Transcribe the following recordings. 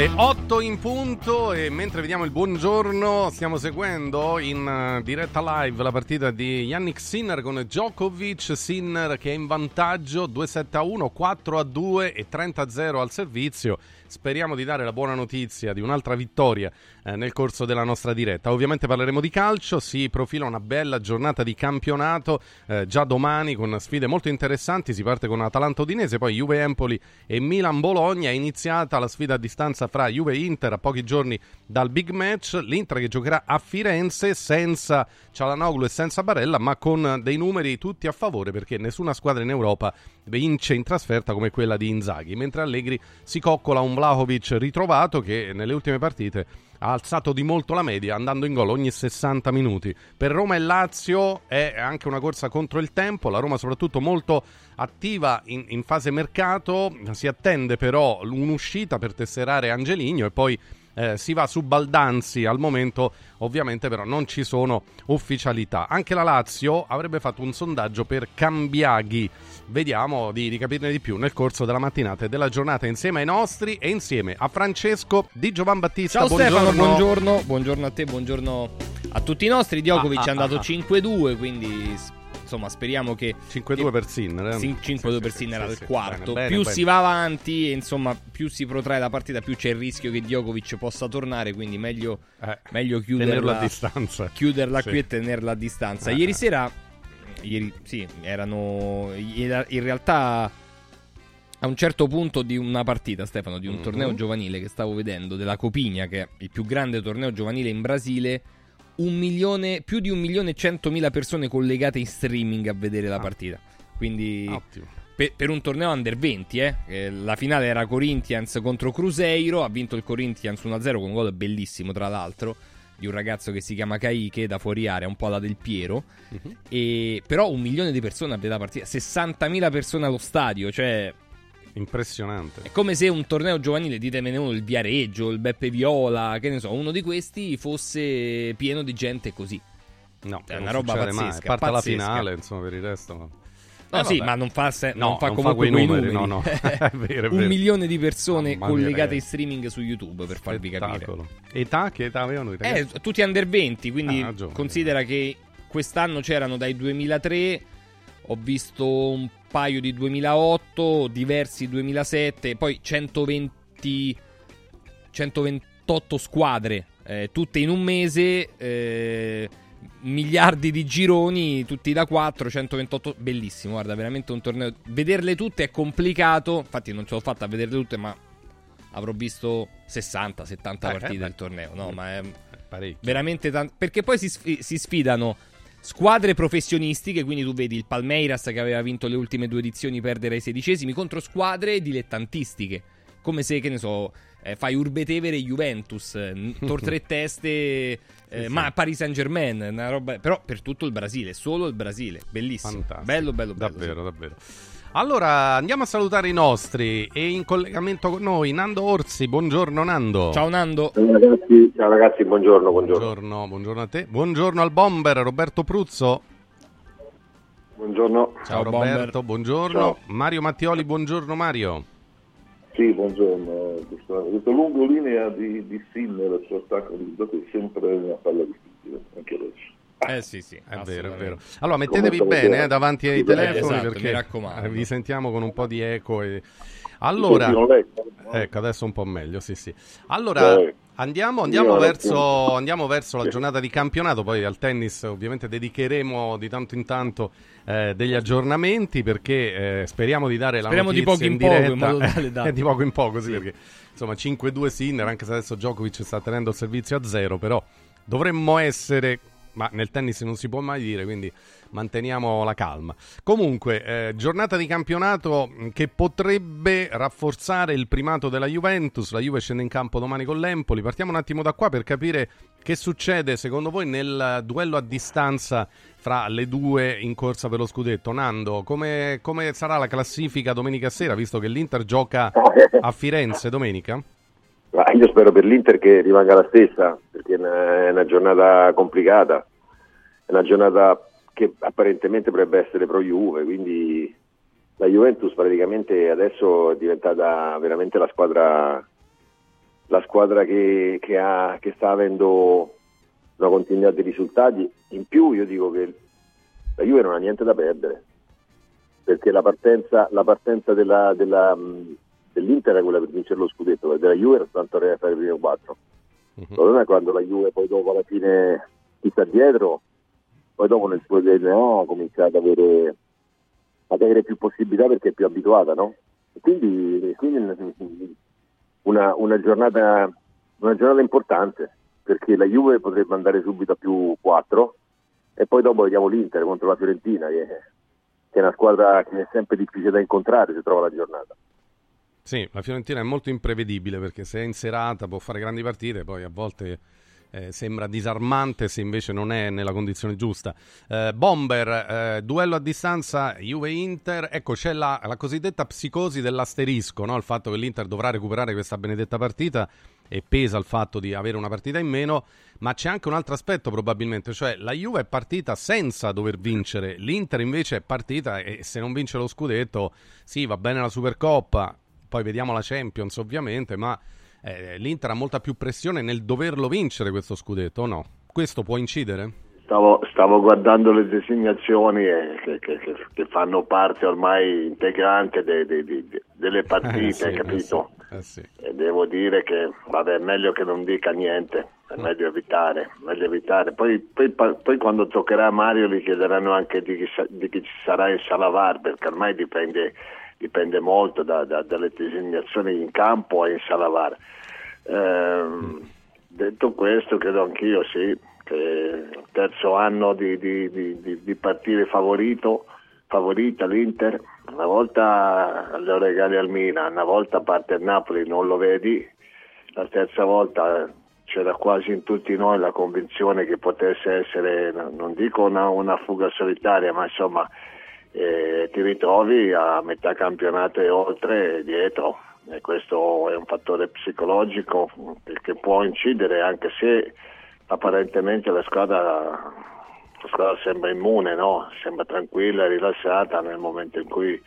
Le 8 in punto, e mentre vediamo il buongiorno stiamo seguendo in diretta live la partita di Jannik Sinner con Djokovic. Sinner che è in vantaggio 2-7-1, 4-2 e 30-0 al servizio. Speriamo di dare la buona notizia di un'altra vittoria nel corso della nostra diretta. Ovviamente parleremo di calcio, si profila una bella giornata di campionato già domani con sfide molto interessanti. Si parte con Atalanta Udinese, poi Juve Empoli e Milan Bologna. È iniziata la sfida a distanza fra Juve e Inter a pochi giorni dal big match. L'Inter che giocherà a Firenze senza Çalhanoğlu e senza Barella, ma con dei numeri tutti a favore, perché nessuna squadra in Europa vince in trasferta come quella di Inzaghi, mentre Allegri si coccola un Vlahovic ritrovato che nelle ultime partite ha alzato di molto la media, andando in gol ogni 60 minuti. Per Roma e Lazio è anche una corsa contro il tempo, la Roma soprattutto molto attiva in fase mercato, si attende però un'uscita per tesserare Angelinho e poi si va su Baldanzi. Al momento ovviamente però non ci sono ufficialità. Anche la Lazio avrebbe fatto un sondaggio per Cambiaghi, vediamo di capirne di più nel corso della mattinata e della giornata insieme ai nostri e insieme a Francesco Di Giovanbattista. Ciao, buongiorno. Stefano, buongiorno a te, buongiorno a tutti i nostri. Djokovic è andato 5-2, quindi insomma speriamo che 5-2 per Sinner, al quarto. Bene. Si va avanti e insomma più si protrae la partita, più c'è il rischio che Djokovic possa tornare, quindi meglio chiuderla a distanza, qui e tenerla a distanza. Ieri sera, in realtà a un certo punto di una partita, Stefano, di un torneo giovanile che stavo vedendo, della Copinha, che è il più grande torneo giovanile in Brasile, più di 1.100.000 persone collegate in streaming a vedere la partita. Quindi per un torneo under 20, la finale era Corinthians contro Cruzeiro, ha vinto il Corinthians 1-0 con un gol bellissimo tra l'altro di un ragazzo che si chiama Caique, da fuori area, un po' alla Del Piero. E però 1.000.000 di persone a vedere la partita, 60.000 persone allo stadio, cioè impressionante. È come se un torneo giovanile, ditemene uno, il Viareggio, il Beppe Viola, che ne so, uno di questi fosse pieno di gente così. No, è una roba pazzesca. Mai. Parte alla finale, insomma, per il resto. Ma non fa quei numeri. No. È vero, è vero. 1.000.000 di persone collegate in streaming su YouTube, per farvi capire. Che età avevano i ragazzi? Tutti under 20, quindi considera che quest'anno c'erano dai 2003, ho visto un paio di 2008, diversi 2007, poi 128 squadre, tutte in un mese, miliardi di gironi, tutti da 4, 128, bellissimo, guarda, veramente un torneo. Vederle tutte è complicato, infatti non ce l'ho fatta a vederle tutte, ma avrò visto 60-70 partite del torneo, ma è parecchio. Veramente tanto, perché poi si sfidano squadre professionistiche, quindi tu vedi il Palmeiras, che aveva vinto le ultime due edizioni, perdere ai 16esimi, contro squadre dilettantistiche, come se, che ne so, fai Urbe-Tevere e Juventus, Tortre Teste, ma Paris Saint-Germain, una roba, però per tutto il Brasile, solo il Brasile, bellissimo. Fantastico. Bello. Davvero. Allora andiamo a salutare i nostri e in collegamento con noi Nando Orsi. Buongiorno Nando. Ciao Nando. Ciao ragazzi, buongiorno. Buongiorno a te. Buongiorno al bomber Roberto Pruzzo. Buongiorno. Ciao Roberto, bomber. Buongiorno. Ciao. Mario Mattioli, buongiorno Mario. Sì, buongiorno. Questo lungo linea di Sinner, il suo attacco è sempre una palla difficile, anche adesso. Sì, è vero. Allora mettetevi bene davanti ai telefoni, perché mi raccomando, vi sentiamo con un po' di eco e... Allora, ecco, adesso un po' meglio, sì. Allora andiamo verso la giornata di campionato, poi al tennis ovviamente dedicheremo di tanto in tanto degli aggiornamenti, perché speriamo di dare la notizia in diretta, di poco in poco, sì. Perché insomma 5-2 Sinner, anche se adesso Djokovic sta tenendo il servizio a 0, però dovremmo essere... Ma nel tennis non si può mai dire, quindi manteniamo la calma. Comunque, giornata di campionato che potrebbe rafforzare il primato della Juventus. La Juve scende in campo domani con l'Empoli. Partiamo un attimo da qua per capire che succede, secondo voi, nel duello a distanza fra le due in corsa per lo scudetto. Nando, come sarà la classifica domenica sera, visto che l'Inter gioca a Firenze domenica? Io spero per l'Inter che rimanga la stessa, perché è una giornata complicata, è una giornata che apparentemente dovrebbe essere pro Juve, quindi la Juventus praticamente adesso è diventata veramente la squadra la squadra che sta avendo una continuità di risultati. In più io dico che la Juve non ha niente da perdere, perché la partenza dell'Inter è quella per vincere lo scudetto, perché la Juve era soltanto a fare il primo 4. Non è quando la Juve poi dopo alla fine ti sta dietro, poi dopo nel suo DNA comincia ad avere più possibilità perché è più abituata, no? E quindi una giornata importante, perché la Juve potrebbe andare subito a più 4 e poi dopo vediamo l'Inter contro la Fiorentina, che è una squadra che è sempre difficile da incontrare se trova la giornata. Sì, la Fiorentina è molto imprevedibile, perché se è in serata può fare grandi partite, poi a volte sembra disarmante se invece non è nella condizione giusta. Bomber, duello a distanza Juve-Inter, ecco c'è la cosiddetta psicosi dell'asterisco, no? Il fatto che l'Inter dovrà recuperare questa benedetta partita e pesa il fatto di avere una partita in meno, ma c'è anche un altro aspetto probabilmente, cioè la Juve è partita senza dover vincere, l'Inter invece è partita e se non vince lo scudetto, sì va bene la Supercoppa, poi vediamo la Champions ovviamente, ma l'Inter ha molta più pressione nel doverlo vincere questo scudetto, o no? Questo può incidere? Stavo guardando le designazioni che fanno parte ormai integrante delle partite, sì, capito? Sì. E devo dire che vabbè, è meglio che non dica niente, è meglio evitare. Poi quando toccherà Mario gli chiederanno anche di chi ci sarà in sala VAR, perché ormai dipende molto dalle designazioni in campo e in sala VAR. Detto questo, credo anch'io sì, che il terzo anno di partire favorita l'Inter, una volta lo regali al Milan, una volta parte il Napoli, non lo vedi, la terza volta c'era quasi in tutti noi la convinzione che potesse essere, non dico una fuga solitaria, ma insomma ti ritrovi a metà campionato e oltre e dietro, e questo è un fattore psicologico che può incidere, anche se apparentemente la squadra sembra immune, no? Sembra tranquilla, rilassata nel momento in cui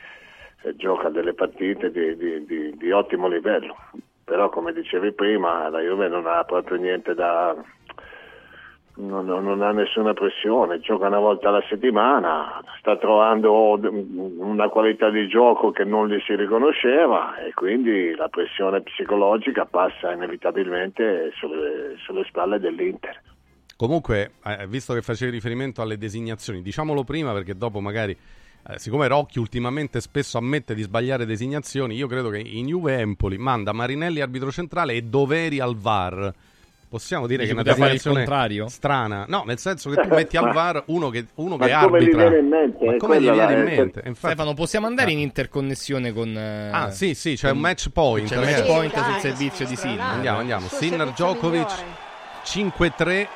gioca delle partite di ottimo livello, però come dicevi prima la Juve non ha proprio niente da... Non ha nessuna pressione, gioca una volta alla settimana, sta trovando una qualità di gioco che non gli si riconosceva e quindi la pressione psicologica passa inevitabilmente sulle spalle dell'Inter. Comunque, visto che facevi riferimento alle designazioni, diciamolo prima perché dopo magari, siccome Rocchi ultimamente spesso ammette di sbagliare designazioni, io credo che in Juve Empoli manda Marinelli arbitro centrale e Doveri al VAR. Possiamo dire che è una designazione strana, no, nel senso che tu metti al VAR uno che arbitra, ma come gli viene in mente? Infatti... Stefano, possiamo andare in interconnessione con sì, c'è un match point, c'è un match point sul servizio di Sinner. Andiamo, Sinner Djokovic 5-3,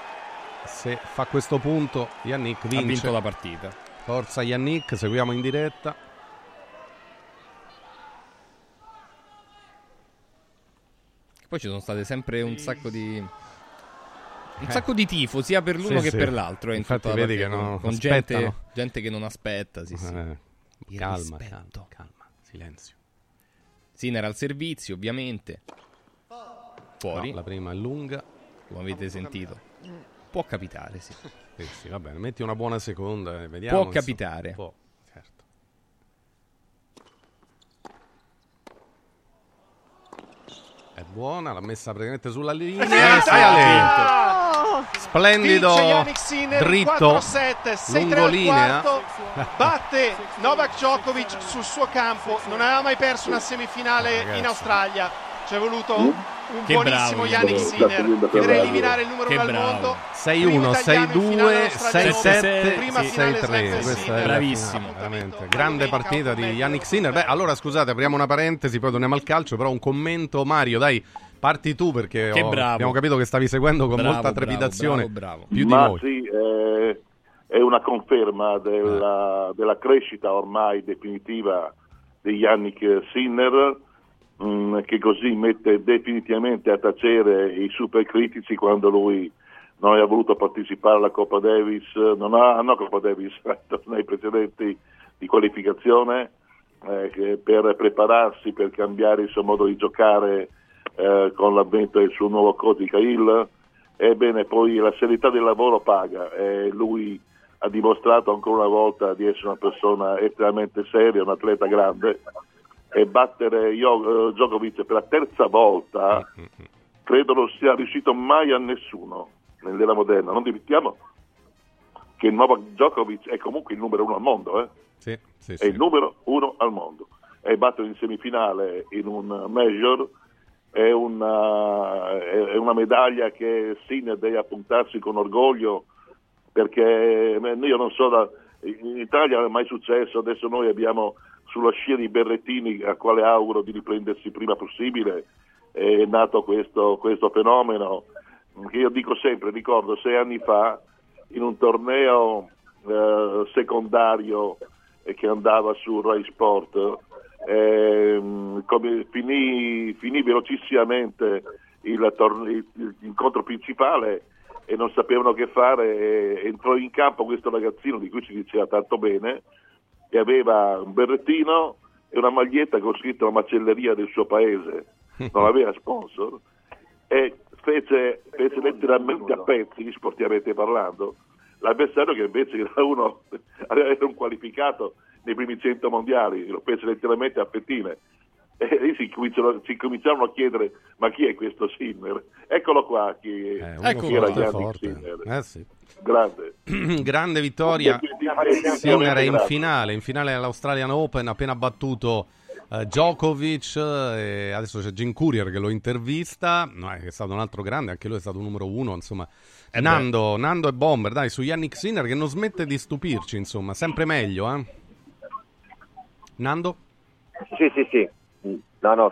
se fa questo punto Jannik vince, ha vinto la partita. Forza Jannik, seguiamo in diretta. Poi ci sono state sempre un sacco di tifo sia per l'uno che per l'altro. Infatti vedi che con gente che non aspetta. Sì. Calma, silenzio. Sinner al servizio, ovviamente. Fuori. No, la prima è lunga, come avete sentito. Può capitare, sì. Sì, va bene, metti una buona seconda e vediamo. Può capitare. Può. È buona, l'ha messa praticamente sulla linea. Vinto. Splendido, Sinner, dritto, 4-7, lungolinea. Batte Novak Djokovic sul suo campo. Non aveva mai perso una semifinale in Australia. Ci è voluto un buonissimo Jannik Sinner. Che deve eliminare il numero 1 al mondo. 6-1, 6-2, 6-7, 6-3. Bravissimo. Veramente. Grande partita di Jannik Sinner. Beh, allora scusate, apriamo una parentesi, poi torniamo al calcio, però un commento, Mario, dai. Parti tu perché abbiamo capito che stavi seguendo con molta trepidazione. Bravo. Più di noi. Sì, è una conferma della crescita ormai definitiva di Jannik Sinner, che così mette definitivamente a tacere i supercritici quando lui non ha voluto partecipare alla Coppa Davis, ai tornei precedenti di qualificazione, per prepararsi, per cambiare il suo modo di giocare con l'avvento del suo nuovo Kotica Hill. Ebbene, poi la serietà del lavoro paga, e lui ha dimostrato ancora una volta di essere una persona estremamente seria, un atleta grande, e battere Djokovic per la terza volta credo non sia riuscito mai a nessuno nell'era moderna. Non dimentichiamo che il Novak Djokovic è comunque il numero uno al mondo, Sì, sì, è il numero uno al mondo, e battere in semifinale in un major è una medaglia che Sinner deve appuntarsi con orgoglio, perché io non so, in Italia non è mai successo. Adesso noi abbiamo sulla scia di Berrettini, a quale auguro di riprendersi prima possibile, è nato questo fenomeno che io dico sempre, ricordo 6 anni fa in un torneo secondario che andava su Rai Sport, finì velocissimamente l'incontro principale e non sapevano che fare. Entrò in campo questo ragazzino di cui si diceva tanto bene, che aveva un berrettino e una maglietta con scritto la macelleria del suo paese, non aveva sponsor, e fece letteralmente a pezzi, sportivamente parlando, l'avversario che invece era uno, era un qualificato nei primi 100 mondiali, lo fece letteralmente a pettine. E lì si cominciarono a chiedere: ma chi è questo Sinner? Eccolo qua, chi era Jannik Sinner. Sì. Grande vittoria. Sinner è in finale all'Australian Open, appena battuto Djokovic, e adesso c'è Jim Courier che lo intervista, che è stato un altro grande, anche lui è stato numero uno, insomma. Nando e Bomber, dai, su Jannik Sinner che non smette di stupirci, insomma, sempre meglio, Nando? Sì. No,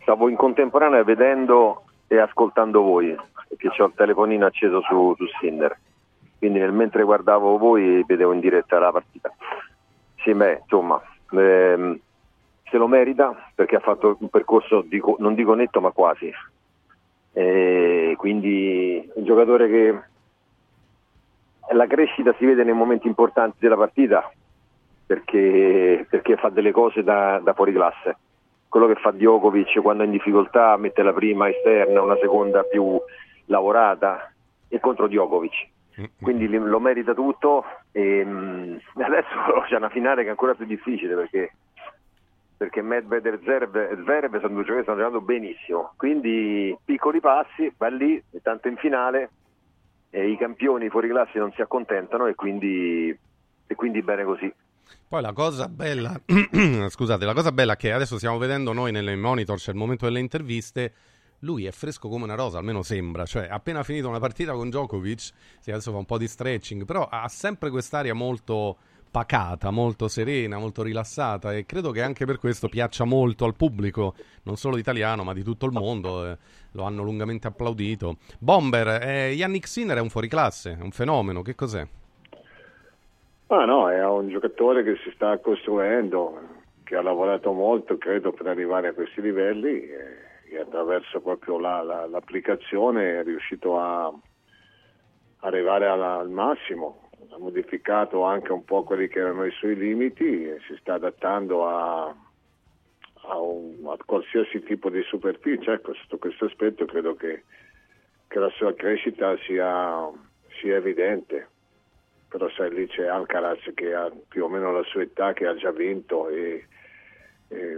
stavo in contemporanea vedendo e ascoltando voi, perché c'ho il telefonino acceso su Sinner, quindi mentre guardavo voi vedevo in diretta la partita. Sì, insomma, se lo merita, perché ha fatto un percorso, non dico netto, ma quasi. E quindi un giocatore che la crescita si vede nei momenti importanti della partita, perché fa delle cose da fuori classe. Quello che fa Djokovic quando è in difficoltà, mette la prima esterna, una seconda più lavorata, e contro Djokovic, quindi lo merita tutto. E adesso c'è una finale che è ancora più difficile, perché Medvedev e Zverev sono due giocatori che stanno giocando benissimo, quindi piccoli passi, va lì, tanto in finale, e i campioni fuoriclassi non si accontentano, e quindi bene così. Poi la cosa bella, scusate, la cosa bella è che adesso stiamo vedendo noi nelle monitor, c'è il momento delle interviste, lui è fresco come una rosa, almeno sembra, cioè appena finito una partita con Djokovic, sì, adesso fa un po' di stretching, però ha sempre quest'aria molto pacata, molto serena, molto rilassata, e credo che anche per questo piaccia molto al pubblico, non solo italiano ma di tutto il mondo, lo hanno lungamente applaudito. Bomber, Jannik Sinner è un fuoriclasse, è un fenomeno, che cos'è? Ah no, è un giocatore che si sta costruendo, che ha lavorato molto, credo, per arrivare a questi livelli, e attraverso proprio l'applicazione è riuscito a arrivare al massimo. Ha modificato anche un po' quelli che erano i suoi limiti e si sta adattando a qualsiasi tipo di superficie. Ecco, sotto questo aspetto credo che la sua crescita sia evidente. Però sai, lì c'è Alcaraz che ha più o meno la sua età, che ha già vinto, e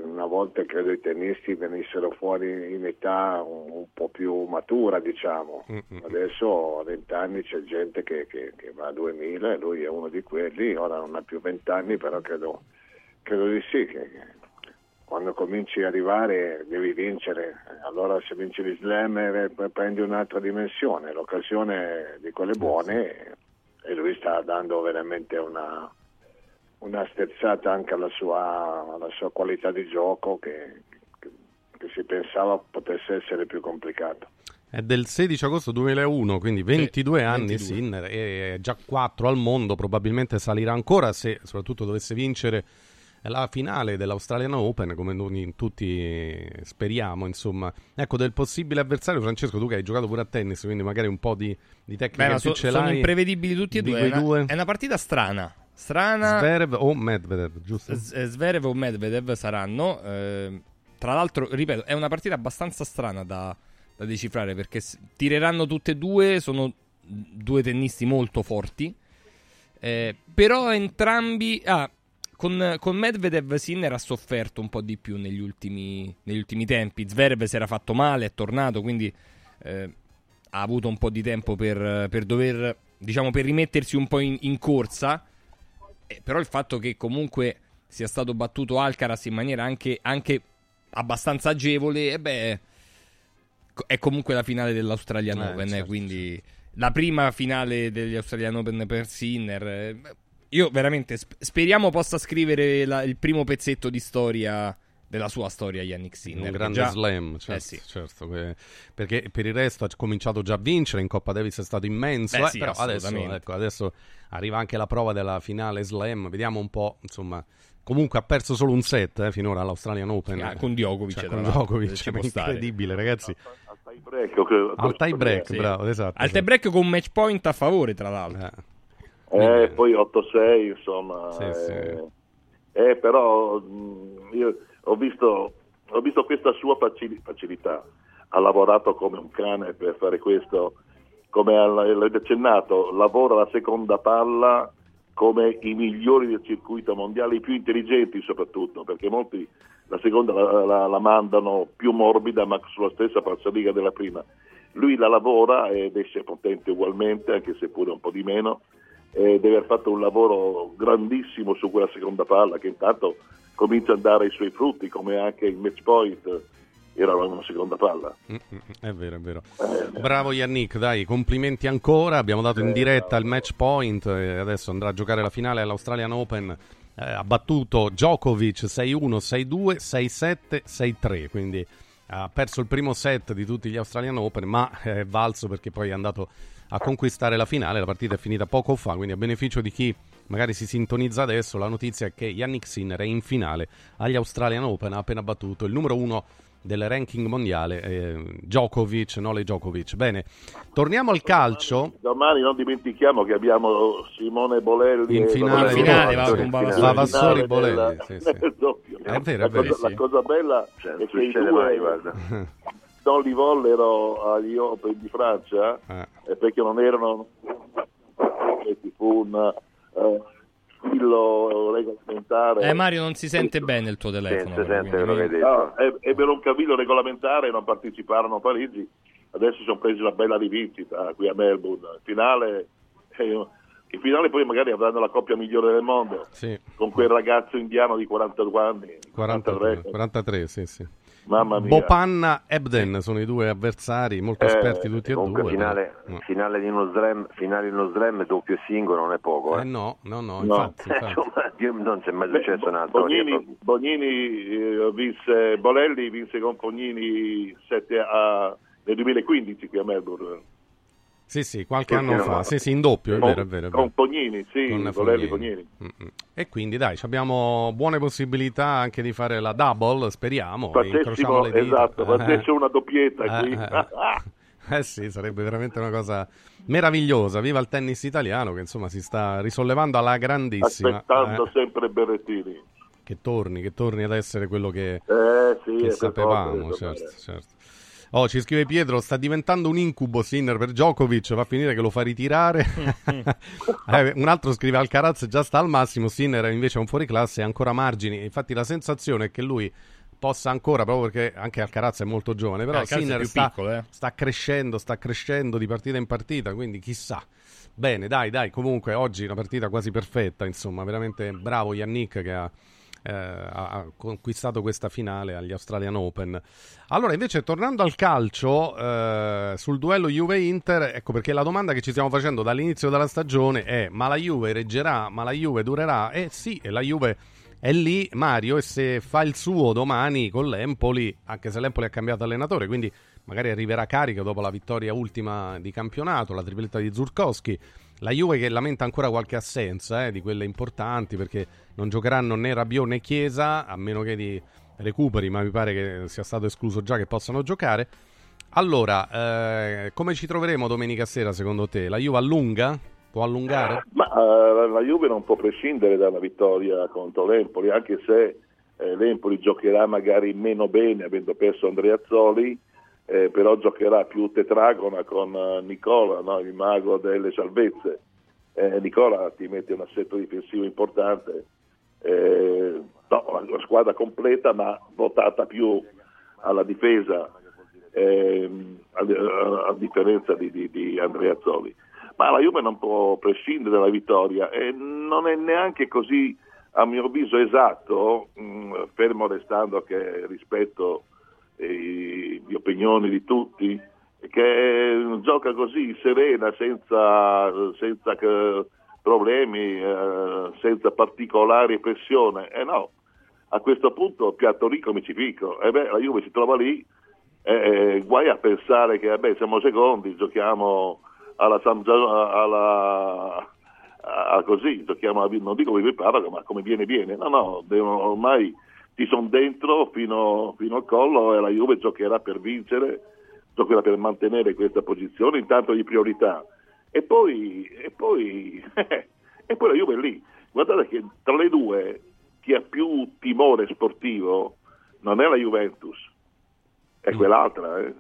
una volta credo i tennisti venissero fuori in età un po' più matura, diciamo. Adesso a 20 anni c'è gente che va a 2000, e lui è uno di quelli. Ora non ha più 20 anni, però credo di sì, che quando cominci ad arrivare devi vincere. Allora se vinci gli slam prendi un'altra dimensione, l'occasione di quelle buone, e lui sta dando veramente una sterzata anche alla sua qualità di gioco, che si pensava potesse essere più complicato. È del 16 agosto 2001, quindi 22 anni Sinner, e già 4 al mondo, probabilmente salirà ancora se soprattutto dovesse vincere la finale dell'Australian Open, come noi tutti speriamo, insomma. Ecco, del possibile avversario, Francesco, tu che hai giocato pure a tennis, quindi magari un po' di tecnica ce l'hai. Sono imprevedibili tutti e due. È una partita strana. Zverev o Medvedev, giusto? Zverev o Medvedev saranno Tra l'altro, ripeto, è una partita abbastanza strana da decifrare, perché tireranno tutte e due, sono due tennisti molto forti, però entrambi... Con Medvedev Sinner ha sofferto un po' di più negli ultimi tempi. Zverev si era fatto male, è tornato, quindi ha avuto un po' di tempo per rimettersi un po' in corsa, però il fatto che comunque sia stato battuto Alcaraz in maniera anche abbastanza agevole, è comunque la finale dell'Australian Open, certo. Quindi la prima finale degli Australian Open per Sinner. Io veramente speriamo possa scrivere il primo pezzetto di storia della sua storia, Jannik Sinner. Un grande slam, certo, sì. Certo, perché per il resto ha cominciato già a vincere, in Coppa Davis è stato immenso, sì, però adesso arriva anche la prova della finale slam, vediamo un po', insomma. Comunque ha perso solo un set finora all'Australian Open. Con Djokovic. Cioè, con Djokovic, è incredibile, ragazzi. Al tie break, sì. Bravo, esatto. Al tie break con un match point a favore, tra l'altro. Poi 8-6, insomma. Sì, sì. Però io ho visto questa sua facilità. Ha lavorato come un cane per fare questo. Come l'hai accennato, lavora la seconda palla come i migliori del circuito mondiale, i più intelligenti soprattutto, perché molti la seconda la mandano più morbida, ma sulla stessa falsariga della prima. Lui la lavora ed esce potente ugualmente, anche se pure un po' di meno. Deve aver fatto un lavoro grandissimo su quella seconda palla, che intanto comincia a dare i suoi frutti, come anche il match point era una seconda palla. È vero. Bravo Jannik, dai, complimenti ancora. Abbiamo dato in diretta il match point, adesso andrà a giocare la finale all'Australian Open. Ha battuto Djokovic 6-1, 6-2, 6-7, 6-3, quindi ha perso il primo set di tutti gli Australian Open, ma è valso perché poi è andato a conquistare la finale. La partita è finita poco fa, quindi a beneficio di chi magari si sintonizza adesso, la notizia è che Jannik Sinner è in finale agli Australian Open, ha appena battuto il numero 1 del ranking mondiale, Djokovic, Novak Djokovic. Bene, torniamo al calcio. Domani non dimentichiamo che abbiamo Simone Bolelli in finale, Vavassori Bolelli, la cosa bella è che i due non li vollero agli Open di Francia, perché non erano, ci fu un filo regolamentare. Mario, non si sente bene il tuo telefono. Ebbero un cavillo regolamentare e non parteciparono a Parigi. Adesso sono presi una bella rivincita qui a Melbourne. In finale poi magari avranno la coppia migliore del mondo, sì, con quel ragazzo indiano di 42 anni. 43, sì. Mamma mia. Bopanna e Ebden sono i due avversari molto esperti tutti e due. Finale di uno slam doppio singolo non è poco. No. Infatti. Non c'è mai successo una storia. Bonini vinse, Bolelli vinse con Fognini 7-1 nel 2015 qui a Melbourne. Sì, qualche anno fa. Sì, in doppio, è vero. Con Fognini, sì, con Bolelli Fognini. E quindi dai, abbiamo buone possibilità anche di fare la double, speriamo. Facessimo, le dita. Esatto, facessimo una doppietta qui. Sì, sarebbe veramente una cosa meravigliosa. Viva il tennis italiano, che insomma si sta risollevando alla grandissima. Aspettando sempre Berrettini. Che torni ad essere quello che sapevamo, certo. Oh, ci scrive Pietro, sta diventando un incubo Sinner per Djokovic, va a finire che lo fa ritirare. Un altro scrive, Alcaraz già sta al massimo, Sinner invece è un fuoriclasse e ha ancora margini. Infatti la sensazione è che lui possa ancora, proprio perché anche Alcaraz è molto giovane, però Sinner sta crescendo di partita in partita, quindi chissà. Bene, dai, comunque oggi una partita quasi perfetta, insomma, veramente bravo Jannik che ha conquistato questa finale agli Australian Open. Allora, invece, tornando al calcio, sul duello Juve-Inter, ecco perché la domanda che ci stiamo facendo dall'inizio della stagione è: ma la Juve reggerà? Ma la Juve durerà? Sì, la Juve è lì, Mario, e se fa il suo domani con l'Empoli, anche se l'Empoli ha cambiato allenatore, quindi magari arriverà carica dopo la vittoria ultima di campionato, la tripletta di Zurkowski. La Juve che lamenta ancora qualche assenza, di quelle importanti, perché non giocheranno né Rabiot né Chiesa, a meno che di recuperi, ma mi pare che sia stato escluso già che possano giocare. Allora, come ci troveremo domenica sera secondo te? La Juve allunga? Può allungare? Ma la Juve non può prescindere dalla vittoria contro l'Empoli, anche se l'Empoli giocherà magari meno bene avendo perso Andreazzoli, però giocherà più tetragona con Nicola, no? Il mago delle salvezze. Nicola ti mette un assetto difensivo importante, no, la squadra completa ma votata più alla difesa, a differenza di Andreazzoli. Ma la Juve non può prescindere dalla vittoria e non è neanche così, a mio avviso, esatto, fermo restando che rispetto le opinioni di tutti, che gioca così serena, senza problemi, senza particolari pressione. E no, a questo punto piatto ricco mi ci picco. E beh, la Juve si trova lì, guai a pensare che siamo secondi, giochiamo così, giochiamo, non dico come parla, ma come viene viene. No, devono, ormai ti sono dentro fino al collo, e la Juve giocherà per vincere, giocherà per mantenere questa posizione intanto di priorità, e poi la Juve è lì. Guardate che tra le due chi ha più timore sportivo non è la Juventus, è quell'altra,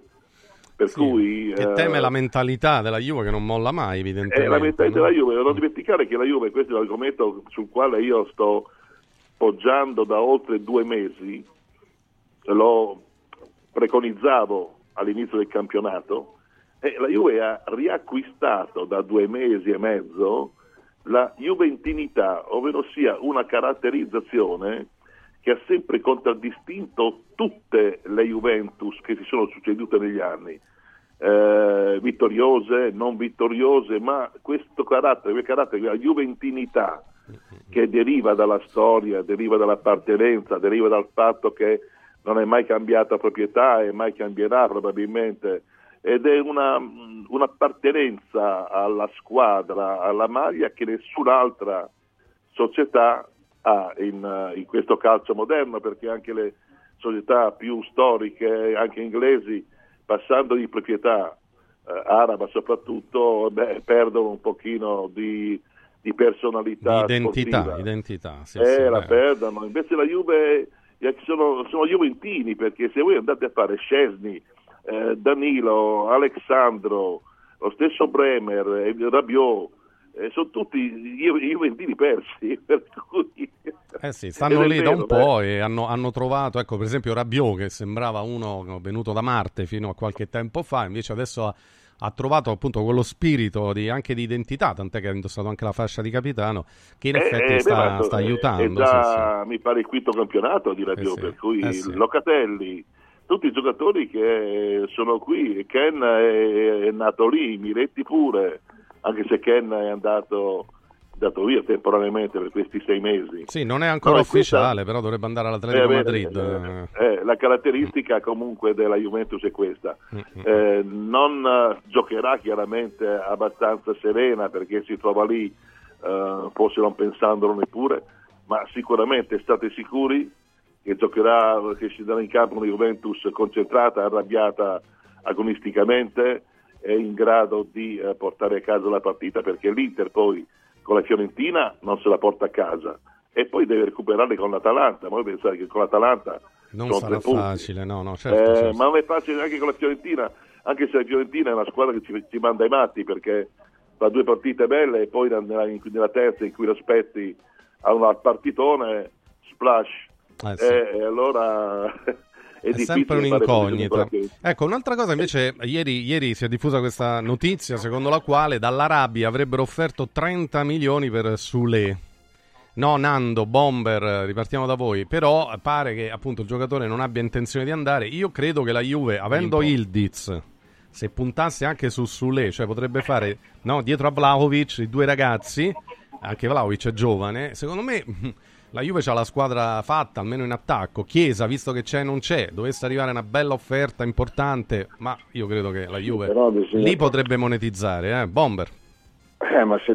Per cui, che teme la mentalità della Juve, che non molla mai, evidentemente. È la mentalità della Juve, non dimenticare che la Juve, questo è l'argomento sul quale io sto poggiando da oltre 2 mesi, lo preconizzavo all'inizio del campionato, e la Juve ha riacquistato da 2 mesi e mezzo la juventinità, ovvero sia una caratterizzazione che ha sempre contraddistinto tutte le Juventus che si sono succedute negli anni, vittoriose, non vittoriose, ma questo carattere, la juventinità, che deriva dalla storia, deriva dall'appartenenza, deriva dal fatto che non è mai cambiata proprietà e mai cambierà probabilmente, ed è un'appartenenza alla squadra, alla maglia, che nessun'altra società ha in questo calcio moderno, perché anche le società più storiche, anche inglesi, passando di proprietà araba soprattutto, perdono un pochino di personalità, di identità sì, la perdono. Invece la Juve sono juventini, perché se voi andate a fare Szczęsny, Danilo, Alexandro, lo stesso Bremer, Rabiot, sono tutti i juventini persi, per cui stanno lì da un po', e hanno trovato, ecco, per esempio Rabiot, che sembrava uno venuto da Marte fino a qualche tempo fa, invece adesso ha trovato appunto quello spirito anche di identità, tant'è che ha indossato anche la fascia di capitano, che in effetti sta aiutando. Già, mi pare il quinto campionato di Rabiot, per cui Locatelli, tutti i giocatori che sono qui, Ken è nato lì, Miretti pure, anche se Ken è andato via temporaneamente per questi 6 mesi. Sì, non è ancora ufficiale, però dovrebbe andare all'Atletico Madrid. La caratteristica comunque della Juventus è questa. Non giocherà chiaramente abbastanza serena, perché si trova lì, forse non pensandolo neppure, ma sicuramente state sicuri che giocherà, che scenderà in campo una Juventus concentrata, arrabbiata agonisticamente, è in grado di portare a casa la partita, perché l'Inter poi con la Fiorentina non se la porta a casa, e poi deve recuperare con l'Atalanta. Ma voi pensate che con l'Atalanta non sarà facile, certo. Ma non è facile neanche con la Fiorentina, anche se la Fiorentina è una squadra che ci manda i matti, perché fa 2 partite belle e poi nella terza, in cui lo Spetti ha una partitone splash, e allora è sempre un'incognita. Ecco, un'altra cosa invece, ieri si è diffusa questa notizia secondo la quale dall'Arabia avrebbero offerto 30 milioni per Soulé. No, Nando, Bomber, ripartiamo da voi, però pare che appunto il giocatore non abbia intenzione di andare. Io credo che la Juve, avendo Yıldız, se puntasse anche su Soulé, cioè potrebbe fare, no, dietro a Vlahovic, i 2 ragazzi, anche Vlahovic è giovane, secondo me... La Juve c'ha la squadra fatta, almeno in attacco. Chiesa, visto che c'è, non c'è, dovesse arrivare una bella offerta importante, ma io credo che la Juve lì potrebbe monetizzare, Bomber. Ma se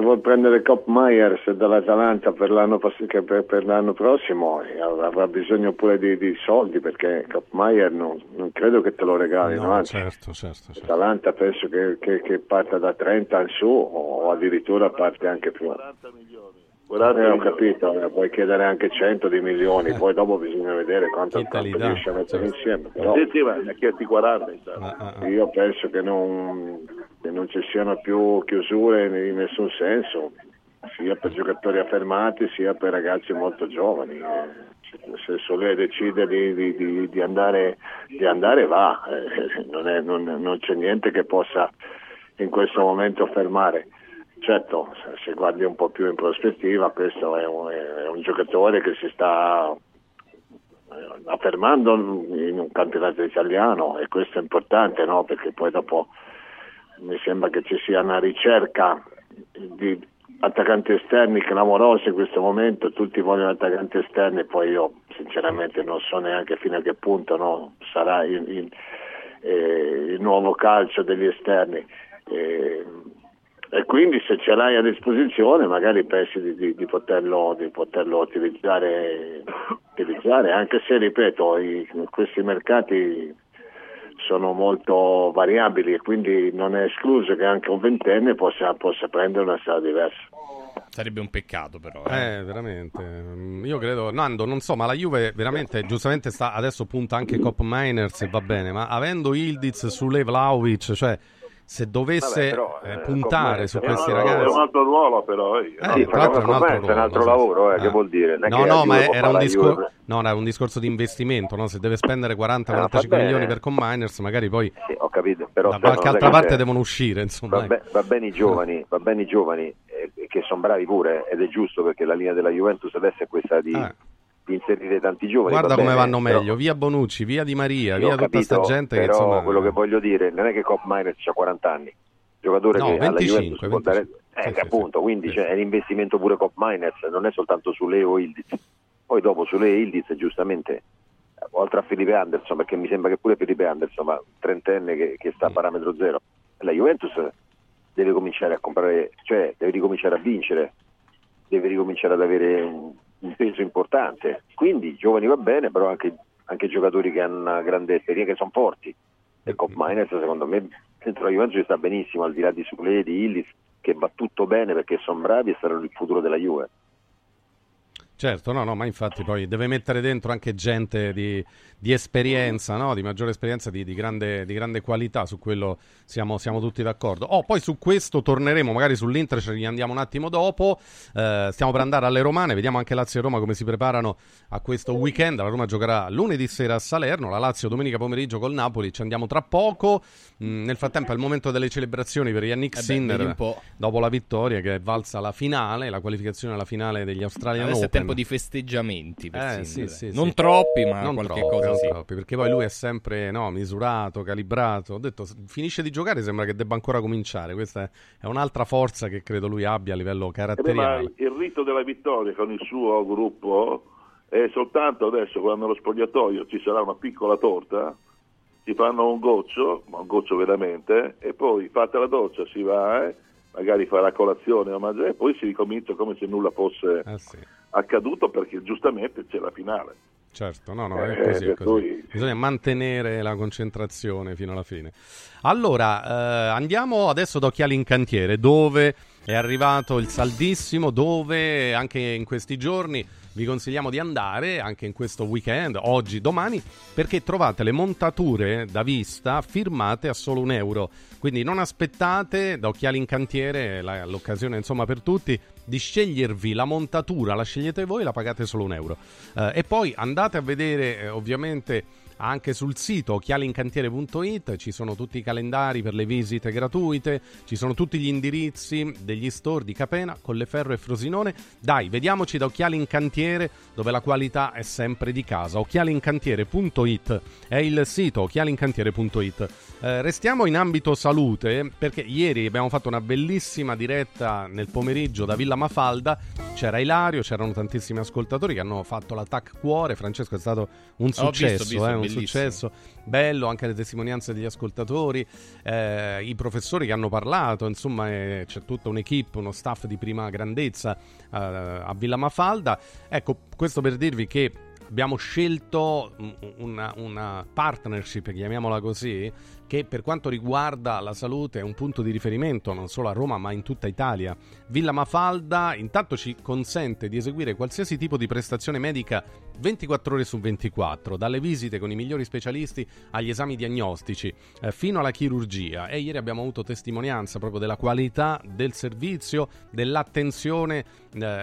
vuol prendere Koopmeiners dall'Atalanta per l'anno prossimo, avrà bisogno pure di soldi, perché Koopmeiners non credo che te lo regalino. No, anzi, certo. L'Atalanta penso che parta da 30 in su, o addirittura parte anche più. 40 milioni. Guardate, ho capito, puoi chiedere anche 100 di milioni, poi dopo bisogna vedere quanto riesci a mettere insieme. Però, sì, ma chi ti guarda, io penso che non ci siano più chiusure in nessun senso, sia per giocatori affermati sia per ragazzi molto giovani. Se Soulé decide di andare va, non c'è niente che possa in questo momento fermare. Certo, se guardi un po' più in prospettiva, questo è un giocatore che si sta affermando in un campionato italiano, e questo è importante, no? Perché poi dopo mi sembra che ci sia una ricerca di attaccanti esterni clamorosa in questo momento, tutti vogliono attaccanti esterni, poi io sinceramente non so neanche fino a che punto, no? Sarà il nuovo calcio degli esterni. E quindi se ce l'hai a disposizione magari pensi di poterlo utilizzare, anche se, ripeto, questi mercati sono molto variabili e quindi non è escluso che anche un ventenne possa prendere una strada diversa. Sarebbe un peccato, però. Veramente. Io credo, Nando, non so, ma la Juve veramente, giustamente, sta adesso punta anche Koopmeiners e va bene, ma avendo Yıldız, Soulé, Vlahovic, cioè... se dovesse puntare su questi ragazzi, è un altro ruolo, però è un altro lavoro, che vuol dire? No, ma era un discorso di investimento, no? Se deve spendere 40-45 milioni per Koopmeiners, magari poi sì, ho capito, però da qualche altra parte devono uscire, insomma. Va bene i giovani che sono bravi pure, ed è giusto, perché la linea della Juventus adesso è questa di inserire tanti giovani. Guarda come vanno meglio, però... via Bonucci, via Di Maria, via tutta questa gente. Però che, insomma, quello che voglio dire non è che Koopmeiners ha 40 anni, giocatore che 25, alla Juventus può dare... sì, quindi sì. Cioè, è l'investimento pure Koopmeiners, non è soltanto su Leo Yıldız. Poi dopo su Leo Yıldız, giustamente, oltre a Felipe Anderson, perché mi sembra che pure Felipe Anderson, ma trentenne che sta a parametro zero, la Juventus deve cominciare a comprare, cioè deve ricominciare a vincere, deve ricominciare ad avere un peso importante. Quindi i giovani va bene, però anche giocatori che hanno una grande esperienza, che sono forti. E Koopmeiners, secondo me, dentro la Juventus ci sta benissimo, al di là di Soulé, di Yıldız, che va tutto bene perché sono bravi e saranno il futuro della Juve. Certo, no, ma infatti poi deve mettere dentro anche gente di esperienza, no? Di maggiore esperienza, di grande qualità, su quello siamo tutti d'accordo. Poi su questo torneremo, magari sull'Inter ce ne andiamo un attimo dopo, stiamo per andare alle romane, vediamo anche Lazio e Roma come si preparano a questo weekend. La Roma giocherà lunedì sera a Salerno, la Lazio domenica pomeriggio col Napoli, ci andiamo tra poco. Nel frattempo è il momento delle celebrazioni per Jannik Sinner, dopo la vittoria che è valsa la finale, la qualificazione alla finale degli Australian Open. Di festeggiamenti per sì, troppi, ma non qualche troppi, cosa sì. Troppi, perché poi lui è sempre misurato, calibrato. Ho detto, finisce di giocare, sembra che debba ancora cominciare. Questa è un'altra forza che credo lui abbia a livello caratteriale. Il rito della vittoria con il suo gruppo è soltanto adesso, quando nello spogliatoio ci sarà una piccola torta, si fanno un goccio, ma un goccio veramente, e poi fatta la doccia si va, magari farà colazione o mangiare, e poi si ricomincia come se nulla fosse accaduto, perché giustamente c'è la finale. Certo, è così. Bisogna mantenere la concentrazione fino alla fine. Allora, andiamo adesso da Occhiali in Cantiere, dove è arrivato il saldissimo, dove anche in questi giorni vi consigliamo di andare, anche in questo weekend, oggi, domani, perché trovate le montature da vista firmate a solo €1. Quindi non aspettate, da Occhiali in Cantiere l'occasione, insomma, per tutti di scegliervi la montatura, la scegliete voi, la pagate solo €1. E poi andate a vedere ovviamente anche sul sito occhialincantiere.it, ci sono tutti i calendari per le visite gratuite, ci sono tutti gli indirizzi degli store di Capena, Colleferro e Frosinone. Dai, vediamoci da Occhiali in Cantiere, dove la qualità è sempre di casa. Occhialincantiere.it è il sito, occhialincantiere.it. Restiamo in ambito salute, perché ieri abbiamo fatto una bellissima diretta nel pomeriggio da Villa Mafalda, c'era Ilario, c'erano tantissimi ascoltatori che hanno fatto l'attacco cuore. Francesco, è stato un successo, successo bello, anche le testimonianze degli ascoltatori, i professori che hanno parlato, insomma, c'è tutta un'equipe, uno staff di prima grandezza a Villa Mafalda. Ecco, questo per dirvi che abbiamo scelto una partnership, chiamiamola così, che per quanto riguarda la salute è un punto di riferimento non solo a Roma ma in tutta Italia. Villa Mafalda intanto ci consente di eseguire qualsiasi tipo di prestazione medica 24 ore su 24, dalle visite con i migliori specialisti agli esami diagnostici fino alla chirurgia, e ieri abbiamo avuto testimonianza proprio della qualità del servizio, dell'attenzione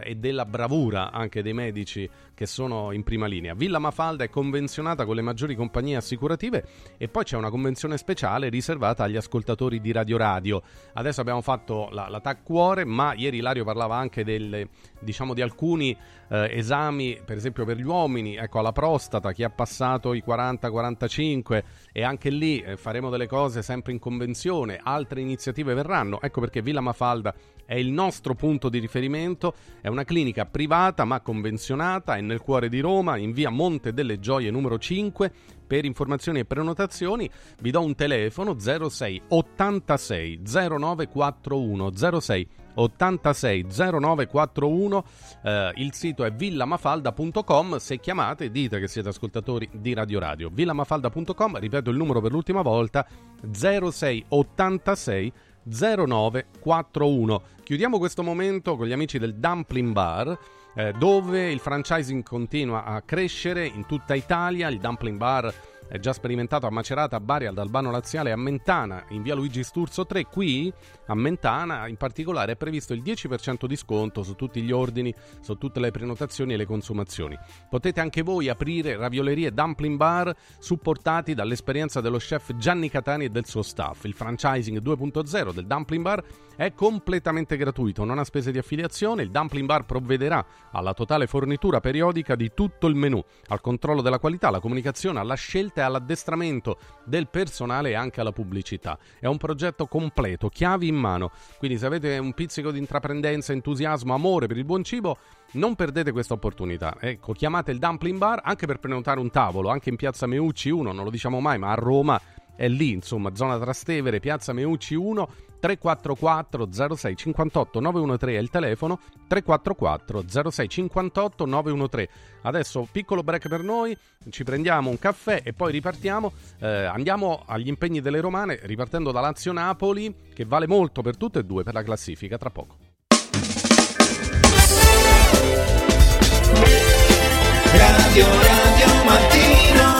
e della bravura anche dei medici che sono in prima linea. Villa Mafalda è convenzionata con le maggiori compagnie assicurative e poi c'è una convenzione speciale riservata agli ascoltatori di Radio Radio. Adesso abbiamo fatto la TAC Cuore, ma ieri Ilario parlava anche di alcuni esami, per esempio per gli uomini, ecco, alla prostata, chi ha passato i 40-45, e anche lì faremo delle cose sempre in convenzione, altre iniziative verranno, ecco perché Villa Mafalda è il nostro punto di riferimento, è una clinica privata ma convenzionata, è nel cuore di Roma, in via Monte delle Gioie numero 5. Per informazioni e prenotazioni vi do un telefono 06 86 0941, 06 86 0941, il sito è villamafalda.com. se chiamate dite che siete ascoltatori di Radio Radio. villamafalda.com, ripeto il numero per l'ultima volta, 06 86 0941. Chiudiamo questo momento con gli amici del Dumpling Bar, dove il franchising continua a crescere in tutta Italia. Il Dumpling Bar è già sperimentato a Macerata, a Bari, ad Albano Laziale e a Mentana, in via Luigi Sturzo 3. Qui a Mentana in particolare è previsto il 10% di sconto su tutti gli ordini, su tutte le prenotazioni e le consumazioni. Potete anche voi aprire raviolerie Dumpling Bar, supportati dall'esperienza dello chef Gianni Catani e del suo staff. Il franchising 2.0 del Dumpling Bar è completamente gratuito, non ha spese di affiliazione. Il Dumpling Bar provvederà alla totale fornitura periodica di tutto il menù, al controllo della qualità, alla comunicazione, alla scelta, all'addestramento del personale e anche alla pubblicità. È un progetto completo, chiavi in mano, quindi se avete un pizzico di intraprendenza, entusiasmo, amore per il buon cibo, non perdete questa opportunità. Ecco, chiamate il Dumpling Bar anche per prenotare un tavolo, anche in piazza Meucci 1, non lo diciamo mai, ma a Roma è lì, insomma, zona Trastevere, piazza Meucci 1. 344 06 58 913 è il telefono, 344 06 58 913. Adesso piccolo break per noi, ci prendiamo un caffè e poi ripartiamo, andiamo agli impegni delle romane, ripartendo da Lazio-Napoli, che vale molto per tutte e due per la classifica. Tra poco. Radio Radio Mattino.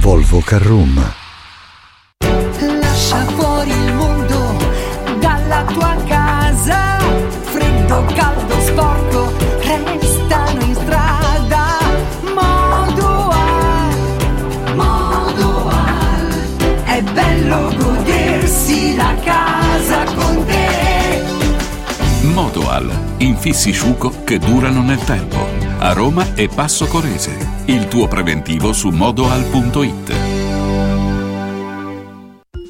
Volvo Carroom. Lascia fuori il mondo dalla tua casa, freddo, caldo, sporco, restano in strada. Modoal, Modoal, è bello godersi la casa con te. Modoal, infissi sciuco che durano nel tempo. A Roma e Passo Corese, il tuo preventivo su modoal.it.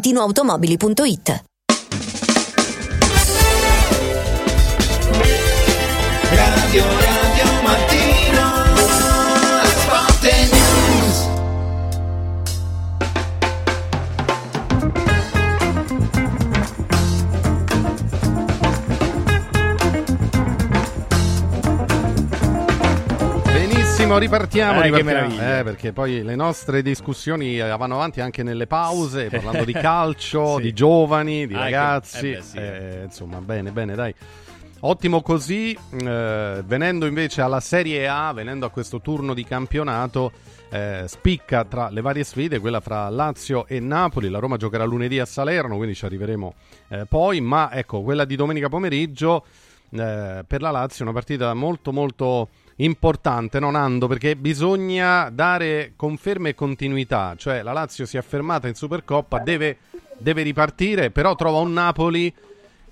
ValentinoAutomobili.it. Radio Mattino Sport News. Benissimo, ripartiamo. Che meraviglia. Perché poi le nostre discussioni vanno avanti anche nelle pause, parlando di calcio, sì, di giovani, di ragazzi, sì. Insomma, bene, dai, ottimo così. Venendo invece alla Serie A, venendo a questo turno di campionato, spicca tra le varie sfide quella fra Lazio e Napoli. La Roma giocherà lunedì a Salerno, quindi ci arriveremo poi, ma ecco, quella di domenica pomeriggio per la Lazio è una partita molto molto importante, no Nando? Perché bisogna dare conferme e continuità, cioè la Lazio si è affermata in Supercoppa, deve ripartire, però trova un Napoli.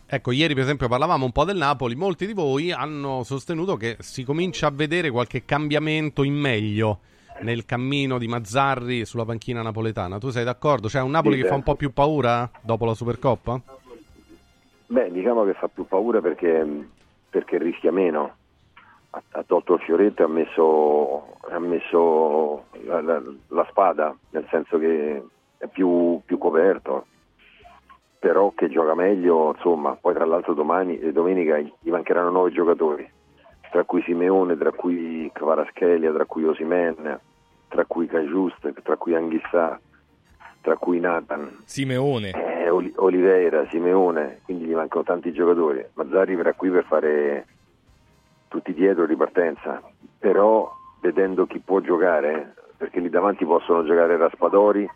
Ecco, ieri per esempio parlavamo un po' del Napoli, molti di voi hanno sostenuto che si comincia a vedere qualche cambiamento in meglio nel cammino di Mazzarri sulla panchina napoletana. Tu sei d'accordo? C'è un Napoli che fa un po' più paura dopo la Supercoppa? Beh, diciamo che fa più paura perché rischia meno. Ha tolto il fioretto e ha messo la spada, nel senso che è più coperto, però che gioca meglio, insomma. Poi tra l'altro domani e domenica gli mancheranno 9 giocatori, tra cui Simeone, tra cui Kvaratskhelia, tra cui Osimhen, tra cui Cajust, tra cui Anguissa, tra cui Nathan, Simeone, Oliveira, Simeone, quindi gli mancano tanti giocatori. Mazzarri verrà qui per fare tutti dietro ripartenza, però vedendo chi può giocare, perché lì davanti possono giocare Raspadori,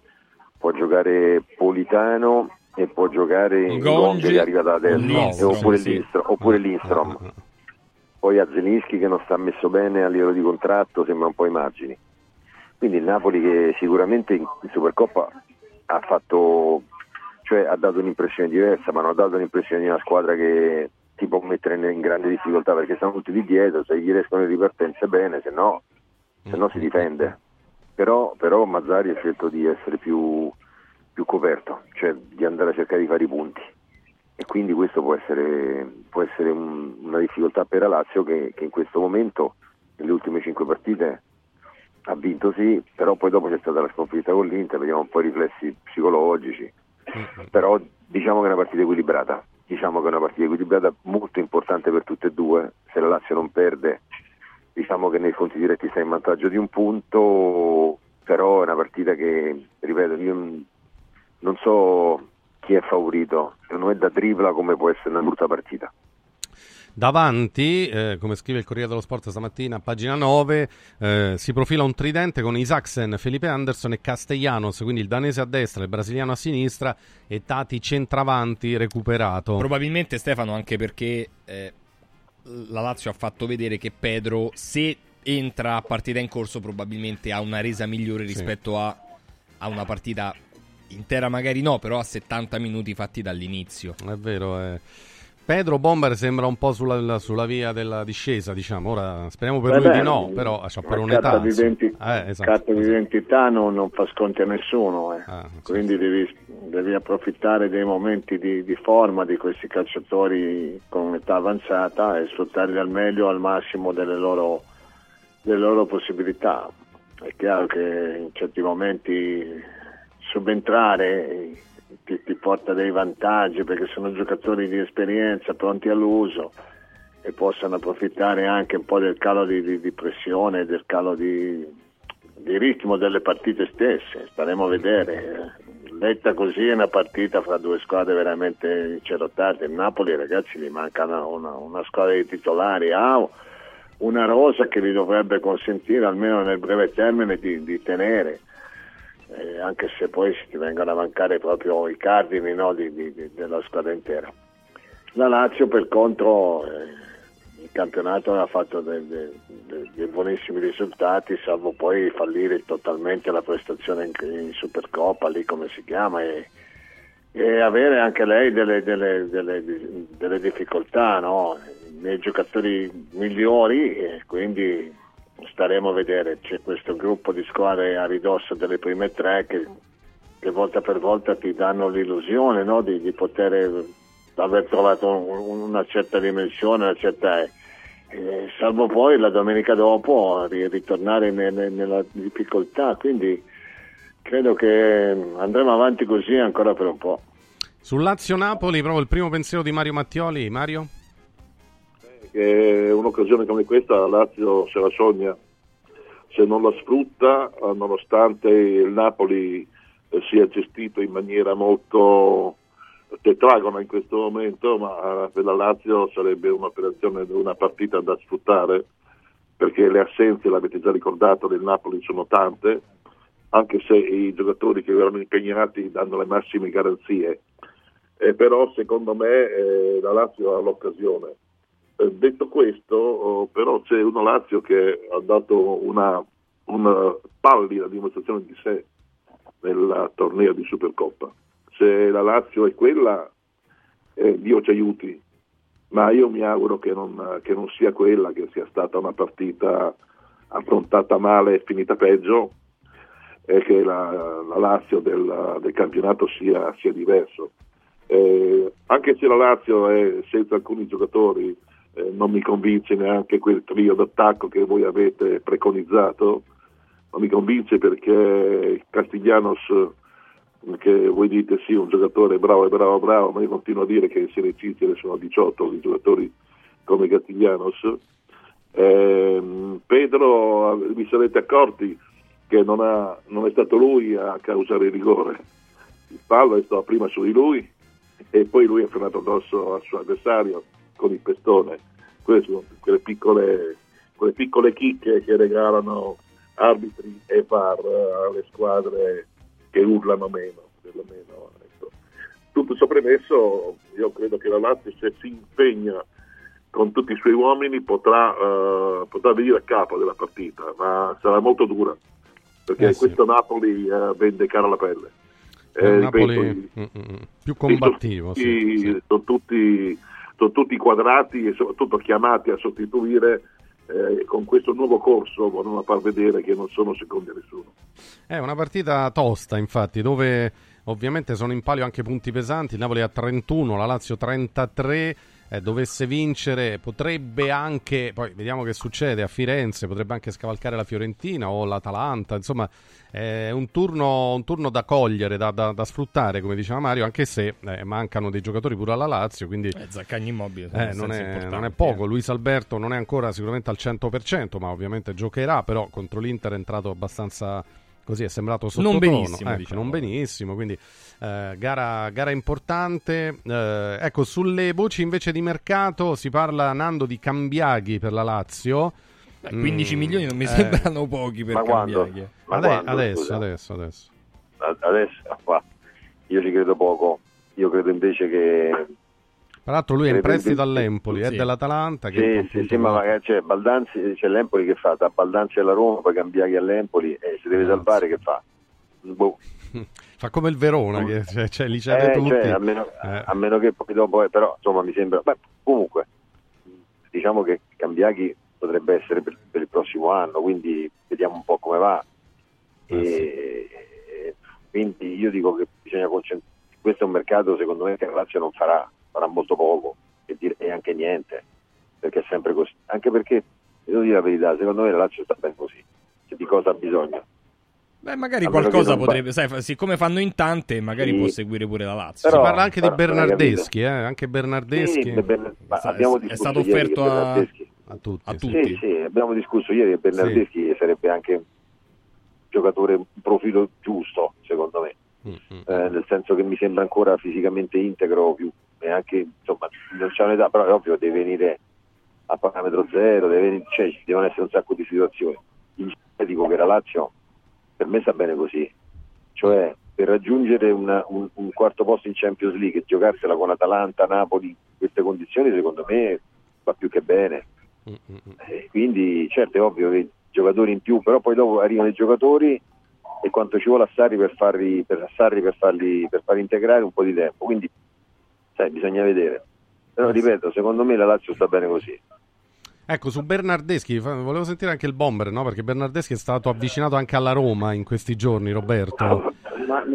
può giocare Politano e può giocare Ngonge che arriva da destra, oppure Lindstrom. Poi a Zelinski che non sta messo bene a livello di contratto, sembra un po' ai margini. Quindi il Napoli che sicuramente in Supercoppa ha dato un'impressione diversa, ma non ha dato l'impressione di una squadra che ti può mettere in grande difficoltà, perché stanno tutti lì dietro, se gli riescono le ripartenze bene, se no si difende. Però Mazzarri ha scelto di essere più coperto, cioè di andare a cercare di fare i punti, e quindi questo può essere una difficoltà per la Lazio che in questo momento, nelle ultime 5 partite, ha vinto sì, però poi dopo c'è stata la sconfitta con l'Inter, vediamo un po' i riflessi psicologici, però diciamo che è una partita equilibrata. Diciamo che è una partita equilibrata, molto importante per tutte e due. Se la Lazio non perde, diciamo che nei sconti diretti sta in vantaggio di un punto, però è una partita che, ripeto, io non so chi è favorito, secondo me da tripla come può essere una brutta partita. Davanti, come scrive il Corriere dello Sport stamattina, pagina 9, si profila un tridente con Isaksen, Felipe Anderson e Castellanos, quindi il danese a destra, il brasiliano a sinistra e Tati centravanti recuperato. Probabilmente, Stefano, anche perché la Lazio ha fatto vedere che Pedro, se entra a partita in corso, probabilmente ha una resa migliore rispetto a una partita intera, magari no, però a 70 minuti fatti dall'inizio. È vero, Pedro Bomber sembra un po' sulla via della discesa, diciamo. Ora speriamo per lui di no, però per un'età esatto. di identità non fa sconti a nessuno, quindi devi approfittare dei momenti di forma di questi calciatori con età avanzata e sfruttarli al meglio, al massimo delle loro possibilità. È chiaro che in certi momenti subentrare ti porta dei vantaggi, perché sono giocatori di esperienza pronti all'uso e possono approfittare anche un po' del calo di pressione, del calo di ritmo delle partite stesse. Staremo a vedere. Detta così è una partita fra due squadre veramente cerottate. Il Napoli, ragazzi, gli manca una squadra di titolari, una rosa che gli dovrebbe consentire almeno nel breve termine di tenere. Anche se poi ti vengono a mancare proprio i cardini della squadra intera. La Lazio, per contro, il campionato ha fatto dei buonissimi risultati, salvo poi fallire totalmente la prestazione in Supercoppa, lì come si chiama, e avere anche lei delle difficoltà, no? Nei giocatori migliori, e quindi staremo a vedere. C'è questo gruppo di squadre a ridosso delle prime tre che volta per volta ti danno l'illusione, no? di poter aver trovato una certa dimensione, una certa salvo poi la domenica dopo ritornare nella difficoltà, quindi credo che andremo avanti così ancora per un po'. Sul Lazio-Napoli proprio il primo pensiero di Mario Mattioli. Mario? Che un'occasione come questa la Lazio se la sogna, se non la sfrutta, nonostante il Napoli sia gestito in maniera molto tetragona in questo momento, ma per la Lazio sarebbe un'operazione, una partita da sfruttare, perché le assenze, l'avete già ricordato, del Napoli sono tante, anche se i giocatori che erano impegnati danno le massime garanzie, però secondo me la Lazio ha l'occasione. Detto questo, però c'è una Lazio che ha dato una pallida dimostrazione di sé nel torneo di Supercoppa. Se la Lazio è quella, Dio ci aiuti, ma io mi auguro che non sia quella, che sia stata una partita affrontata male e finita peggio, e che la Lazio del campionato sia diverso. Anche se la Lazio è senza alcuni giocatori, non mi convince neanche quel trio d'attacco che voi avete preconizzato, non mi convince, perché Castellanos, che voi dite sì, un giocatore bravo, ma io continuo a dire che in Serie C ce ne sono 18 di giocatori come Castellanos. Pedro, vi sarete accorti che non è stato lui a causare il rigore, il fallo è stato prima su di lui e poi lui ha frenato addosso al suo avversario con il pestone. Quelle piccole chicche che regalano arbitri e VAR alle squadre che urlano meno, perlomeno. Ecco. Tutto ciò premesso, io credo che la Lazio, se si impegna con tutti i suoi uomini, potrà venire a capo della partita, ma sarà molto dura, perché questo Napoli vende cara la pelle. Napoli più combattivo. Sono tutti quadrati e soprattutto chiamati a sostituire con questo nuovo corso, vogliono far vedere che non sono secondi a nessuno. È una partita tosta, infatti, dove ovviamente sono in palio anche punti pesanti. Il Napoli ha 31, la Lazio 33. Dovesse vincere, potrebbe anche, poi vediamo che succede a Firenze, potrebbe anche scavalcare la Fiorentina o l'Atalanta. Insomma, è un turno da cogliere, da sfruttare, come diceva Mario, anche se mancano dei giocatori pure alla Lazio, quindi Zaccagni Immobile non è poco. Luis Alberto non è ancora sicuramente al 100%, ma ovviamente giocherà, però contro l'Inter è entrato abbastanza così è sembrato sottotono, non benissimo, quindi gara importante. Ecco, sulle voci invece di mercato si parla, Nando, di Cambiaghi per la Lazio. 15 milioni non mi sembrano pochi per Cambiaghi. Adesso io ci credo poco. Io credo invece che, tra l'altro, lui è in prestito all'Empoli, sì, dell'Atalanta. Che sì, sì, ma magari c'è Baldanzi, c'è l'Empoli che fa, da Baldanzi alla Roma, poi Cambiaghi all'Empoli, e se deve salvare che fa? Boh. Fa come il Verona, che cioè, li cede tutti. Cioè, a meno che poi dopo, però insomma mi sembra. Beh, comunque, diciamo che Cambiaghi potrebbe essere per il prossimo anno, quindi vediamo un po' come va. Quindi io dico che bisogna concentrarsi. Questo è un mercato, secondo me, che la Lazio non farà molto poco, e anche niente, perché è sempre così, anche perché, devo dire la verità, secondo me la Lazio sta ben così, se di cosa ha bisogno. Beh, magari qualcosa potrebbe, sai, siccome fanno in tante, magari sì, può seguire pure la Lazio. Però si parla anche di Bernardeschi, anche Bernardeschi. Sì, è stato offerto a tutti. Sì, sì, abbiamo discusso ieri che Bernardeschi sarebbe anche un giocatore, un profilo giusto, secondo me. Nel senso che mi sembra ancora fisicamente integro, più, e anche insomma non c'è un'età, però è ovvio, deve venire a parametro zero, cioè, ci devono essere un sacco di situazioni. In dico che la Lazio per me sta bene così, cioè per raggiungere un quarto posto in Champions League e giocarsela con Atalanta, Napoli, in queste condizioni secondo me va più che bene. Quindi certo è ovvio che giocatori in più, però poi dopo arrivano i giocatori e quanto ci vuole a Sarri per farli integrare un po' di tempo, quindi sai, bisogna vedere, però ripeto, secondo me la Lazio sta bene così. Ecco, su Bernardeschi volevo sentire anche il bomber, no? Perché Bernardeschi è stato avvicinato anche alla Roma in questi giorni, Roberto.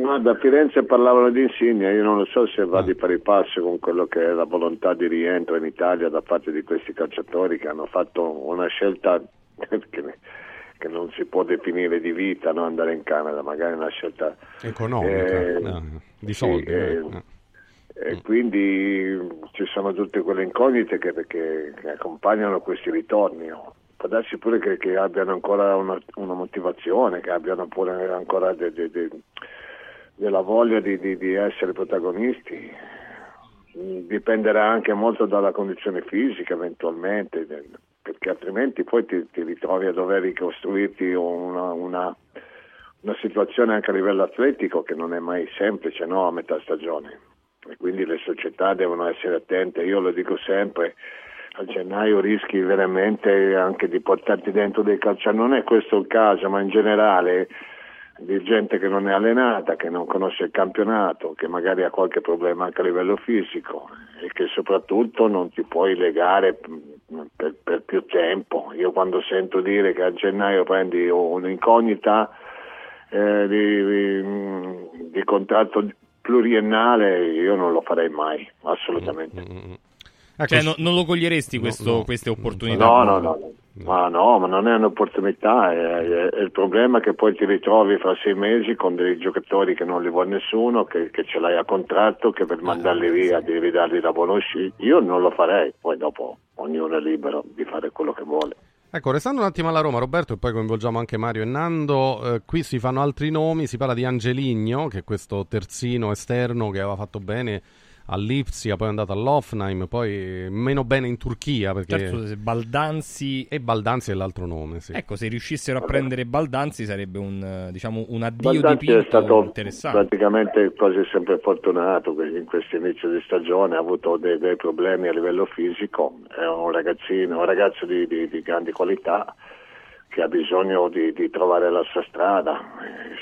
Ma da Firenze parlavano di Insigne, io non lo so se va di pari passo con quello che è la volontà di rientro in Italia da parte di questi calciatori che hanno fatto una scelta che non si può definire di vita, no? Andare in Canada, magari è una scelta economica, di soldi. E quindi ci sono tutte quelle incognite che accompagnano questi ritorni. Può darsi pure che abbiano ancora una motivazione, che abbiano pure ancora della voglia di essere protagonisti. Dipenderà anche molto dalla condizione fisica, eventualmente, perché altrimenti poi ti ritrovi a dover ricostruirti una situazione anche a livello atletico che non è mai semplice, no, a metà stagione, e quindi le società devono essere attente. Io lo dico sempre, a gennaio rischi veramente anche di portarti dentro dei calciatori, non è questo il caso, ma in generale di gente che non è allenata, che non conosce il campionato, che magari ha qualche problema anche a livello fisico e che soprattutto non ti puoi legare per più tempo. Io quando sento dire che a gennaio prendi un'incognita di contratto pluriennale, io non lo farei mai, assolutamente. Cioè, non lo coglieresti queste opportunità? No, ma non è un'opportunità, è il problema che poi ti ritrovi fra 6 mesi con dei giocatori che non li vuole nessuno, che ce l'hai a contratto, che per mandarli via devi dargli la buona uscita. Io non lo farei, poi dopo ognuno è libero di fare quello che vuole. Ecco, restando un attimo alla Roma, Roberto, e poi coinvolgiamo anche Mario e Nando, qui si fanno altri nomi, si parla di Angeligno, che è questo terzino esterno che aveva fatto bene all'Ipsia, poi è andato all'Hoffenheim, poi meno bene in Turchia, perché certo, Baldanzi è l'altro nome, sì. Ecco, se riuscissero a prendere Baldanzi sarebbe un addio Baldanzi dipinto, è stato interessante. Praticamente quasi sempre fortunato in questo inizio di stagione, ha avuto dei problemi a livello fisico, è un ragazzo di grandi qualità che ha bisogno di trovare la sua strada,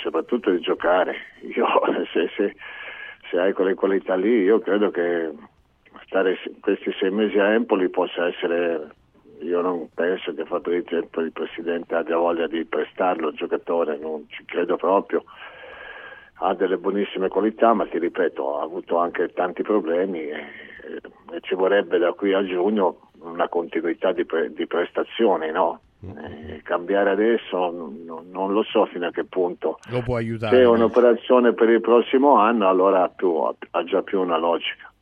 soprattutto di giocare. Io se hai quelle qualità lì, io credo che stare questi 6 mesi a Empoli possa essere, io non penso che Fabrizio Empoli, il presidente, abbia voglia di prestarlo al giocatore, non ci credo proprio. Ha delle buonissime qualità, ma ti ripeto, ha avuto anche tanti problemi e ci vorrebbe da qui a giugno una continuità di prestazioni, no? Cambiare adesso non lo so fino a che punto lo può aiutare. Se è un'operazione per il prossimo anno, allora ha già più una logica.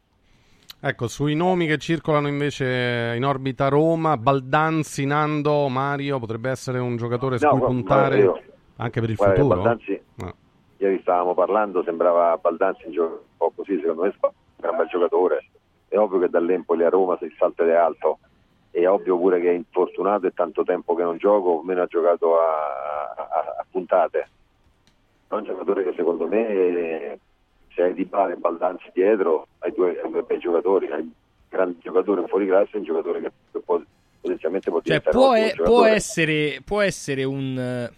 Ecco, sui nomi che circolano invece in orbita Roma, Baldanzi, Nando, Mario, potrebbe essere un giocatore su cui puntare. anche per il futuro. Baldanzi, ieri stavamo parlando, sembrava Baldanzi un po' così, secondo me è un gran bel giocatore, è ovvio che dall'Empoli a Roma si salta di alto, è ovvio pure che è infortunato, è tanto tempo che non gioco, meno ha giocato a puntate, è un giocatore che secondo me, se hai Dybala e Baldanzi dietro, hai due bei giocatori, hai un grande giocatore, un fuoriclasse, un giocatore che può potenzialmente può essere un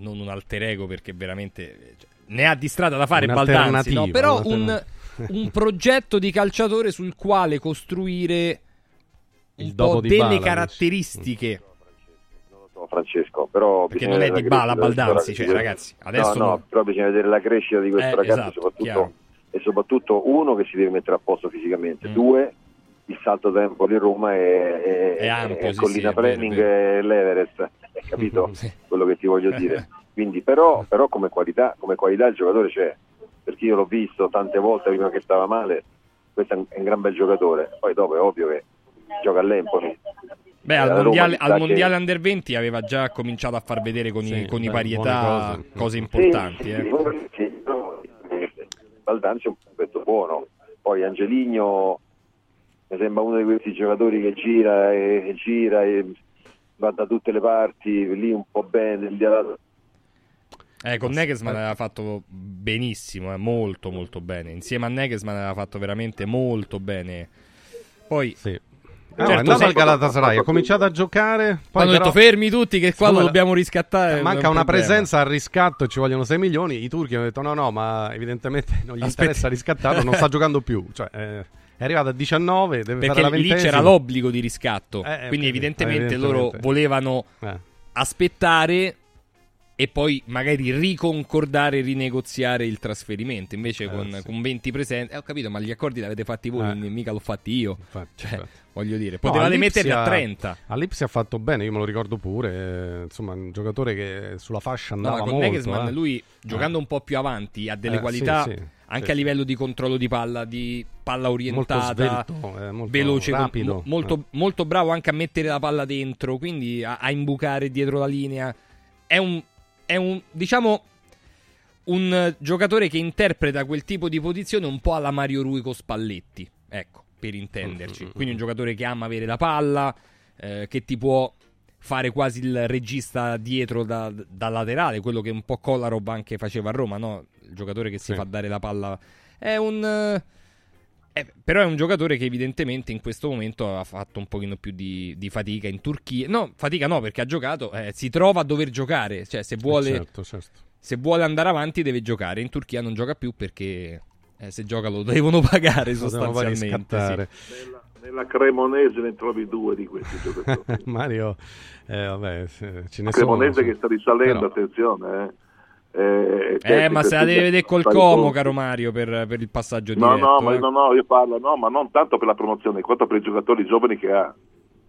non un alter ego, perché veramente ne ha di strada da fare Baldanzi, no? Però un progetto di calciatore sul quale costruire il dopo delle Dybala, caratteristiche. Non lo so, Francesco, però perché non è Dybala Baldanzi, cioè ragazzi, adesso no, però bisogna vedere la crescita di questo ragazzo, esatto, soprattutto uno che si deve mettere a posto fisicamente, due il salto tempo di Roma è Collina Planning e l'Everest, hai capito quello che ti voglio dire? Quindi però come qualità il giocatore c'è, perché io l'ho visto tante volte prima che stava male, questo è un gran bel giocatore, poi dopo è ovvio che gioca all'Empoli. Beh, al mondiale under 20 aveva già cominciato a far vedere con i parietà cose importanti. Sì. Baldanzi è un pezzo buono, poi Angeligno mi sembra uno di questi giocatori che gira e va da tutte le parti, lì un po' bene. Con Nagelsmann aveva fatto benissimo, molto molto bene. Insieme a Nagelsmann aveva fatto veramente molto bene. Poi sì. Certo, andava al Galatasaray, ha cominciato a giocare, poi hanno detto fermi tutti che qua lo dobbiamo riscattare, manca una presenza al riscatto, ci vogliono 6 milioni. I turchi hanno detto no, ma evidentemente non gli interessa riscattarlo, non sta giocando più, cioè è arrivato a 19, deve perché fare la lì c'era l'obbligo di riscatto, quindi evidentemente loro volevano aspettare e poi magari riconcordare e rinegoziare il trasferimento. Invece con 20 presenti... ho capito, ma gli accordi li avete fatti voi, mica l'ho fatti io. Infatti. Voglio dire, potevate metterli a 30. All'Ipsia ha fatto bene, io me lo ricordo pure. Insomma, un giocatore che sulla fascia andava con molto. Con Nagelsmann, lui, giocando un po' più avanti, ha delle qualità... Sì. Anche a livello di controllo di palla orientata, molto svelto, molto veloce, rapido, molto bravo anche a mettere la palla dentro, quindi a imbucare dietro la linea. È un diciamo un giocatore che interpreta quel tipo di posizione un po' alla Mario Rui con Spalletti, ecco, per intenderci. Quindi un giocatore che ama avere la palla, che ti può fare quasi il regista dietro da laterale, quello che un po' Kolarov anche faceva a Roma, no? Il giocatore che si fa dare la palla però è un giocatore che evidentemente in questo momento ha fatto un pochino più di fatica in Turchia. No, fatica no, perché ha giocato, si trova a dover giocare, cioè se vuole se vuole andare avanti deve giocare. In Turchia non gioca più perché se gioca lo devono pagare sostanzialmente. Nella Cremonese ne trovi 2 di questi giocatori. Mario, ce ne sono. Cremonese che sta risalendo, però... attenzione. Ma se la devi vedere col Como, caro Mario, per il passaggio diretto. No, io parlo, ma non tanto per la promozione, quanto per i giocatori giovani che ha.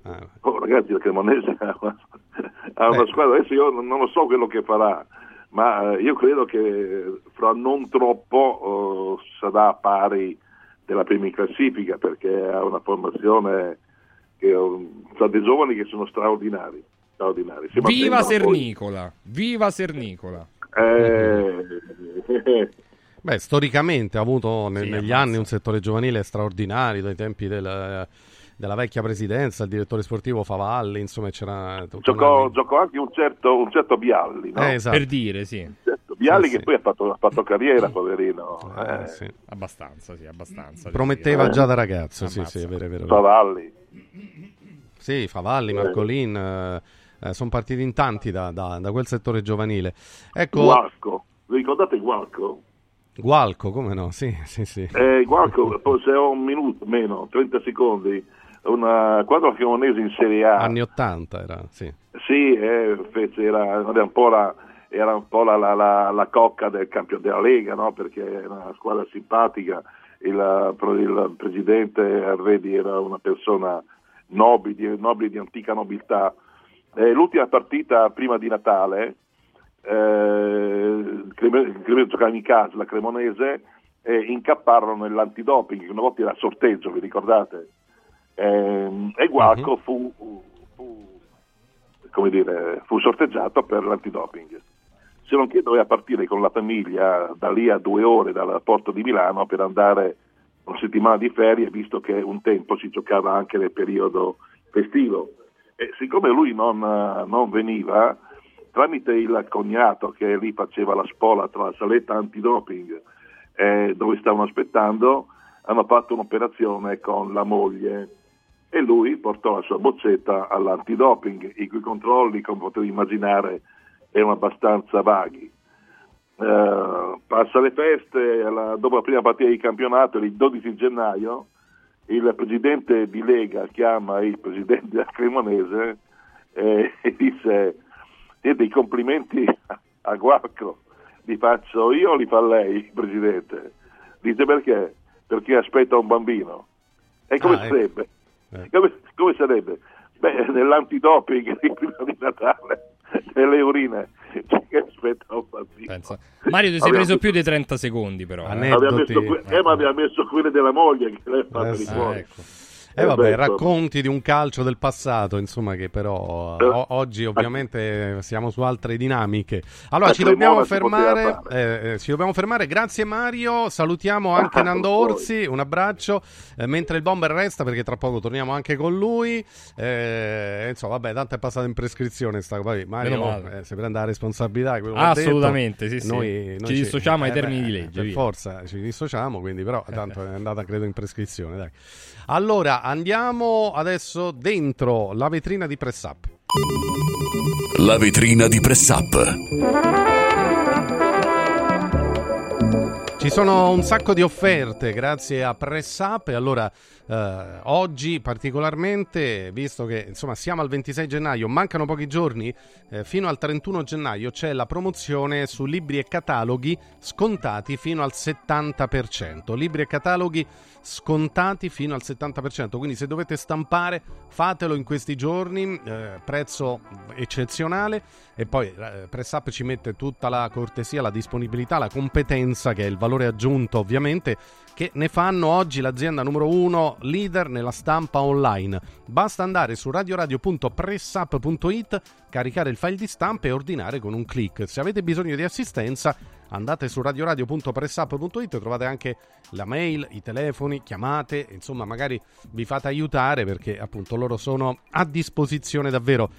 Ragazzi, la Cremonese ha una squadra, adesso io non lo so quello che farà, ma io credo che fra non troppo sarà pari della prima in classifica, perché ha una formazione che ha dei giovani che sono straordinari. Viva Ser Nicola! Beh, storicamente ha avuto negli anni un settore giovanile straordinario, dai tempi della vecchia presidenza, il direttore sportivo Favalli, insomma c'era... Giocò anche un certo Bialli, no? Esatto. Per dire, sì. Viali che poi ha fatto carriera, poverino. Abbastanza. Prometteva già da ragazzo, sì, vero. Favalli, Marcolin, sono partiti in tanti da quel settore giovanile. Ecco. Gualco, vi ricordate Gualco? Gualco, come no? Sì. Gualco, se ho un minuto meno, 30 secondi, quando la Cremonese in Serie A... Anni 80 era, sì. Sì, era un po' la cocca del campione della Lega, no? Perché era una squadra simpatica, il presidente Arredi era una persona nobile di antica nobiltà. L'ultima partita prima di Natale, giocava in casa la Cremonese, incapparono nell'antidoping, una volta era sorteggio, vi ricordate? E Gualco fu come dire, fu sorteggiato per l'antidoping. Se non che doveva partire con la famiglia da lì a 2 ore dal porto di Milano per andare una settimana di ferie, visto che un tempo si giocava anche nel periodo festivo. E siccome lui non veniva, tramite il cognato che lì faceva la spola tra la saletta antidoping dove stavano aspettando, hanno fatto un'operazione con la moglie e lui portò la sua boccetta all'antidoping, i cui controlli, come potete immaginare, erano abbastanza vaghi. Passa le feste, dopo la prima partita di campionato, il 12 gennaio, il presidente di Lega chiama il presidente del Cremonese e dice: dei complimenti a Guarco li faccio io o li fa lei, presidente? Dice: perché? Perché aspetta un bambino. E come sarebbe? Come sarebbe? Beh, nell'antidoping prima di Natale, nelle urine, che aspetta un bambino. Penso. Mario, ti sei preso più di 30 secondi, però. Ma abbiamo messo quelle della moglie che l'ha fatto di fuori. Ecco. Vabbè, racconti di un calcio del passato, insomma, che però oggi ovviamente siamo su altre dinamiche. Allora ci dobbiamo fermare. Grazie Mario, salutiamo anche Nando Orsi, un abbraccio, mentre il bomber resta, perché tra poco torniamo anche con lui. Insomma, vabbè, tanto è passata in prescrizione sta cosa. Mario si prende la responsabilità, quello assolutamente detto. Sì. Noi ci dissociamo ai termini di legge. Per forza ci dissociamo, quindi però tanto è andata credo in prescrizione, dai. Allora, andiamo adesso dentro la vetrina di Press Up. La vetrina di Press Up. Ci sono un sacco di offerte grazie a Press Up, e allora oggi particolarmente, visto che insomma siamo al 26 gennaio, mancano pochi giorni, fino al 31 gennaio c'è la promozione su libri e cataloghi scontati fino al 70%. Libri e cataloghi scontati fino al 70%, quindi se dovete stampare fatelo in questi giorni, prezzo eccezionale, e poi Press Up ci mette tutta la cortesia, la disponibilità, la competenza, che è il valore aggiunto ovviamente, che ne fanno oggi l'azienda numero 1 leader nella stampa online. Basta andare su radioradio.pressup.it, caricare il file di stampa e ordinare con un click. Se avete bisogno di assistenza andate su radioradio.pressup.it, trovate anche la mail, i telefoni, chiamate, insomma magari vi fate aiutare, perché appunto loro sono a disposizione davvero.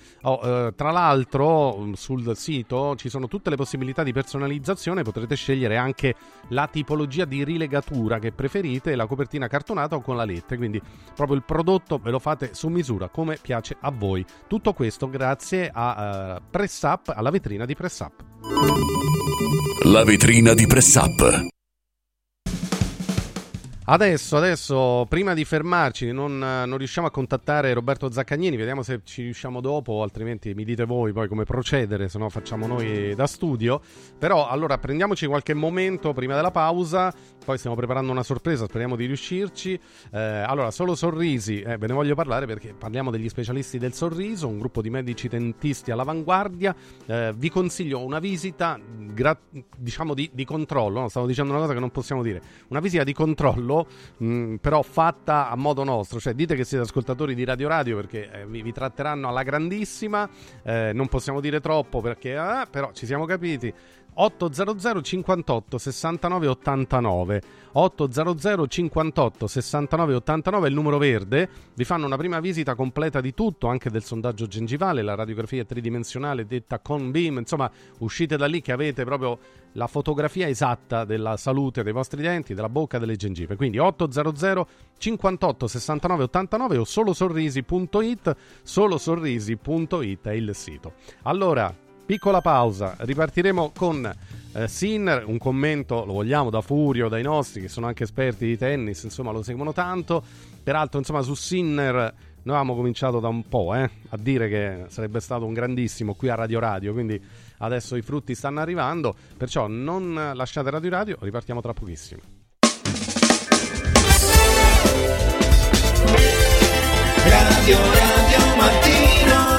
Tra l'altro sul sito ci sono tutte le possibilità di personalizzazione, potrete scegliere anche la tipologia di rilegatura che preferite, la copertina cartonata o con la lette, quindi proprio il prodotto ve lo fate su misura come piace a voi. Tutto questo grazie a Press Up, alla vetrina di Press Up. La vetrina di Press Up. Adesso, prima di fermarci, non riusciamo a contattare Roberto Zaccagnini, vediamo se ci riusciamo dopo, altrimenti mi dite voi poi come procedere, se no facciamo noi da studio. Però allora prendiamoci qualche momento prima della pausa, poi stiamo preparando una sorpresa, speriamo di riuscirci. Allora, solo sorrisi, ve ne voglio parlare perché parliamo degli specialisti del sorriso, un gruppo di medici dentisti all'avanguardia. Vi consiglio una visita di controllo, no? Stavo dicendo una cosa che non possiamo dire, una visita di controllo, però fatta a modo nostro, cioè dite che siete ascoltatori di Radio Radio, perché vi tratteranno alla grandissima, non possiamo dire troppo perché però ci siamo capiti. 800 58 69 89 800 58 69 89 è il numero verde. Vi fanno una prima visita completa di tutto, anche del sondaggio gengivale, la radiografia tridimensionale detta con beam, insomma uscite da lì che avete proprio la fotografia esatta della salute dei vostri denti, della bocca, delle gengive. Quindi 800 58 69 89 o solosorrisi.it, solosorrisi.it è il sito. Allora, piccola pausa, ripartiremo con Sinner, un commento lo vogliamo da Furio, dai nostri che sono anche esperti di tennis, insomma lo seguono tanto. Peraltro insomma su Sinner noi avevamo cominciato da un po' a dire che sarebbe stato un grandissimo qui a Radio Radio, quindi adesso i frutti stanno arrivando, perciò non lasciate Radio Radio, ripartiamo tra pochissimo. Radio Radio Mattino.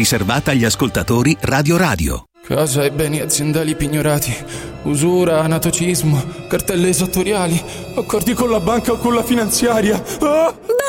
riservata agli ascoltatori Radio Radio. Casa e beni aziendali pignorati, usura, anatocismo, cartelle esattoriali, accordi con la banca o con la finanziaria. Ah!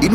In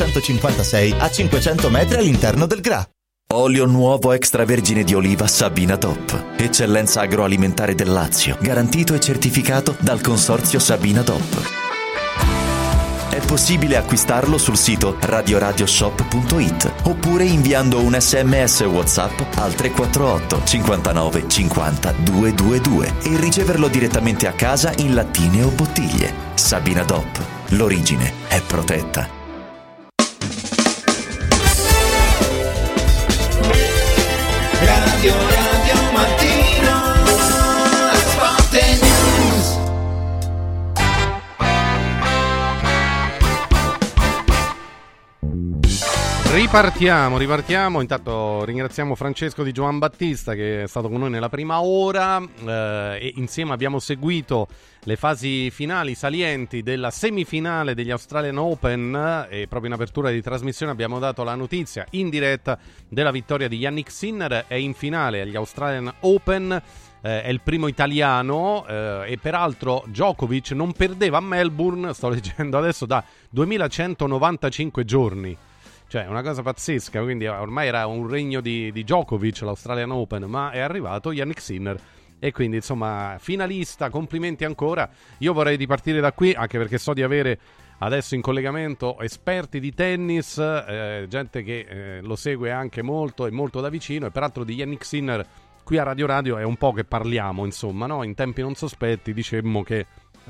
156 a 500 metri all'interno del GRA. Olio nuovo extravergine di oliva Sabina DOP, eccellenza agroalimentare del Lazio, garantito e certificato dal consorzio Sabina DOP. È possibile acquistarlo sul sito radioradioshop.it oppure inviando un SMS WhatsApp al 348 59 50 222 e riceverlo direttamente a casa in lattine o bottiglie. Sabina DOP, l'origine è protetta. Radio Mattino Sport & News. Ripartiamo. Intanto ringraziamo Francesco Di Giovan Battista che è stato con noi nella prima ora e insieme abbiamo seguito le fasi finali salienti della semifinale degli Australian Open e proprio in apertura di trasmissione abbiamo dato la notizia in diretta della vittoria di Jannik Sinner. È in finale agli Australian Open, è il primo italiano e peraltro Djokovic non perdeva a Melbourne, sto leggendo adesso, da 2195 giorni. Cioè, una cosa pazzesca, quindi ormai era un regno di Djokovic l'Australian Open, ma è arrivato Jannik Sinner. E quindi, insomma, finalista, complimenti ancora. Io vorrei ripartire da qui, anche perché so di avere Adesso in collegamento esperti di tennis, gente che lo segue anche molto e molto da vicino, e peraltro di Jannik Sinner qui a Radio Radio è un po' che parliamo, insomma, no? In tempi non sospetti dicemmo che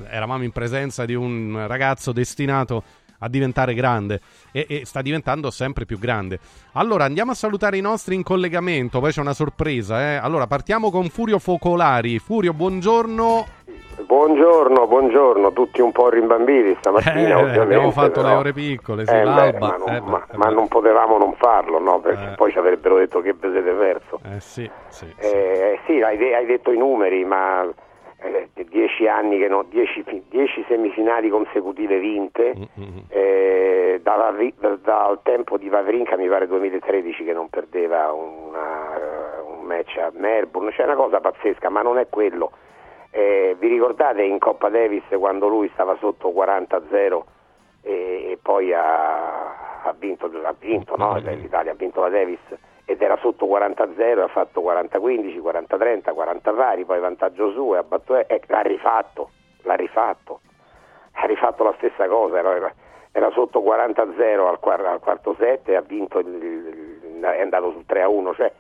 eravamo in presenza di un ragazzo destinato a diventare grande, e sta diventando sempre più grande. Allora andiamo a salutare i nostri in collegamento, poi c'è una sorpresa, eh? Allora partiamo con Furio Focolari. Furio, buongiorno. Buongiorno a tutti, un po' rimbambiti stamattina, ovviamente. Abbiamo fatto le ore piccole, sì, l'alba. Ma non potevamo non farlo, no? Perché poi ci avrebbero detto che vi siete perso. Sì, hai detto i numeri, ma 10 semifinali consecutive vinte, dal tempo di Wawrinka mi pare 2013 che non perdeva un match a Melbourne, c'è una cosa pazzesca, ma non è quello. Vi ricordate in Coppa Davis quando lui stava sotto 40-0 e poi ha vinto no? L'Italia ha vinto la Davis ed era sotto 40-0, ha fatto 40-15, 40-30, 40 pari, poi vantaggio suo, ha rifatto la stessa cosa, era sotto 40-0 al quarto set e ha vinto, è andato sul 3-1, cioè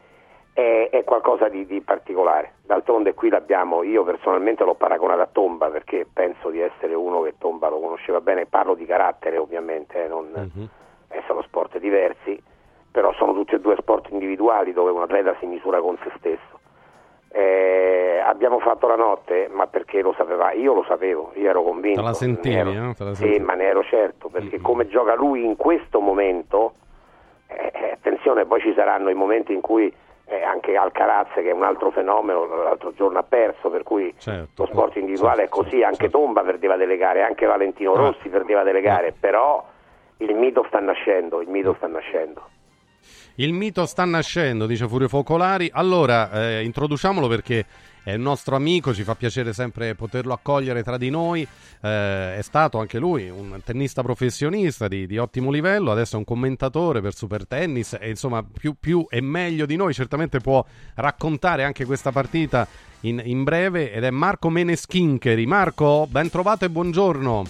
è qualcosa di particolare. D'altronde qui l'abbiamo, io personalmente l'ho paragonato a Tomba perché penso di essere uno che Tomba lo conosceva bene, parlo di carattere ovviamente, sono sport diversi, però sono tutti e due sport individuali dove un atleta si misura con se stesso. Abbiamo fatto la notte, ma perché lo sapeva, io lo sapevo, io ero convinto. Te la sentivi, no? Sì, ma ne ero certo, perché come gioca lui in questo momento, attenzione, poi ci saranno i momenti in cui anche Alcaraz, che è un altro fenomeno, l'altro giorno ha perso, per cui certo, lo sport individuale certo, è così, anche certo. Tomba perdeva delle gare, anche Valentino Rossi perdeva delle gare, però il mito sta nascendo, dice Furio Focolari. Allora introduciamolo perché è il nostro amico, ci fa piacere sempre poterlo accogliere tra di noi, è stato anche lui un tennista professionista di ottimo livello, adesso è un commentatore per Super Tennis e insomma più e meglio di noi certamente può raccontare anche questa partita in breve, ed è Marco Meneschincheri. Marco, ben trovato e buongiorno.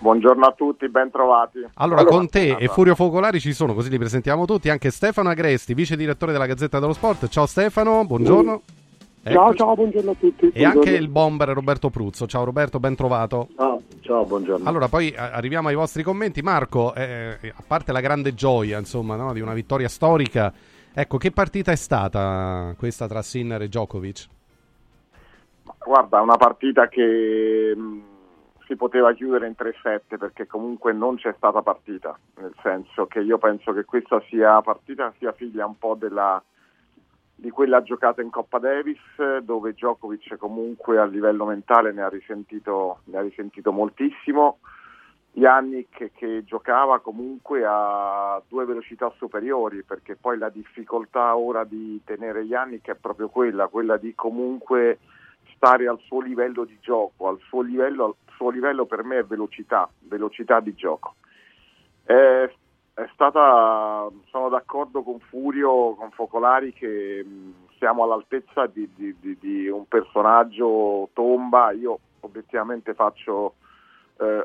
Buongiorno a tutti, ben trovati. Allora con te e Furio Focolari ci sono, così li presentiamo tutti, anche Stefano Agresti, vice direttore della Gazzetta dello Sport. Ciao Stefano, buongiorno. Ciao, buongiorno a tutti. E buongiorno. Anche il bomber Roberto Pruzzo. Ciao Roberto, ben trovato. Ciao, buongiorno. Allora poi arriviamo ai vostri commenti. Marco, a parte la grande gioia, insomma, no, di una vittoria storica, ecco, che partita è stata questa tra Sinner e Djokovic? Guarda, una partita che si poteva chiudere in 3-7, perché comunque non c'è stata partita, nel senso che io penso che questa sia partita sia figlia un po' di quella giocata in Coppa Davis, dove Djokovic comunque a livello mentale ne ha risentito moltissimo. Jannik, che giocava comunque a due velocità superiori, perché poi la difficoltà ora di tenere Jannik è proprio quella di comunque stare al suo livello di gioco, al suo livello per me è velocità di gioco. Sono d'accordo con Furio, con Focolari, che siamo all'altezza di un personaggio Tomba. Io obiettivamente faccio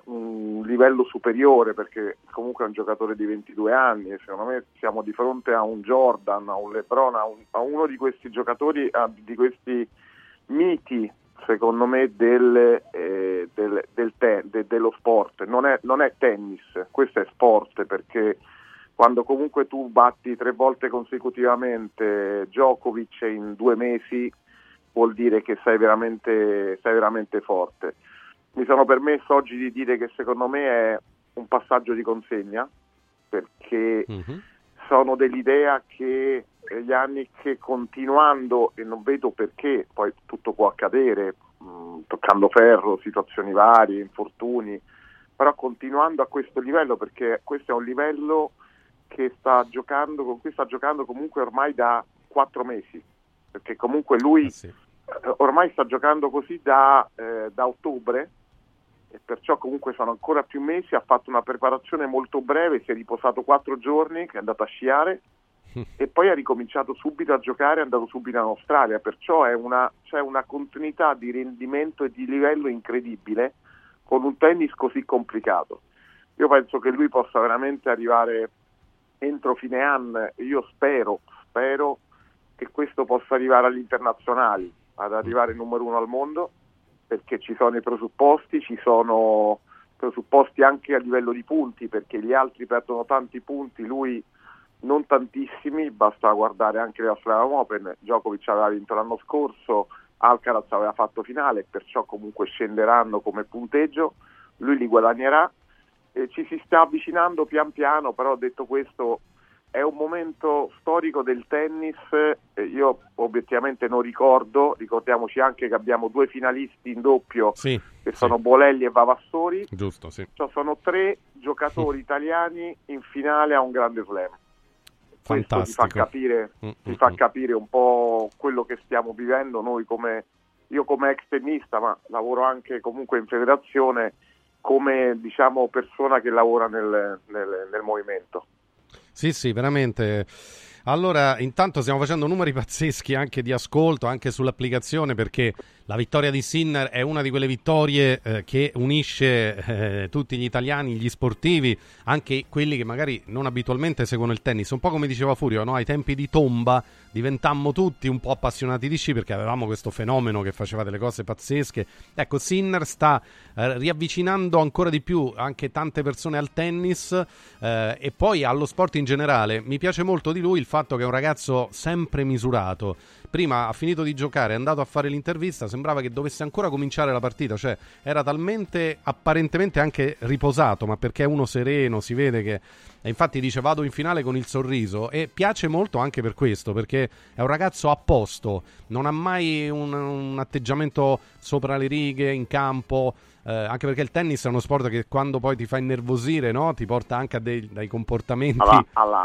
un livello superiore, perché comunque è un giocatore di 22 anni e secondo me siamo di fronte a un Jordan, a un LeBron, a uno di questi giocatori, di questi miti secondo me dello sport. Non è tennis, questo è sport, perché quando comunque tu batti 3 volte consecutivamente Djokovic in 2 mesi vuol dire che sei veramente forte. Mi sono permesso oggi di dire che secondo me è un passaggio di consegna, perché sono dell'idea che Jannik, continuando, e non vedo perché, poi tutto può accadere, toccando ferro, situazioni varie, infortuni, però continuando a questo livello, perché questo è un livello che sta giocando comunque ormai da 4 mesi, perché comunque lui ormai sta giocando così da ottobre, e perciò comunque sono ancora più mesi. Ha fatto una preparazione molto breve, si è riposato 4 giorni, che è andato a sciare e poi ha ricominciato subito a giocare, è andato subito in Australia, perciò c'è una continuità di rendimento e di livello incredibile con un tennis così complicato. Io penso che lui possa veramente arrivare entro fine anno, io spero che questo possa arrivare agli internazionali, ad arrivare numero uno al mondo, perché ci sono i presupposti, ci sono presupposti anche a livello di punti, perché gli altri perdono tanti punti, lui non tantissimi, basta guardare anche l'Australian Open, Djokovic aveva vinto l'anno scorso, Alcaraz aveva fatto finale, perciò comunque scenderanno come punteggio, lui li guadagnerà. Ci si sta avvicinando pian piano, però detto questo è un momento storico del tennis, io obiettivamente non ricordo, ricordiamoci anche che abbiamo due finalisti in doppio, sì, che sono Bolelli e Vavassori, giusto, sì. Cioè sono tre giocatori italiani in finale a un grande slam. Fantastico. Questo ti fa capire un po' quello che stiamo vivendo noi, come io come ex tennista, ma lavoro anche comunque in federazione, come diciamo persona che lavora nel movimento. Sì, sì, veramente. Allora, intanto stiamo facendo numeri pazzeschi anche di ascolto, anche sull'applicazione, perché la vittoria di Sinner è una di quelle vittorie che unisce tutti gli italiani, gli sportivi, anche quelli che magari non abitualmente seguono il tennis. Un po' come diceva Furio, no? Ai tempi di Tomba diventammo tutti un po' appassionati di sci, perché avevamo questo fenomeno che faceva delle cose pazzesche. Ecco, Sinner sta riavvicinando ancora di più anche tante persone al tennis e poi allo sport in generale. Mi piace molto di lui il fatto che è un ragazzo sempre misurato. Prima ha finito di giocare, è andato a fare l'intervista, sembrava che dovesse ancora cominciare la partita, cioè era talmente apparentemente anche riposato, ma perché è uno sereno, si vede che... E infatti dice vado in finale con il sorriso, e piace molto anche per questo, perché è un ragazzo a posto, non ha mai un atteggiamento sopra le righe in campo, anche perché il tennis è uno sport che quando poi ti fa innervosire, no? Ti porta anche a dei comportamenti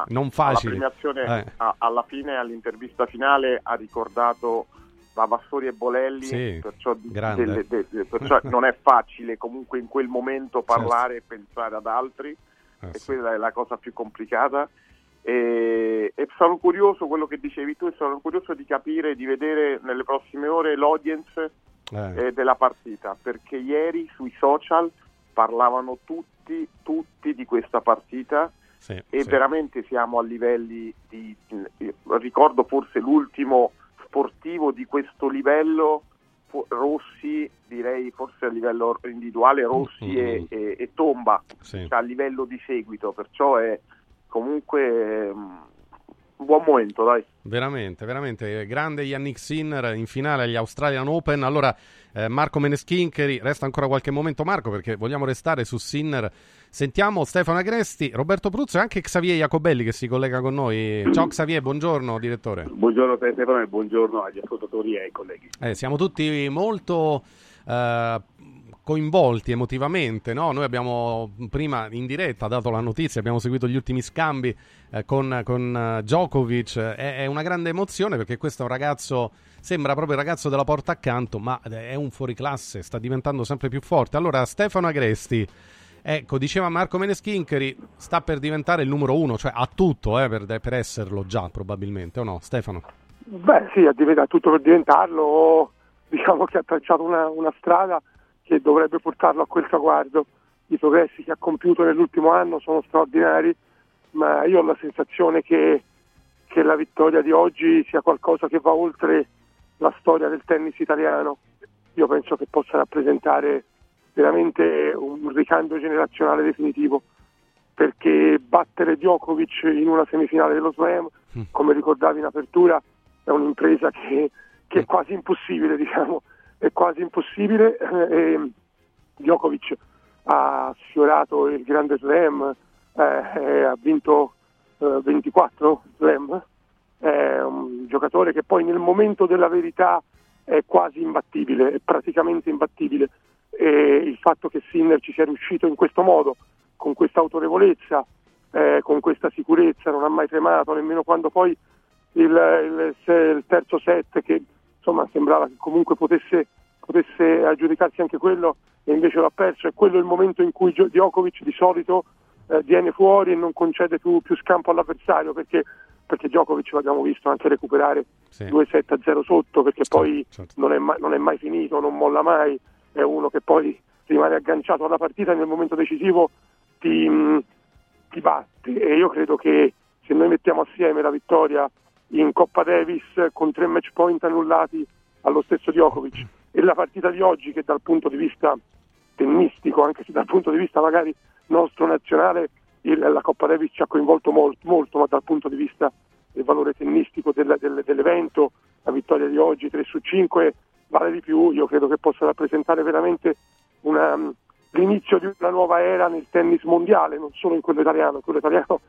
non facili. Alla premiazione, alla fine, all'intervista finale ha ricordato Vavassori e Bolelli, sì, perciò non è facile comunque in quel momento parlare, certo, e pensare ad altri, e quella è la cosa più complicata, e sono curioso, quello che dicevi tu, e sono curioso di capire, di vedere nelle prossime ore l'audience della partita, perché ieri sui social parlavano tutti di questa partita, sì, e sì, veramente siamo a livelli di, ricordo forse l'ultimo sportivo di questo livello, Rossi, direi forse a livello individuale Rossi e Tomba, sì, cioè a livello di seguito, perciò è comunque un buon momento, dai. Veramente, veramente grande Jannik Sinner in finale agli Australian Open. Allora Marco Meneschincheri, resta ancora qualche momento Marco, perché vogliamo restare su Sinner. Sentiamo Stefano Agresti, Roberto Pruzzo e anche Xavier Iacobelli che si collega con noi. Ciao Xavier, buongiorno direttore. Buongiorno a te Stefano e buongiorno agli ascoltatori e ai colleghi. Siamo tutti molto coinvolti emotivamente, no? Noi abbiamo prima in diretta dato la notizia, abbiamo seguito gli ultimi scambi con Djokovic, è una grande emozione perché questo è un ragazzo, sembra proprio il ragazzo della porta accanto, ma è un fuoriclasse, sta diventando sempre più forte. Allora Stefano Agresti, ecco, diceva Marco Meneschincheri, sta per diventare il numero uno, cioè ha tutto per esserlo già probabilmente, o no Stefano? Beh sì, ha tutto per diventarlo, diciamo che ha tracciato una strada che dovrebbe portarlo a quel traguardo. I progressi che ha compiuto nell'ultimo anno sono straordinari, ma io ho la sensazione che la vittoria di oggi sia qualcosa che va oltre la storia del tennis italiano. Io penso che possa rappresentare veramente un ricambio generazionale definitivo, perché battere Djokovic in una semifinale dello Slam, come ricordavi in apertura, è un'impresa che è quasi impossibile, diciamo. È quasi impossibile, Djokovic ha sfiorato il grande slam, ha vinto 24 slam, è un giocatore che poi nel momento della verità è quasi imbattibile, è praticamente imbattibile, e il fatto che Sinner ci sia riuscito in questo modo, con questa autorevolezza, con questa sicurezza, non ha mai tremato, nemmeno quando poi il terzo set, che insomma sembrava che comunque potesse aggiudicarsi anche quello, e invece l'ha perso, e quello è il momento in cui Djokovic di solito viene fuori e non concede più scampo all'avversario, perché Djokovic l'abbiamo visto anche recuperare 2-7-0 sotto, perché poi non è mai finito, non molla mai, è uno che poi rimane agganciato alla partita, nel momento decisivo ti batte, e io credo che se noi mettiamo assieme la vittoria in Coppa Davis con 3 match point annullati allo stesso Djokovic e la partita di oggi, che dal punto di vista tennistico, anche se dal punto di vista magari nostro nazionale, la Coppa Davis ci ha coinvolto molto, ma dal punto di vista del valore tennistico dell'evento la vittoria di oggi 3/5 vale di più. Io credo che possa rappresentare veramente l'inizio di una nuova era nel tennis mondiale, non solo in quello italiano. In quello italiano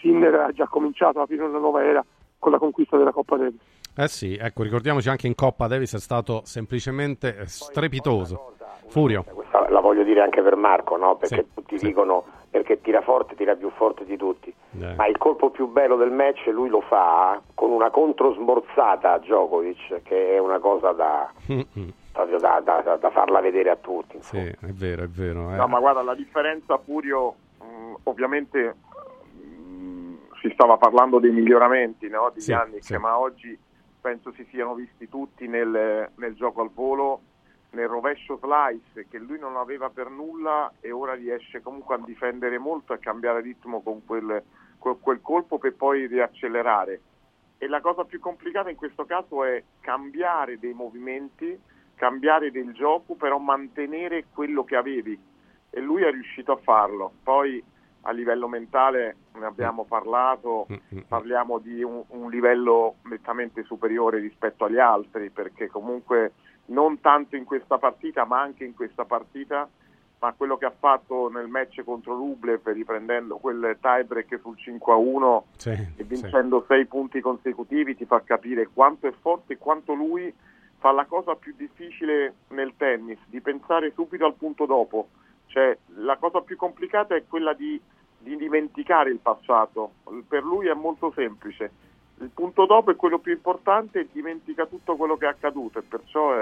Sinner ha già cominciato ad aprire una nuova era con la conquista della Coppa Davis. Eh sì, ecco, ricordiamoci anche in Coppa Davis è stato semplicemente strepitoso. Furio. Questa la voglio dire anche per Marco, no? Perché sì, tutti dicono perché tira forte, tira più forte di tutti. Ma il colpo più bello del match lui lo fa con una controsmorzata a Djokovic, che è una cosa da farla vedere a tutti. Sì, è vero. No, ma guarda, la differenza, Furio, ovviamente si stava parlando dei miglioramenti, no? Di Jannik, ma oggi penso si siano visti tutti nel gioco al volo, nel rovescio slice che lui non aveva per nulla, e ora riesce comunque a difendere molto, a cambiare ritmo con quel colpo per poi riaccelerare. E la cosa più complicata in questo caso è cambiare dei movimenti, cambiare del gioco, però mantenere quello che avevi, e lui è riuscito a farlo. Poi a livello mentale ne abbiamo parlato, parliamo di un livello nettamente superiore rispetto agli altri, perché comunque non tanto in questa partita, ma anche in questa partita, ma quello che ha fatto nel match contro Rublev, riprendendo quel tie-break sul 5-1 e vincendo 6 punti consecutivi, ti fa capire quanto è forte e quanto lui fa la cosa più difficile nel tennis, di pensare subito al punto dopo. Cioè, la cosa più complicata è quella di dimenticare il passato. Per lui è molto semplice. Il punto dopo è quello più importante, e dimentica tutto quello che è accaduto, e perciò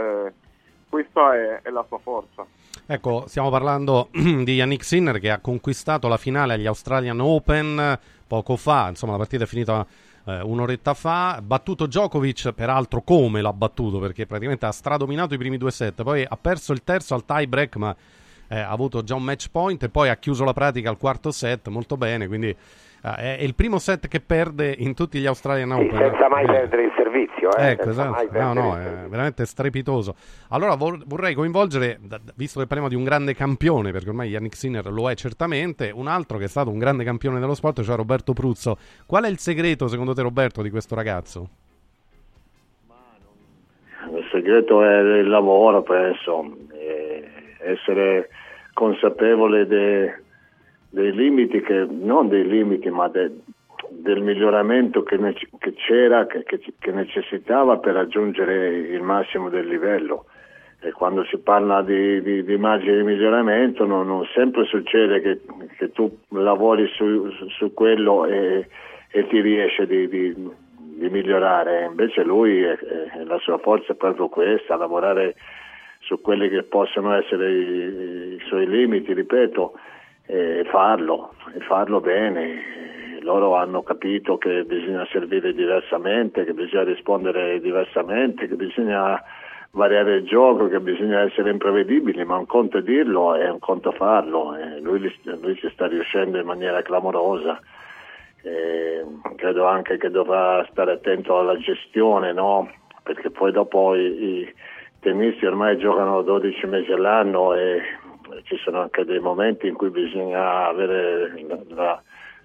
questa è la sua forza. Ecco, stiamo parlando di Jannik Sinner, che ha conquistato la finale agli Australian Open poco fa, insomma la partita è finita un'oretta fa, battuto Djokovic, peraltro come l'ha battuto, perché praticamente ha stradominato i primi 2 set, poi ha perso il terzo al tie break, ma ha avuto già un match point, e poi ha chiuso la pratica al quarto set molto bene, quindi è il primo set che perde in tutti gli Australian Open. Sì, senza mai perdere il servizio. Ecco, esatto. No, è veramente strepitoso. Allora vorrei coinvolgere, visto che parliamo di un grande campione, perché ormai Jannik Sinner lo è certamente, un altro che è stato un grande campione dello sport, cioè Roberto Pruzzo. Qual è il segreto, secondo te, Roberto, di questo ragazzo? Il segreto è il lavoro, penso. Essere consapevole dei limiti, che non dei limiti, ma del miglioramento che c'era, che necessitava per raggiungere il massimo del livello. E quando si parla di margine di miglioramento non sempre succede che tu lavori su quello e ti riesce di migliorare. Invece lui, la sua forza è proprio questa, lavorare su quelli che possono essere i suoi limiti, ripeto, e farlo bene. Loro hanno capito che bisogna servire diversamente, che bisogna rispondere diversamente, che bisogna variare il gioco, che bisogna essere imprevedibili, ma un conto è dirlo e un conto farlo. Lui ci sta riuscendo in maniera clamorosa. Credo anche che dovrà stare attento alla gestione, no? Perché poi dopo i tennisti ormai giocano 12 mesi all'anno, e ci sono anche dei momenti in cui bisogna avere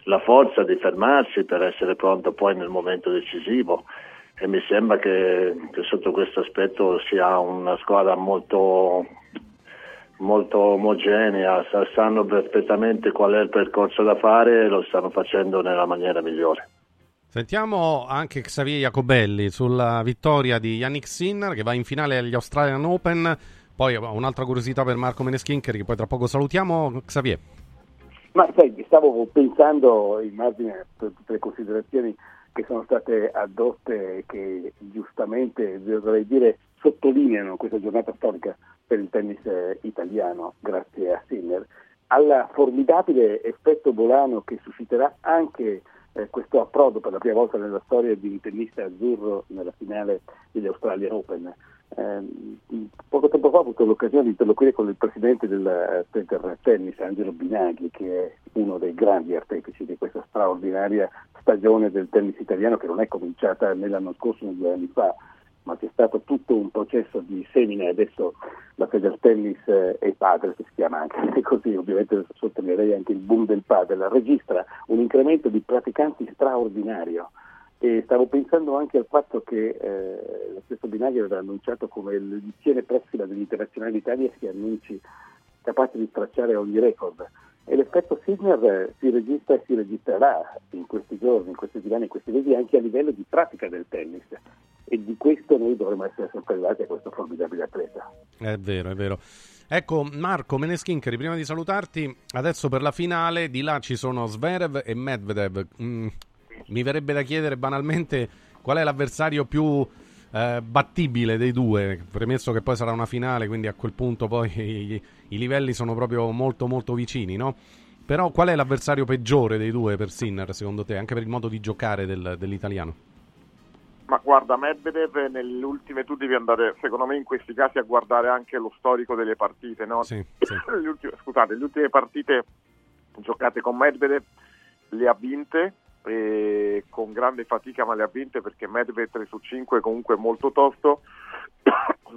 la forza di fermarsi per essere pronto poi nel momento decisivo, e mi sembra che sotto questo aspetto sia una squadra molto, molto omogenea, sanno perfettamente qual è il percorso da fare e lo stanno facendo nella maniera migliore. Sentiamo anche Xavier Jacobelli sulla vittoria di Jannik Sinner, che va in finale agli Australian Open. Poi un'altra curiosità per Marco Meneschincheri, che poi tra poco salutiamo. Xavier. Ma sai, stavo pensando, in margine, tutte le considerazioni che sono state addotte, che giustamente, dovrei dire, sottolineano questa giornata storica per il tennis italiano, grazie a Sinner, al formidabile effetto volano che susciterà anche questo approdo per la prima volta nella storia di un tennista azzurro nella finale degli Australian Open. Poco tempo fa ho avuto l'occasione di interloquire con il presidente del tennis, Angelo Binaghi, che è uno dei grandi artefici di questa straordinaria stagione del tennis italiano, che non è cominciata né l'anno scorso né 2 anni fa, ma c'è stato tutto un processo di semine. Adesso la Federtennis e padel, che si chiama anche così, ovviamente sottolineerei anche il boom del padel, registra un incremento di praticanti straordinario. E stavo pensando anche al fatto che lo stesso Binaghi aveva annunciato come l'edizione prossima degli Internazionali d'Italia si annunci capace di stracciare ogni record, e l'effetto Sinner si registra e si registrerà in questi giorni, in questi giorni, in questi mesi, anche a livello di pratica del tennis, e di questo noi dovremmo essere sorpresi a questo formidabile atleta. È vero, è vero. Ecco Marco Meneschincheri, prima di salutarti, adesso per la finale di là ci sono Zverev e Medvedev. Mi verrebbe da chiedere banalmente qual è l'avversario più battibile dei due, premesso che poi sarà una finale, quindi a quel punto poi i livelli sono proprio molto molto vicini, no? Però qual è l'avversario peggiore dei due per Sinner, secondo te, anche per il modo di giocare dell'italiano? Ma guarda, Medvedev nelle ultime, tu devi andare secondo me in questi casi a guardare anche lo storico delle partite, no? Sì, sì. Le ultime partite giocate con Medvedev le ha vinte, e con grande fatica, ma le ha vinte, perché Medvedev 3 su 5 comunque molto tosto.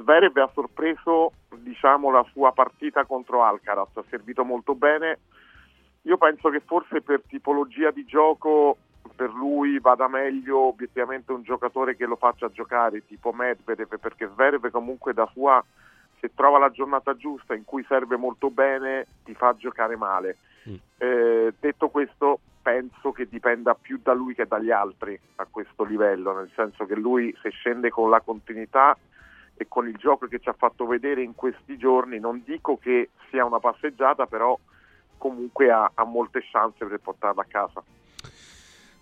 Zverev ha sorpreso, diciamo, la sua partita contro Alcaraz, ha servito molto bene. Io penso che forse per tipologia di gioco per lui vada meglio obiettivamente un giocatore che lo faccia giocare tipo Medvedev, perché Zverev comunque da sua, se trova la giornata giusta in cui serve molto bene, ti fa giocare male. Detto questo, penso che dipenda più da lui che dagli altri a questo livello, nel senso che lui, se scende con la continuità e con il gioco che ci ha fatto vedere in questi giorni, non dico che sia una passeggiata, però comunque ha molte chance per portarla a casa.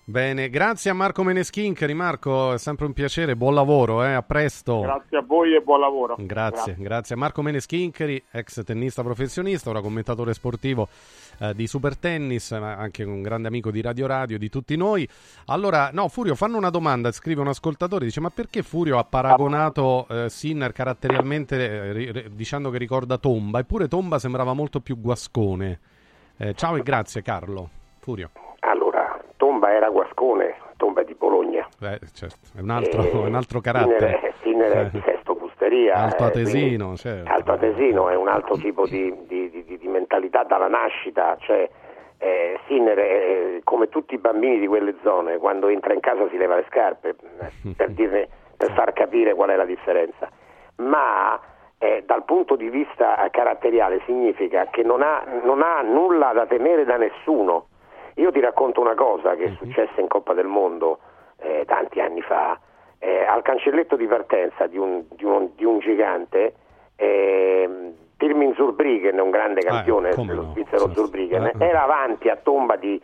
Bene, grazie a Marco Meneschincheri. Marco, è sempre un piacere, buon lavoro, a presto. Grazie a voi e buon lavoro. Grazie a Marco Meneschincheri, ex tennista professionista, ora commentatore sportivo di Supertennis, anche un grande amico di Radio, di tutti noi. Allora, no, Furio, fanno una domanda, scrive un ascoltatore, dice: ma perché Furio ha paragonato Sinner caratterialmente dicendo che ricorda Tomba, eppure Tomba sembrava molto più guascone? Ciao e grazie Carlo. Furio. Tomba era guascone, Tomba di Bologna. Certo, è un altro carattere. Sinner è di Sesto Pusteria. Altoatesino, certo. Altoatesino, è un altro tipo di mentalità dalla nascita. Cioè, Sinner è come tutti i bambini di quelle zone, quando entra in casa si leva le scarpe, per far capire qual è la differenza. Ma dal punto di vista caratteriale significa che non ha nulla da temere da nessuno. Io ti racconto una cosa che è successa in Coppa del Mondo tanti anni fa. Al cancelletto di partenza di un gigante, Pirmin Zurbriggen, un grande campione dello svizzero, certo. Zurbriggen era avanti a Tomba di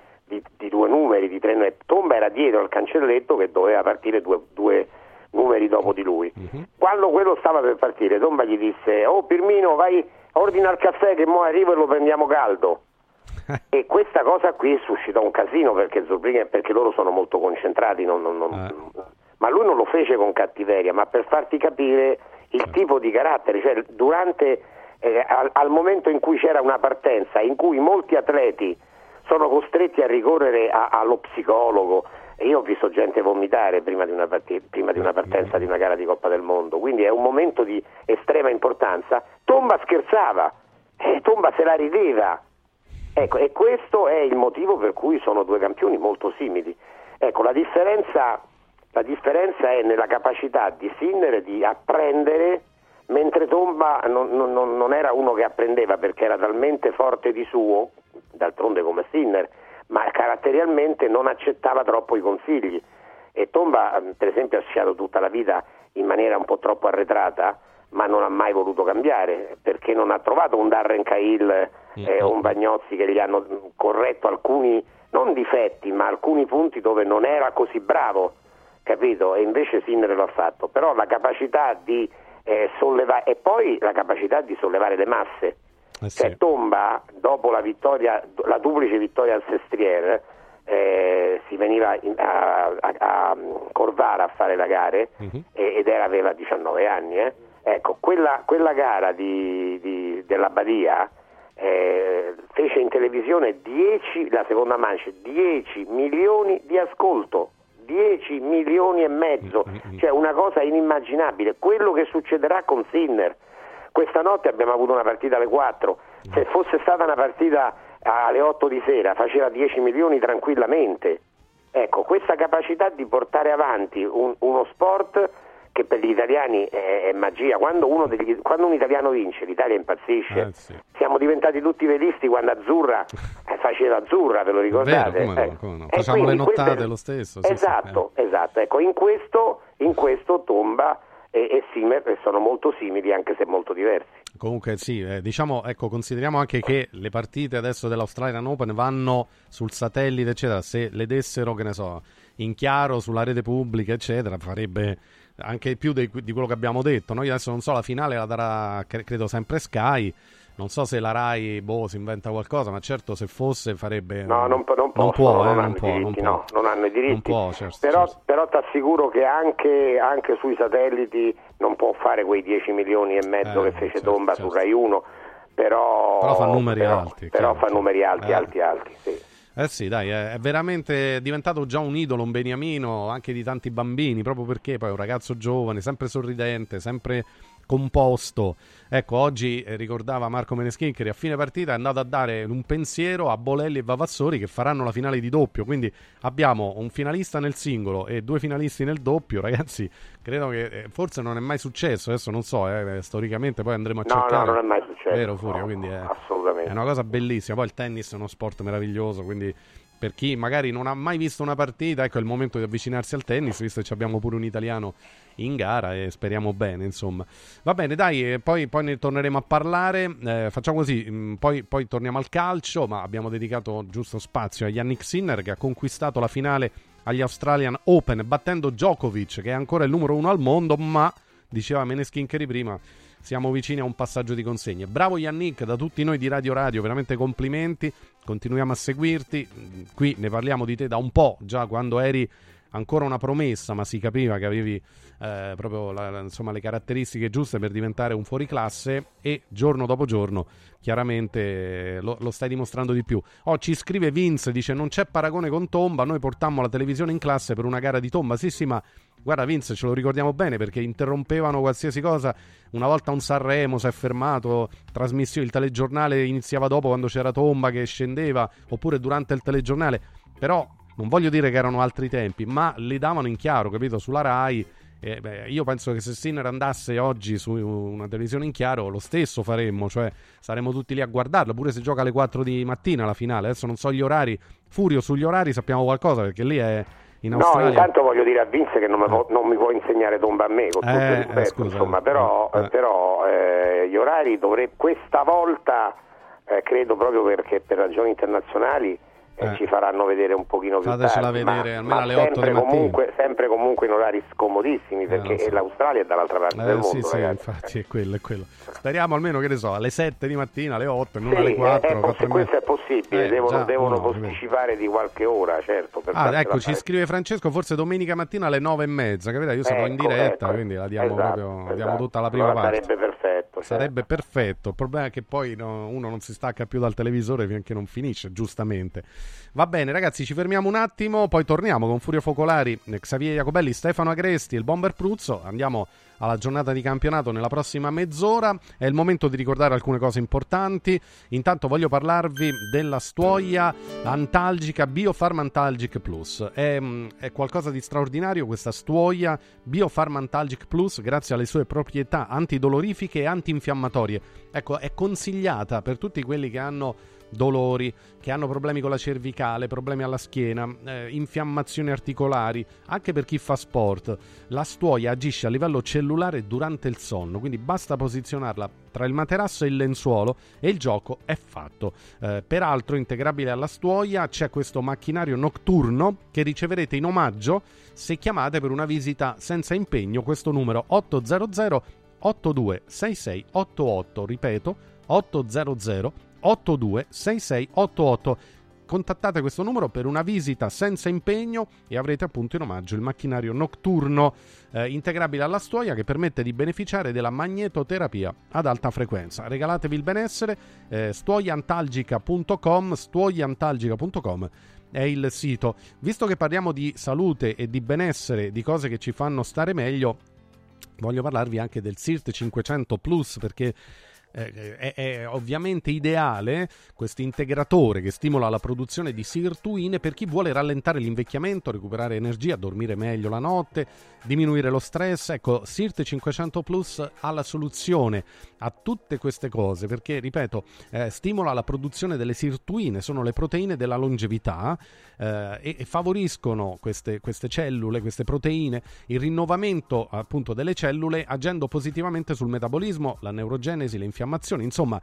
2 numeri, di 3 numeri. Tomba era dietro al cancelletto, che doveva partire 2 numeri dopo di lui. Quando quello stava per partire, Tomba gli disse: oh Pirmino, vai, ordina il caffè che mo arrivo e lo prendiamo caldo. E questa cosa qui suscitò un casino, perché loro sono molto concentrati, ma lui non lo fece con cattiveria, ma per farti capire il tipo di carattere. Cioè, durante al momento in cui c'era una partenza in cui molti atleti sono costretti a ricorrere allo psicologo, e io ho visto gente vomitare prima di una partenza di una gara di Coppa del Mondo, quindi è un momento di estrema importanza. Tomba scherzava, Tomba se la rideva. Ecco, e questo è il motivo per cui sono 2 campioni molto simili. Ecco, la differenza è nella capacità di Sinner di apprendere, mentre Tomba non era uno che apprendeva, perché era talmente forte di suo, d'altronde come Sinner, ma caratterialmente non accettava troppo i consigli. E Tomba, per esempio, ha sciato tutta la vita in maniera un po' troppo arretrata, ma non ha mai voluto cambiare, perché non ha trovato un Darren Cahill o un Bagnozzi che gli hanno corretto alcuni, non difetti, ma alcuni punti dove non era così bravo, capito? E invece Sinner lo ha fatto. Però la capacità di sollevare, e poi la capacità di sollevare le masse. Sì. Cioè, Tomba, dopo la duplice vittoria al Sestriere, si veniva a Corvara a fare la gare, ed aveva 19 anni, Ecco, quella gara della Badia fece in televisione 10, la seconda mancia, 10 milioni di ascolto, 10 milioni e mezzo, cioè una cosa inimmaginabile. Quello che succederà con Sinner, questa notte abbiamo avuto una partita alle 4, se fosse stata una partita alle 8 di sera faceva 10 milioni tranquillamente. Ecco, questa capacità di portare avanti uno sport che per gli italiani è magia. Quando un italiano vince, l'Italia impazzisce. Sì. Siamo diventati tutti velisti quando Azzurra faceva Azzurra, ve lo ricordate? Vero, come no. Facciamo le nottate lo stesso. Esatto. Ecco, in questo tomba e Sinner sono molto simili, anche se molto diversi. Comunque sì, diciamo, ecco, consideriamo anche che le partite adesso dell'Australian Open vanno sul satellite, eccetera. Se le dessero, che ne so, in chiaro sulla rete pubblica, eccetera, farebbe anche più di quello che abbiamo detto. Noi adesso non so, la finale la darà credo sempre Sky, non so se la Rai si inventa qualcosa, ma certo se fosse farebbe. No, non hanno i diritti. Non può, certo. Però ti assicuro che anche sui satelliti non può fare quei 10 milioni e mezzo che fece Tomba su Rai 1, però fa numeri alti. Però fa numeri alti, sì. Sì, dai, è veramente diventato già un idolo, un beniamino anche di tanti bambini, proprio perché poi è un ragazzo giovane, sempre sorridente, sempre composto. Ecco, oggi ricordava Marco Meneschini che a fine partita è andato a dare un pensiero a Bolelli e Vavassori che faranno la finale di doppio, quindi abbiamo un finalista nel singolo e due finalisti nel doppio. Ragazzi, credo che forse non è mai successo, adesso non so, storicamente poi andremo a cercare. No, non è mai successo. Vero, Furio? No, quindi assolutamente. È una cosa bellissima. Poi il tennis è uno sport meraviglioso, quindi per chi magari non ha mai visto una partita, ecco, è il momento di avvicinarsi al tennis, visto che abbiamo pure un italiano in gara e speriamo bene, insomma. Va bene, dai, poi ne torneremo a parlare, facciamo così, poi torniamo al calcio, ma abbiamo dedicato giusto spazio a Jannik Sinner, che ha conquistato la finale agli Australian Open battendo Djokovic, che è ancora il numero 1 al mondo, ma diceva Meneschini prima, siamo vicini a un passaggio di consegne. Bravo Jannik, da tutti noi di Radio, veramente complimenti, continuiamo a seguirti, qui ne parliamo di te da un po', già quando eri ancora una promessa, ma si capiva che avevi proprio le caratteristiche giuste per diventare un fuoriclasse, e giorno dopo giorno chiaramente lo stai dimostrando di più. Ci scrive Vince, dice non c'è paragone con Tomba, noi portammo la televisione in classe per una gara di Tomba. Sì, ma guarda Vince, ce lo ricordiamo bene, perché interrompevano qualsiasi cosa, una volta un Sanremo si è fermato, trasmissione, il telegiornale iniziava dopo quando c'era Tomba che scendeva, oppure durante il telegiornale, però non voglio dire che erano altri tempi, ma le davano in chiaro, capito, sulla Rai. Io penso che se Sinner andasse oggi su una televisione in chiaro lo stesso faremmo, cioè saremmo tutti lì a guardarlo, pure se gioca alle 4 di mattina la finale. Adesso non so gli orari. Furio, sugli orari sappiamo qualcosa, perché lì è in Australia. No, intanto voglio dire a Vince che non mi può insegnare Tomba a me, con tutto il rispetto, insomma, però gli orari questa volta credo, proprio perché per ragioni internazionali ci faranno vedere un pochino più tardi. Fatecela vedere almeno alle 8 di mattina. Sempre comunque in orari scomodissimi, perché l'Australia è dall'altra parte del mondo. Sì, infatti è quello. Speriamo almeno, che ne so, alle 7 di mattina, alle 8, non alle 4. Se questo è possibile, devono posticipare di qualche ora, certo. Per ci scrive Francesco, forse domenica mattina alle 9:30, capite? Io sono in diretta, quindi la diamo diamo tutta la prima parte. Sarebbe perfetto. Il problema è che poi uno non si stacca più dal televisore finché non finisce, giustamente. Va bene ragazzi, ci fermiamo un attimo, poi torniamo con Furio Focolari, Xavier Jacobelli, Stefano Agresti e il Bomber Pruzzo. Andiamo alla giornata di campionato nella prossima mezz'ora. È il momento di ricordare alcune cose importanti. Intanto voglio parlarvi della stuoia antalgica Biofarmantalgic Plus. È qualcosa di straordinario questa stuoia Biofarmantalgic Plus, grazie alle sue proprietà antidolorifiche e antinfiammatorie. Ecco, è consigliata per tutti quelli che hanno dolori, che hanno problemi con la cervicale, problemi alla schiena, infiammazioni articolari, anche per chi fa sport. La stuoia agisce a livello cellulare durante il sonno, quindi basta posizionarla tra il materasso e il lenzuolo e il gioco è fatto. Peraltro, integrabile alla stuoia c'è questo macchinario notturno che riceverete in omaggio se chiamate per una visita senza impegno questo numero 800 8266 88, ripeto 800 8266 88. contattate questo numero per una visita senza impegno e avrete appunto in omaggio il macchinario notturno integrabile alla stuoia che permette di beneficiare della magnetoterapia ad alta frequenza. Regalatevi il benessere, stuoiantalgica.com è il sito. Visto che parliamo di salute e di benessere, di cose che ci fanno stare meglio, voglio parlarvi anche del SIRT 500 Plus, perché è ovviamente ideale questo integratore che stimola la produzione di sirtuine per chi vuole rallentare l'invecchiamento, recuperare energia, dormire meglio la notte, diminuire lo stress. Ecco, SIRT 500 Plus ha la soluzione a tutte queste cose perché, ripeto, stimola la produzione delle sirtuine, sono le proteine della longevità, e favoriscono queste cellule, queste proteine, il rinnovamento appunto delle cellule, agendo positivamente sul metabolismo, la neurogenesi, le infiammazioni, insomma.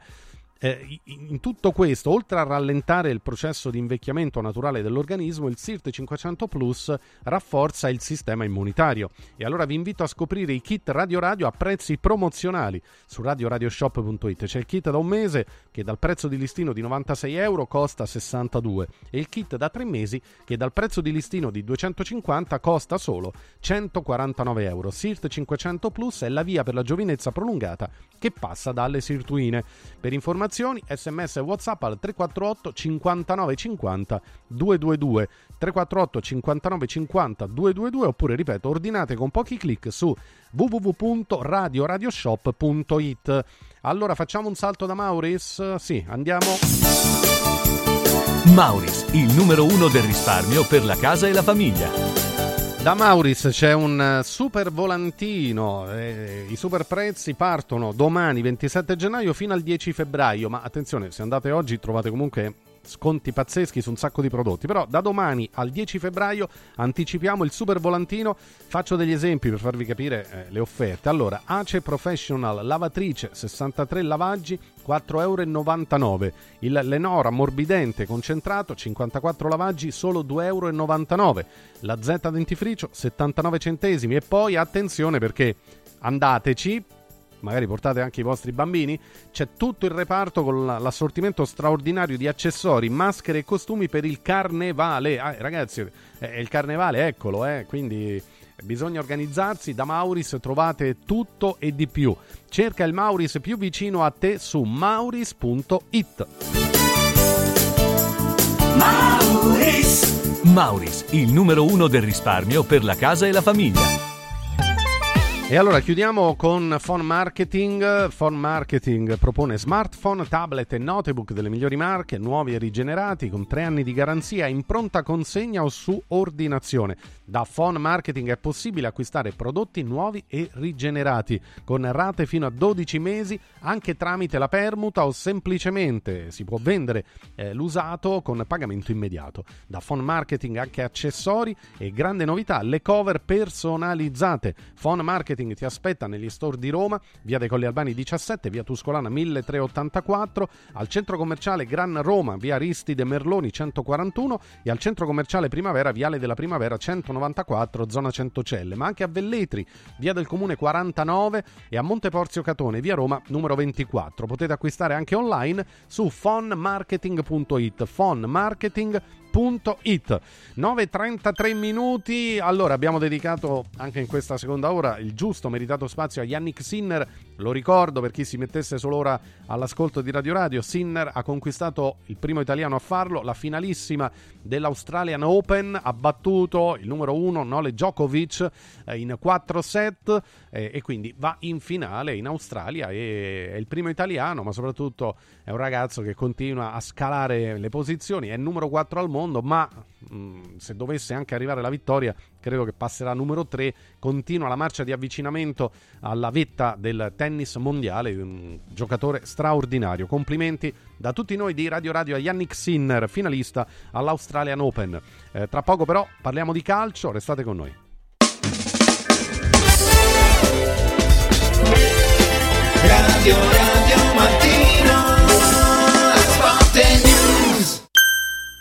In tutto questo, oltre a rallentare il processo di invecchiamento naturale dell'organismo, il SIRT 500 Plus rafforza il sistema immunitario. E allora vi invito a scoprire i kit Radio Radio a prezzi promozionali su radioradioshop.it. C'è il kit da 1 mese che dal prezzo di listino di €96 costa €62 e il kit da 3 mesi che dal prezzo di listino di €250 costa solo €149. SIRT 500 Plus è la via per la giovinezza prolungata che passa dalle sirtuine. Per informazioni, SMS e WhatsApp al 348 59 50 222 348 59 50 222 oppure, ripeto, ordinate con pochi click su www.radioradioshop.it. Allora facciamo un salto da Maurice? Sì, andiamo. Maurice, il numero 1 del risparmio per la casa e la famiglia. Da Maurice c'è un super volantino, i super prezzi partono domani 27 gennaio fino al 10 febbraio, ma attenzione, se andate oggi trovate comunque sconti pazzeschi su un sacco di prodotti, però da domani al 10 febbraio anticipiamo il super volantino. Faccio degli esempi per farvi capire le offerte. Allora, Ace Professional lavatrice 63 lavaggi €4,99, il Lenora morbidente concentrato 54 lavaggi solo €2,99, la Z dentifricio 79 centesimi. E poi attenzione, perché andateci, magari portate anche i vostri bambini, c'è tutto il reparto con l'assortimento straordinario di accessori, maschere e costumi per il carnevale. Ragazzi, è il carnevale, eccolo, quindi bisogna organizzarsi. Da Maurice trovate tutto e di più. Cerca il Maurice più vicino a te su maurice.it. Maurice, il numero 1 del risparmio per la casa e la famiglia. E allora chiudiamo con Phone Marketing. Phone Marketing propone smartphone, tablet e notebook delle migliori marche, nuovi e rigenerati, con 3 anni di garanzia in pronta consegna o su ordinazione. Da Phone Marketing è possibile acquistare prodotti nuovi e rigenerati con rate fino a 12 mesi anche tramite la permuta, o semplicemente si può vendere l'usato con pagamento immediato. Da Phone Marketing anche accessori e grande novità, le cover personalizzate. Phone Marketing ti aspetta negli store di Roma, via dei Colli Albani 17, via Tuscolana 1384, al centro commerciale Gran Roma, via Aristide Merloni 141 e al centro commerciale Primavera, viale della Primavera 194, zona Centocelle, ma anche a Velletri, via del Comune 49 e a Monteporzio Catone, via Roma numero 24. Potete acquistare anche online su fonmarketing.it. fonmarketing.it. 9:33 minuti. Allora, abbiamo dedicato anche in questa seconda ora il giusto meritato spazio a Jannik Sinner. Lo ricordo per chi si mettesse solo ora all'ascolto di Radio Radio. Sinner ha conquistato, il primo italiano a farlo, la finalissima dell'Australian Open, ha battuto il numero 1 Novak Djokovic in 4 set, e quindi va in finale in Australia, e è il primo italiano, ma soprattutto è un ragazzo che continua a scalare le posizioni, è il numero 4 al mondo, ma se dovesse anche arrivare la vittoria credo che passerà numero 3. Continua la marcia di avvicinamento alla vetta del tennis mondiale, un giocatore straordinario. Complimenti da tutti noi di Radio Radio a Jannik Sinner, finalista all'Australian Open. Tra poco però parliamo di calcio, restate con noi. Radio Radio Mattino, Sport News.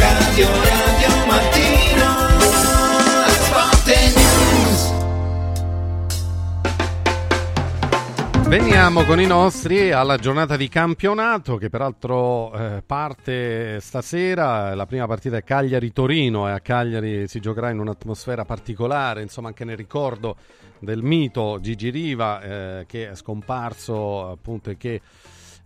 Radio Radio Mattino Sport News. Veniamo con i nostri alla giornata di campionato che peraltro parte stasera. La prima partita è Cagliari-Torino e a Cagliari si giocherà in un'atmosfera particolare, insomma anche nel ricordo del mito Gigi Riva che è scomparso appunto e che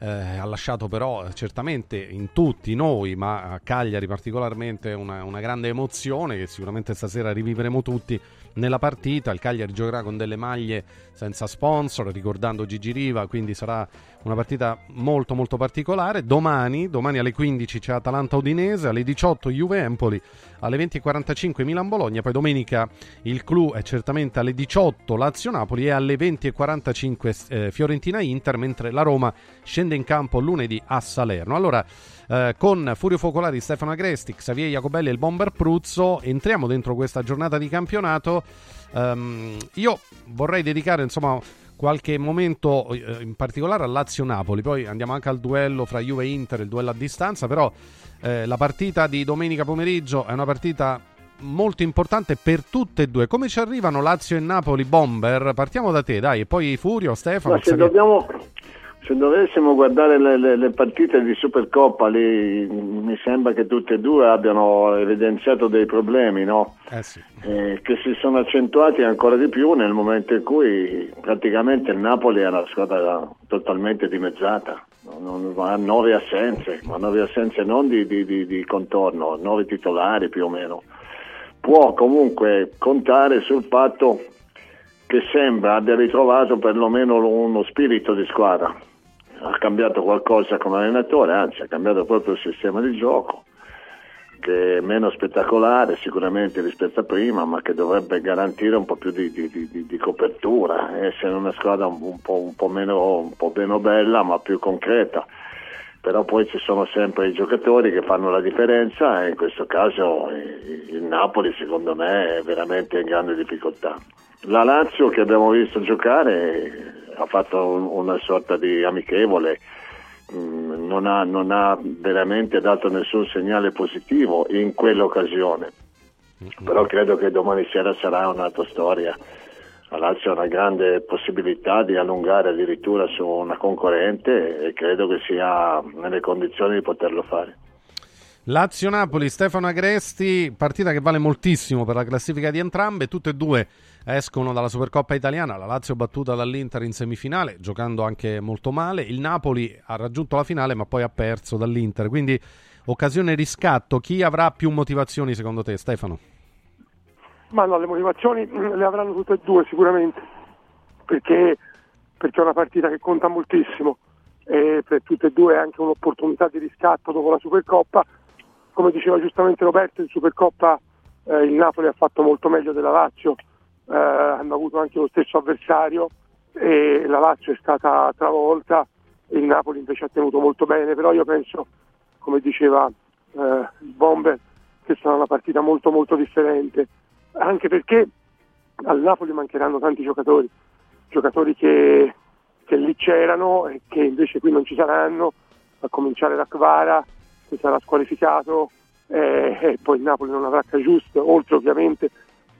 ha lasciato però certamente in tutti noi, ma a Cagliari particolarmente, una grande emozione che sicuramente stasera rivivremo tutti nella partita. Il Cagliari giocherà con delle maglie senza sponsor, ricordando Gigi Riva, quindi sarà una partita molto molto particolare. Domani alle 15 c'è Atalanta-Udinese, alle 18 Juve-Empoli, alle 20.45 Milan-Bologna, poi domenica il clou è certamente alle 18 Lazio-Napoli e alle 20.45 Fiorentina-Inter, mentre la Roma scende in campo lunedì a Salerno. Allora, con Furio Focolari, Stefano Agresti, Xavier Jacobelli e il Bomber Pruzzo entriamo dentro questa giornata di campionato. Io vorrei dedicare qualche momento in particolare a Lazio-Napoli, poi andiamo anche al duello fra Juve e Inter, il duello a distanza, però la partita di domenica pomeriggio è una partita molto importante per tutte e due. Come ci arrivano Lazio e Napoli, Bomber? Partiamo da te, dai, e poi Furio, Stefano. Se dovessimo guardare le partite di Supercoppa, lì mi sembra che tutte e due abbiano evidenziato dei problemi, no? Sì. Che si sono accentuati ancora di più nel momento in cui praticamente il Napoli era una squadra totalmente dimezzata, ha 9 assenze, ma 9 assenze non di contorno, 9 titolari più o meno. Può comunque contare sul fatto che sembra abbia ritrovato perlomeno uno spirito di squadra. Ha cambiato qualcosa come allenatore, anzi ha cambiato proprio il sistema di gioco, che è meno spettacolare sicuramente rispetto a prima, ma che dovrebbe garantire un po' più di copertura, essere una squadra un po' meno bella ma più concreta. Però poi ci sono sempre i giocatori che fanno la differenza e in questo caso il Napoli secondo me è veramente in grande difficoltà. La Lazio, che abbiamo visto giocare, ha fatto una sorta di amichevole, non ha veramente dato nessun segnale positivo in quell'occasione, però credo che domani sera sarà un'altra storia. La Lazio ha una grande possibilità di allungare addirittura su una concorrente e credo che sia nelle condizioni di poterlo fare. Lazio-Napoli, Stefano Agresti, partita che vale moltissimo per la classifica di entrambe. Tutte e due escono dalla Supercoppa italiana, la Lazio battuta dall'Inter in semifinale, giocando anche molto male, il Napoli ha raggiunto la finale ma poi ha perso dall'Inter, quindi occasione riscatto. Chi avrà più motivazioni secondo te, Stefano? Ma no, le motivazioni le avranno tutte e due sicuramente, perché è una partita che conta moltissimo e per tutte e due è anche un'opportunità di riscatto dopo la Supercoppa. Come diceva giustamente Roberto, in Supercoppa il Napoli ha fatto molto meglio della Lazio, hanno avuto anche lo stesso avversario e la Lazio è stata travolta, il Napoli invece ha tenuto molto bene. Però io penso, come diceva il Bomber, che sarà una partita molto molto differente, anche perché al Napoli mancheranno tanti giocatori che lì c'erano e che invece qui non ci saranno, a cominciare da Kvara, che sarà squalificato, e poi il Napoli non avrà Cajust, oltre ovviamente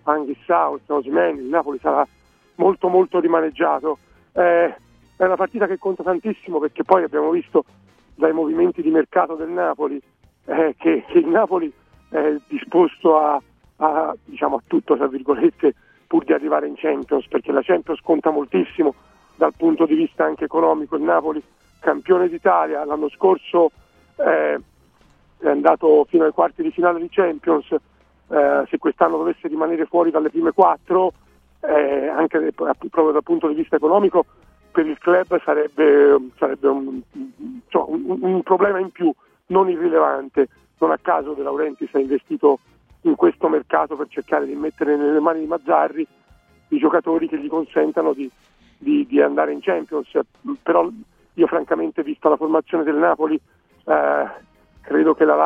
Anguissa, oltre Osimhen. Il Napoli sarà molto molto rimaneggiato. È una partita che conta tantissimo, perché poi abbiamo visto dai movimenti di mercato del Napoli che il Napoli è disposto a diciamo a tutto, tra virgolette, pur di arrivare in Champions, perché la Champions conta moltissimo dal punto di vista anche economico. Il Napoli, campione d'Italia, l'anno scorso è andato fino ai quarti di finale di Champions. Se quest'anno dovesse rimanere fuori dalle prime 4, anche proprio dal punto di vista economico, per il club sarebbe un problema in più, non irrilevante. Non a caso De Laurentiis ha investito in questo mercato per cercare di mettere nelle mani di Mazzarri i giocatori che gli consentano di andare in Champions. Però io francamente, vista la formazione del Napoli, credo che la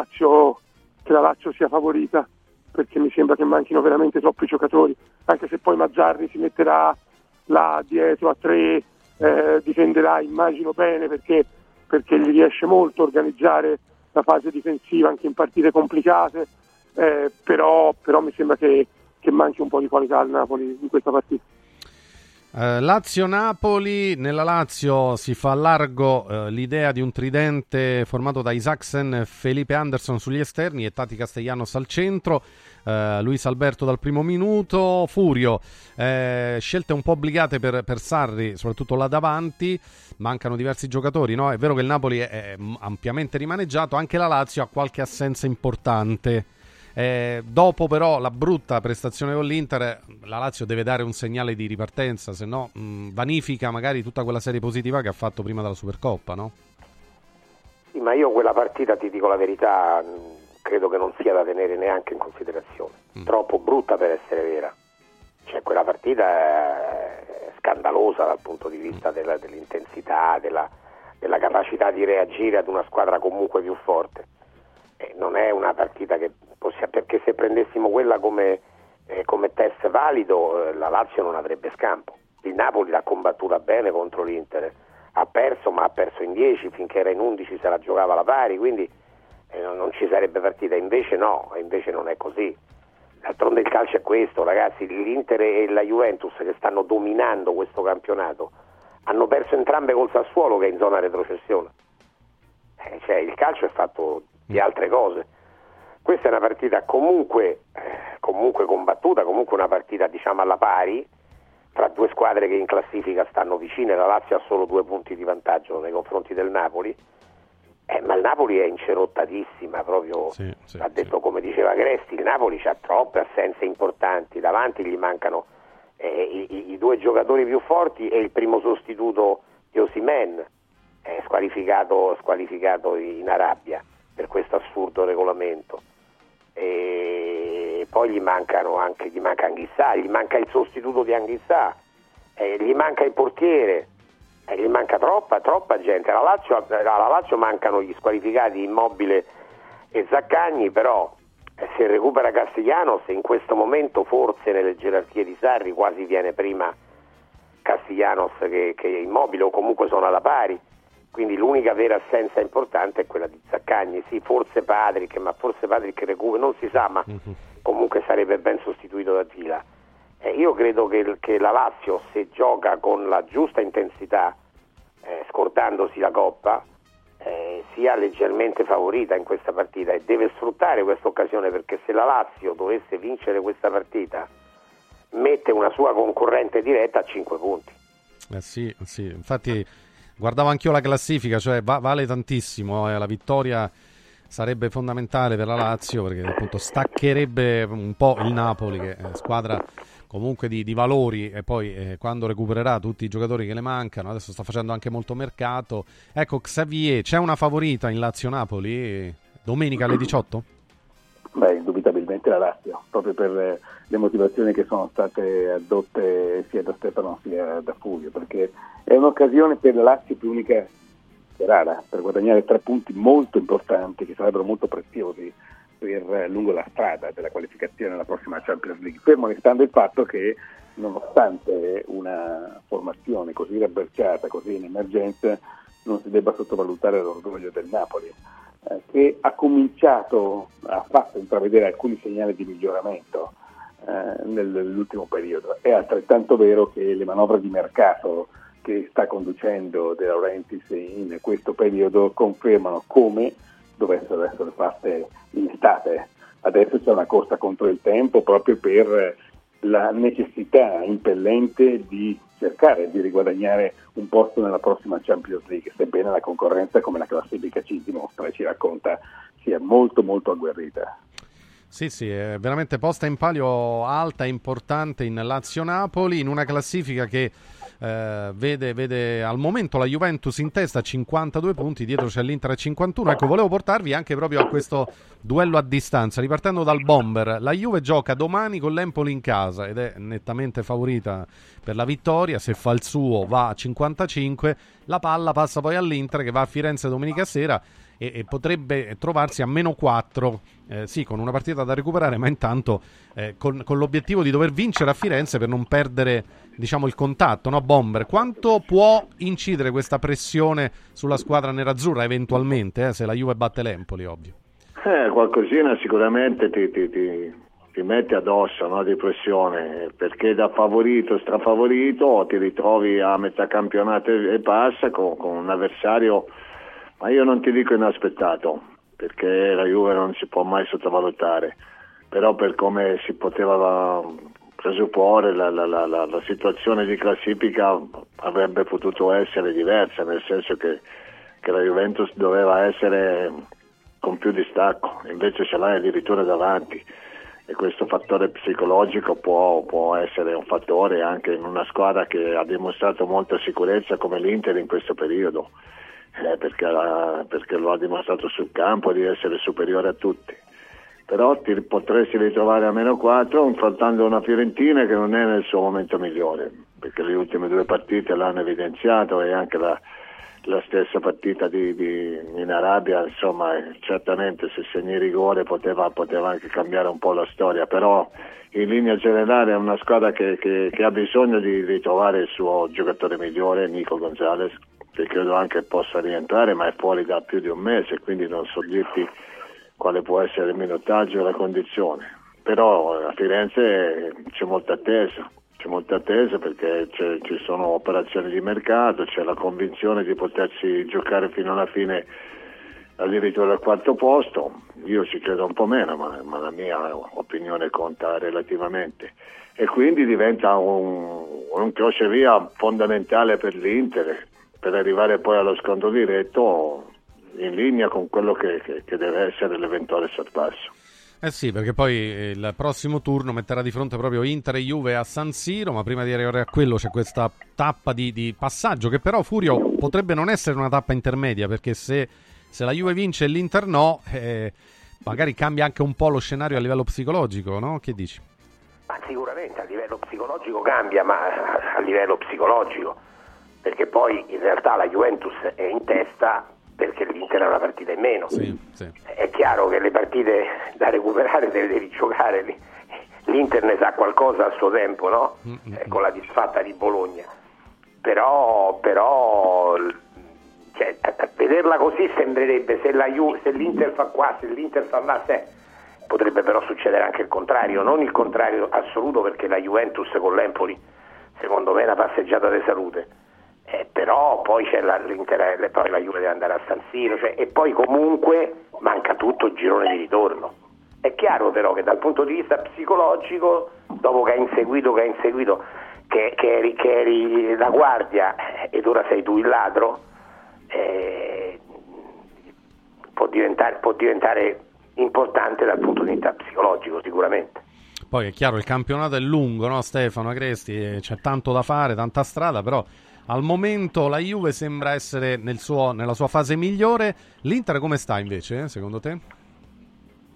Lazio sia favorita, perché mi sembra che manchino veramente troppi giocatori, anche se poi Mazzarri si metterà là dietro a 3, difenderà immagino bene, perché gli riesce molto a organizzare la fase difensiva anche in partite complicate, però mi sembra che manchi un po' di qualità al Napoli in questa partita. Lazio-Napoli, nella Lazio si fa largo l'idea di un tridente formato da Isaacsen, Felipe Anderson sugli esterni e Tati Castellanos al centro, Luis Alberto dal primo minuto. Furio, scelte un po' obbligate per Sarri, soprattutto là davanti, mancano diversi giocatori, no? È vero che il Napoli è ampiamente rimaneggiato, anche la Lazio ha qualche assenza importante. Dopo però la brutta prestazione con l'Inter, la Lazio deve dare un segnale di ripartenza, se no vanifica magari tutta quella serie positiva che ha fatto prima della Supercoppa, no? Sì, ma io quella partita, ti dico la verità, credo che non sia da tenere neanche in considerazione. Troppo brutta per essere vera. Cioè, quella partita è scandalosa dal punto di vista dell'intensità, della capacità di reagire ad una squadra comunque più forte. Non è una partita che possiamo, perché se prendessimo quella come test valido, la Lazio non avrebbe scampo. Il Napoli l'ha combattuta bene contro l'Inter, ha perso, ma ha perso in 10, finché era in 11 se la giocava alla pari, quindi non ci sarebbe partita. Invece no, invece non è così. D'altronde il calcio è questo, ragazzi. L'Inter e la Juventus, che stanno dominando questo campionato, hanno perso entrambe col Sassuolo, che è in zona retrocessione. Cioè, il calcio è fatto di altre cose. Questa è una partita comunque combattuta, comunque una partita, diciamo, alla pari tra due squadre che in classifica stanno vicine. La Lazio ha solo 2 punti di vantaggio nei confronti del Napoli, ma il Napoli è incerottatissima proprio, sì, ha detto, sì, come diceva Gresti, il Napoli c'ha troppe assenze importanti, davanti gli mancano i 2 giocatori più forti e il primo sostituto di Osimhen, squalificato in Arabia per questo assurdo regolamento, e poi gli manca Anguissa, gli manca il sostituto di Anguissa, gli manca il portiere, gli manca troppa gente. Alla Lazio mancano gli squalificati Immobile e Zaccagni, però se recupera Castellanos, in questo momento forse nelle gerarchie di Sarri quasi viene prima Castellanos che Immobile, o comunque sono alla pari. Quindi l'unica vera assenza importante è quella di Zaccagni. Sì, forse Patrick recupera, non si sa, ma comunque sarebbe ben sostituito da Gila. Io credo che la Lazio, se gioca con la giusta intensità, scordandosi la Coppa, sia leggermente favorita in questa partita e deve sfruttare questa occasione, perché se la Lazio dovesse vincere questa partita mette una sua concorrente diretta a 5 punti. Sì, infatti guardavo anch'io la classifica, cioè vale tantissimo, la vittoria sarebbe fondamentale per la Lazio, perché appunto staccherebbe un po' il Napoli, che è squadra comunque di valori, e poi quando recupererà tutti i giocatori che le mancano, adesso sta facendo anche molto mercato. Ecco, Xavier, c'è una favorita in Lazio-Napoli domenica alle 18? Beh, indubitabilmente la Lazio, proprio per le motivazioni che sono state addotte sia da Stefano sia da Fulvio, perché è un'occasione per la Lazio più unica e rara, per guadagnare 3 punti molto importanti, che sarebbero molto preziosi per lungo la strada della qualificazione alla prossima Champions League, fermo restando il fatto che, nonostante una formazione così rabberciata, così in emergenza, non si debba sottovalutare l'orgoglio del Napoli, che ha fatto intravedere alcuni segnali di miglioramento nell'ultimo periodo. È altrettanto vero che le manovre di mercato che sta conducendo De Laurentiis in questo periodo confermano come dovessero essere fatte in estate. Adesso c'è una corsa contro il tempo proprio per la necessità impellente di cercare di riguadagnare un posto nella prossima Champions League, sebbene la concorrenza, come la classifica ci dimostra e ci racconta, sia molto molto agguerrita. Sì, è veramente posta in palio alta e importante in Lazio-Napoli, in una classifica che vede al momento la Juventus in testa a 52 punti, dietro c'è l'Inter a 51. Ecco, volevo portarvi anche proprio a questo duello a distanza, ripartendo dal bomber. La Juve gioca domani con l'Empoli in casa ed è nettamente favorita per la vittoria, se fa il suo va a 55. La palla passa poi all'Inter, che va a Firenze domenica sera e potrebbe trovarsi a -4, sì, con una partita da recuperare, ma intanto con l'obiettivo di dover vincere a Firenze per non perdere, diciamo, il contatto, no? Bomber, quanto può incidere questa pressione sulla squadra nerazzurra eventualmente, se la Juve batte l'Empoli, ovvio? Qualcosina sicuramente ti mette addosso, no, di pressione, perché da favorito, strafavorito, ti ritrovi a metà campionato e passa con un avversario, ma io non ti dico inaspettato, perché la Juve non si può mai sottovalutare, però per come si poteva presupporre la situazione di classifica avrebbe potuto essere diversa, nel senso che la Juventus doveva essere con più distacco, invece ce l'hai addirittura davanti, e questo fattore psicologico può essere un fattore anche in una squadra che ha dimostrato molta sicurezza come l'Inter in questo periodo, perché lo ha dimostrato sul campo di essere superiore a tutti. Però ti potresti ritrovare a meno 4 affrontando una Fiorentina che non è nel suo momento migliore, perché le ultime due partite l'hanno evidenziato, e anche la stessa partita in Arabia, insomma, certamente se segni rigore poteva anche cambiare un po' la storia, però in linea generale è una squadra che ha bisogno di ritrovare il suo giocatore migliore, Nico Gonzalez, che credo anche possa rientrare, ma è fuori da più di un mese, quindi non so dirti quale può essere il minutaggio e la condizione. Però a Firenze c'è molta attesa perché ci sono operazioni di mercato, c'è la convinzione di potersi giocare fino alla fine addirittura al quarto posto. Io ci credo un po' meno, ma la mia opinione conta relativamente, e quindi diventa un crocevia fondamentale per l'Inter per arrivare poi allo scontro diretto, in linea con quello che deve essere l'eventuale sorpasso. Sì, perché poi il prossimo turno metterà di fronte proprio Inter e Juve a San Siro, ma prima di arrivare a quello c'è questa tappa di passaggio che però, Furio, potrebbe non essere una tappa intermedia, perché se la Juve vince e l'Inter no, magari cambia anche un po' lo scenario a livello psicologico, no? Che dici? Ma sicuramente a livello psicologico cambia, ma a livello psicologico, perché poi in realtà la Juventus è in testa perché l'Inter è una partita in meno. Sì, sì. È chiaro che le partite da recuperare deve rigiocare, l'Inter ne sa qualcosa al suo tempo, no? Con la disfatta di Bologna, però cioè, a vederla così sembrerebbe se l'Inter fa qua, se l'Inter fa là, potrebbe però succedere anche il contrario, non il contrario assoluto, perché la Juventus con l'Empoli secondo me è una passeggiata di salute. Però poi c'è l'Inter, poi la Juve deve andare a San Siro, e poi comunque manca tutto il girone di ritorno. È chiaro però che dal punto di vista psicologico, dopo che hai inseguito che eri la guardia ed ora sei tu il ladro, può diventare importante dal punto di vista psicologico sicuramente. Poi è chiaro, il campionato è lungo, no, Stefano Agresti? C'è tanto da fare, tanta strada, però al momento la Juve sembra essere nella sua fase migliore. L'Inter come sta invece, secondo te?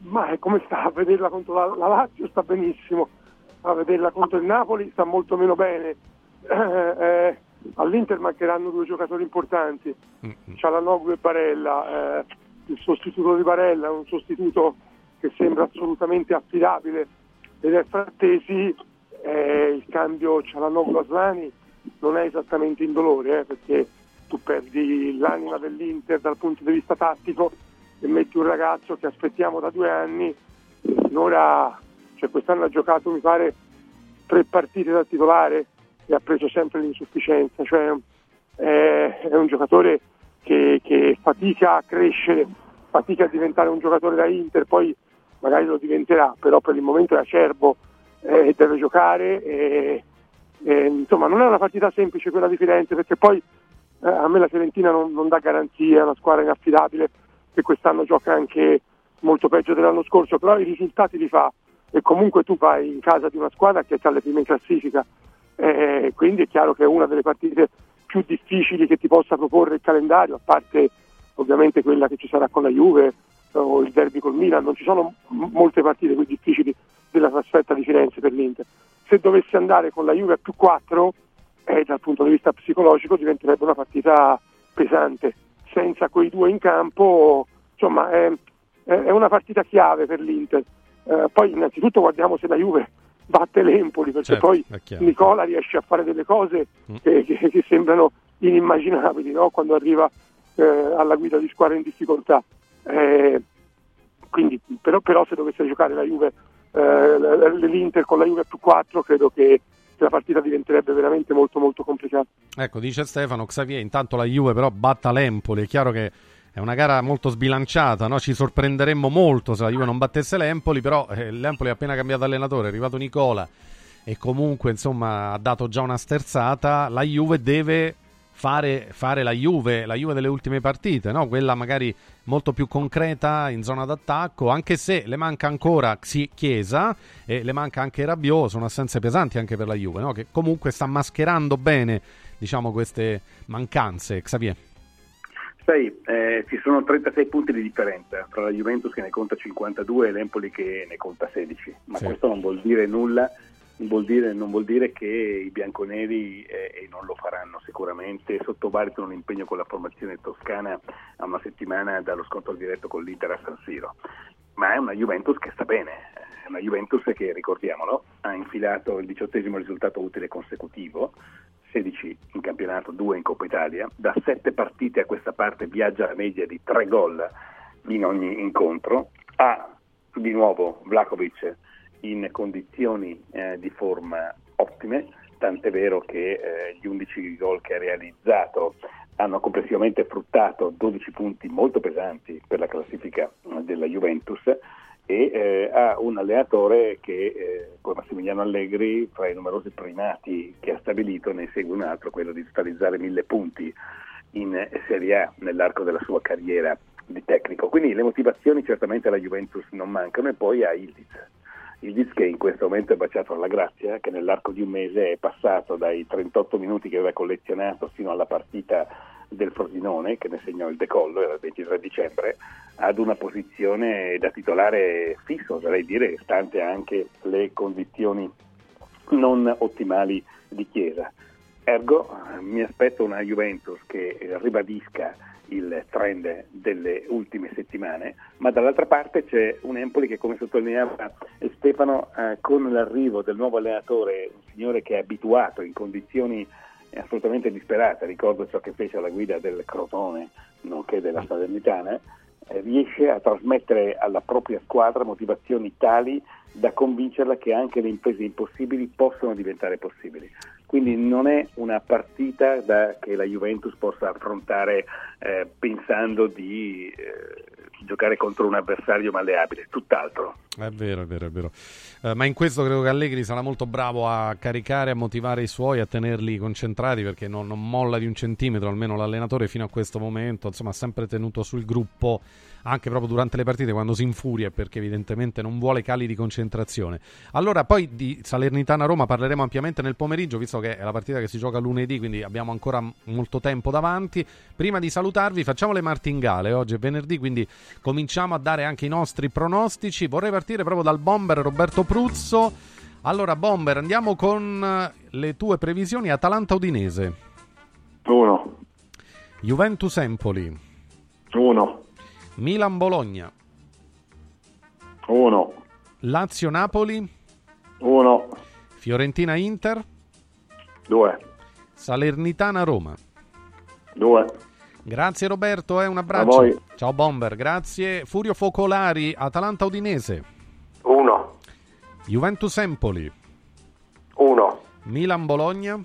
Ma come sta? A vederla contro la Lazio sta benissimo, a vederla contro il Napoli sta molto meno bene. All'Inter mancheranno due giocatori importanti, Castellanos e Barella. Il sostituto di Barella è un sostituto che sembra assolutamente affidabile ed è Frattesi. Il cambio Castellanos-Aslani non è esattamente indolore, perché tu perdi l'anima dell'Inter dal punto di vista tattico e metti un ragazzo che aspettiamo da 2 anni. Finora, cioè quest'anno ha giocato mi pare 3 partite da titolare e ha preso sempre l'insufficienza, cioè è un giocatore che fatica a crescere, fatica a diventare un giocatore da Inter, poi magari lo diventerà, però per il momento è acerbo e deve giocare insomma non è una partita semplice quella di Firenze, perché poi a me la Fiorentina non dà garanzia, è una squadra inaffidabile che quest'anno gioca anche molto peggio dell'anno scorso, però i risultati li fa, e comunque tu vai in casa di una squadra che è tra le prime in classifica, quindi è chiaro che è una delle partite più difficili che ti possa proporre il calendario, a parte ovviamente quella che ci sarà con la Juve o il derby col Milan. Non ci sono molte partite più difficili della trasferta di Firenze per l'Inter. Se dovesse andare con la Juve a più 4, dal punto di vista psicologico diventerebbe una partita pesante. Senza quei due in campo, insomma, è una partita chiave per l'Inter. Poi innanzitutto guardiamo se la Juve batte l'Empoli, perché certo, poi Nicola riesce a fare delle cose che sembrano inimmaginabili, no? Quando arriva alla guida di squadre in difficoltà. Quindi però se dovesse giocare la Juve, l'Inter con la Juve più 4, credo che la partita diventerebbe veramente molto molto complicata. Ecco, dice Stefano Xavier, intanto la Juve però batta l'Empoli. È chiaro che è una gara molto sbilanciata, no? Ci sorprenderemmo molto se la Juve non battesse l'Empoli, però l'Empoli ha appena cambiato allenatore, è arrivato Nicola e comunque insomma ha dato già una sterzata. La Juve deve fare la Juve delle ultime partite, no? Quella magari molto più concreta in zona d'attacco, anche se le manca ancora Chiesa e le manca anche Rabiot, sono assenze pesanti anche per la Juve, no? Che comunque sta mascherando bene, diciamo, queste mancanze. Xavier? Ci sono 36 punti di differenza tra la Juventus, che ne conta 52, e l'Empoli, che ne conta 16, ma sì, questo non vuol dire nulla. Non vuol dire che i bianconeri, e non lo faranno sicuramente, sottovalutano l'impegno con la formazione toscana a una settimana dallo scontro diretto con l'Inter a San Siro. Ma è una Juventus che sta bene, è una Juventus che, ricordiamolo, ha infilato il 18° risultato utile consecutivo, 16 in campionato, 2 in Coppa Italia, da 7 partite a questa parte viaggia alla media di 3 gol in ogni incontro, ha di nuovo Vlahović in condizioni di forma ottime, tant'è vero che gli 11 gol che ha realizzato hanno complessivamente fruttato 12 punti molto pesanti per la classifica della Juventus, e ha un allenatore che, come Massimiliano Allegri, tra i numerosi primati che ha stabilito, ne segue un altro, quello di totalizzare 1000 punti in Serie A nell'arco della sua carriera di tecnico. Quindi le motivazioni certamente alla Juventus non mancano, e poi a Yıldız, che in questo momento è baciato alla grazia, che nell'arco di un mese è passato dai 38 minuti che aveva collezionato fino alla partita del Frosinone, che ne segnò il decollo, era il 23 dicembre, ad una posizione da titolare fisso, oserei dire, stante anche le condizioni non ottimali di Chiesa. Ergo mi aspetto una Juventus che ribadisca il trend delle ultime settimane, ma dall'altra parte c'è un Empoli che, come sottolineava Stefano, con l'arrivo del nuovo allenatore, un signore che è abituato in condizioni assolutamente disperate, ricordo ciò che fece alla guida del Crotone, nonché della Salernitana, riesce a trasmettere alla propria squadra motivazioni tali da convincerla che anche le imprese impossibili possono diventare possibili. Quindi non è una partita che la Juventus possa affrontare pensando di giocare contro un avversario malleabile, tutt'altro. È vero. Ma in questo credo che Allegri sarà molto bravo a caricare, a motivare i suoi, a tenerli concentrati, perché non molla di un centimetro, almeno l'allenatore fino a questo momento, insomma, ha sempre tenuto sul gruppo, anche proprio durante le partite quando si infuria, perché evidentemente non vuole cali di concentrazione. Allora, poi di Salernitana-Roma parleremo ampiamente nel pomeriggio, visto che è la partita che si gioca lunedì, quindi abbiamo ancora molto tempo davanti. Prima di salutarvi facciamo le martingale, oggi è venerdì, quindi cominciamo a dare anche i nostri pronostici. Vorrei partire proprio dal bomber Roberto Pruzzo. Allora, bomber, andiamo con le tue previsioni. Atalanta-Udinese 1, Juventus-Empoli 1, Milan-Bologna 1, Lazio-Napoli 1, Fiorentina-Inter 2, Salernitana-Roma 2. Grazie Roberto, un abbraccio. Ciao bomber, grazie. Furio Focolari, Atalanta-Udinese 1, Juventus-Empoli 1, Milan-Bologna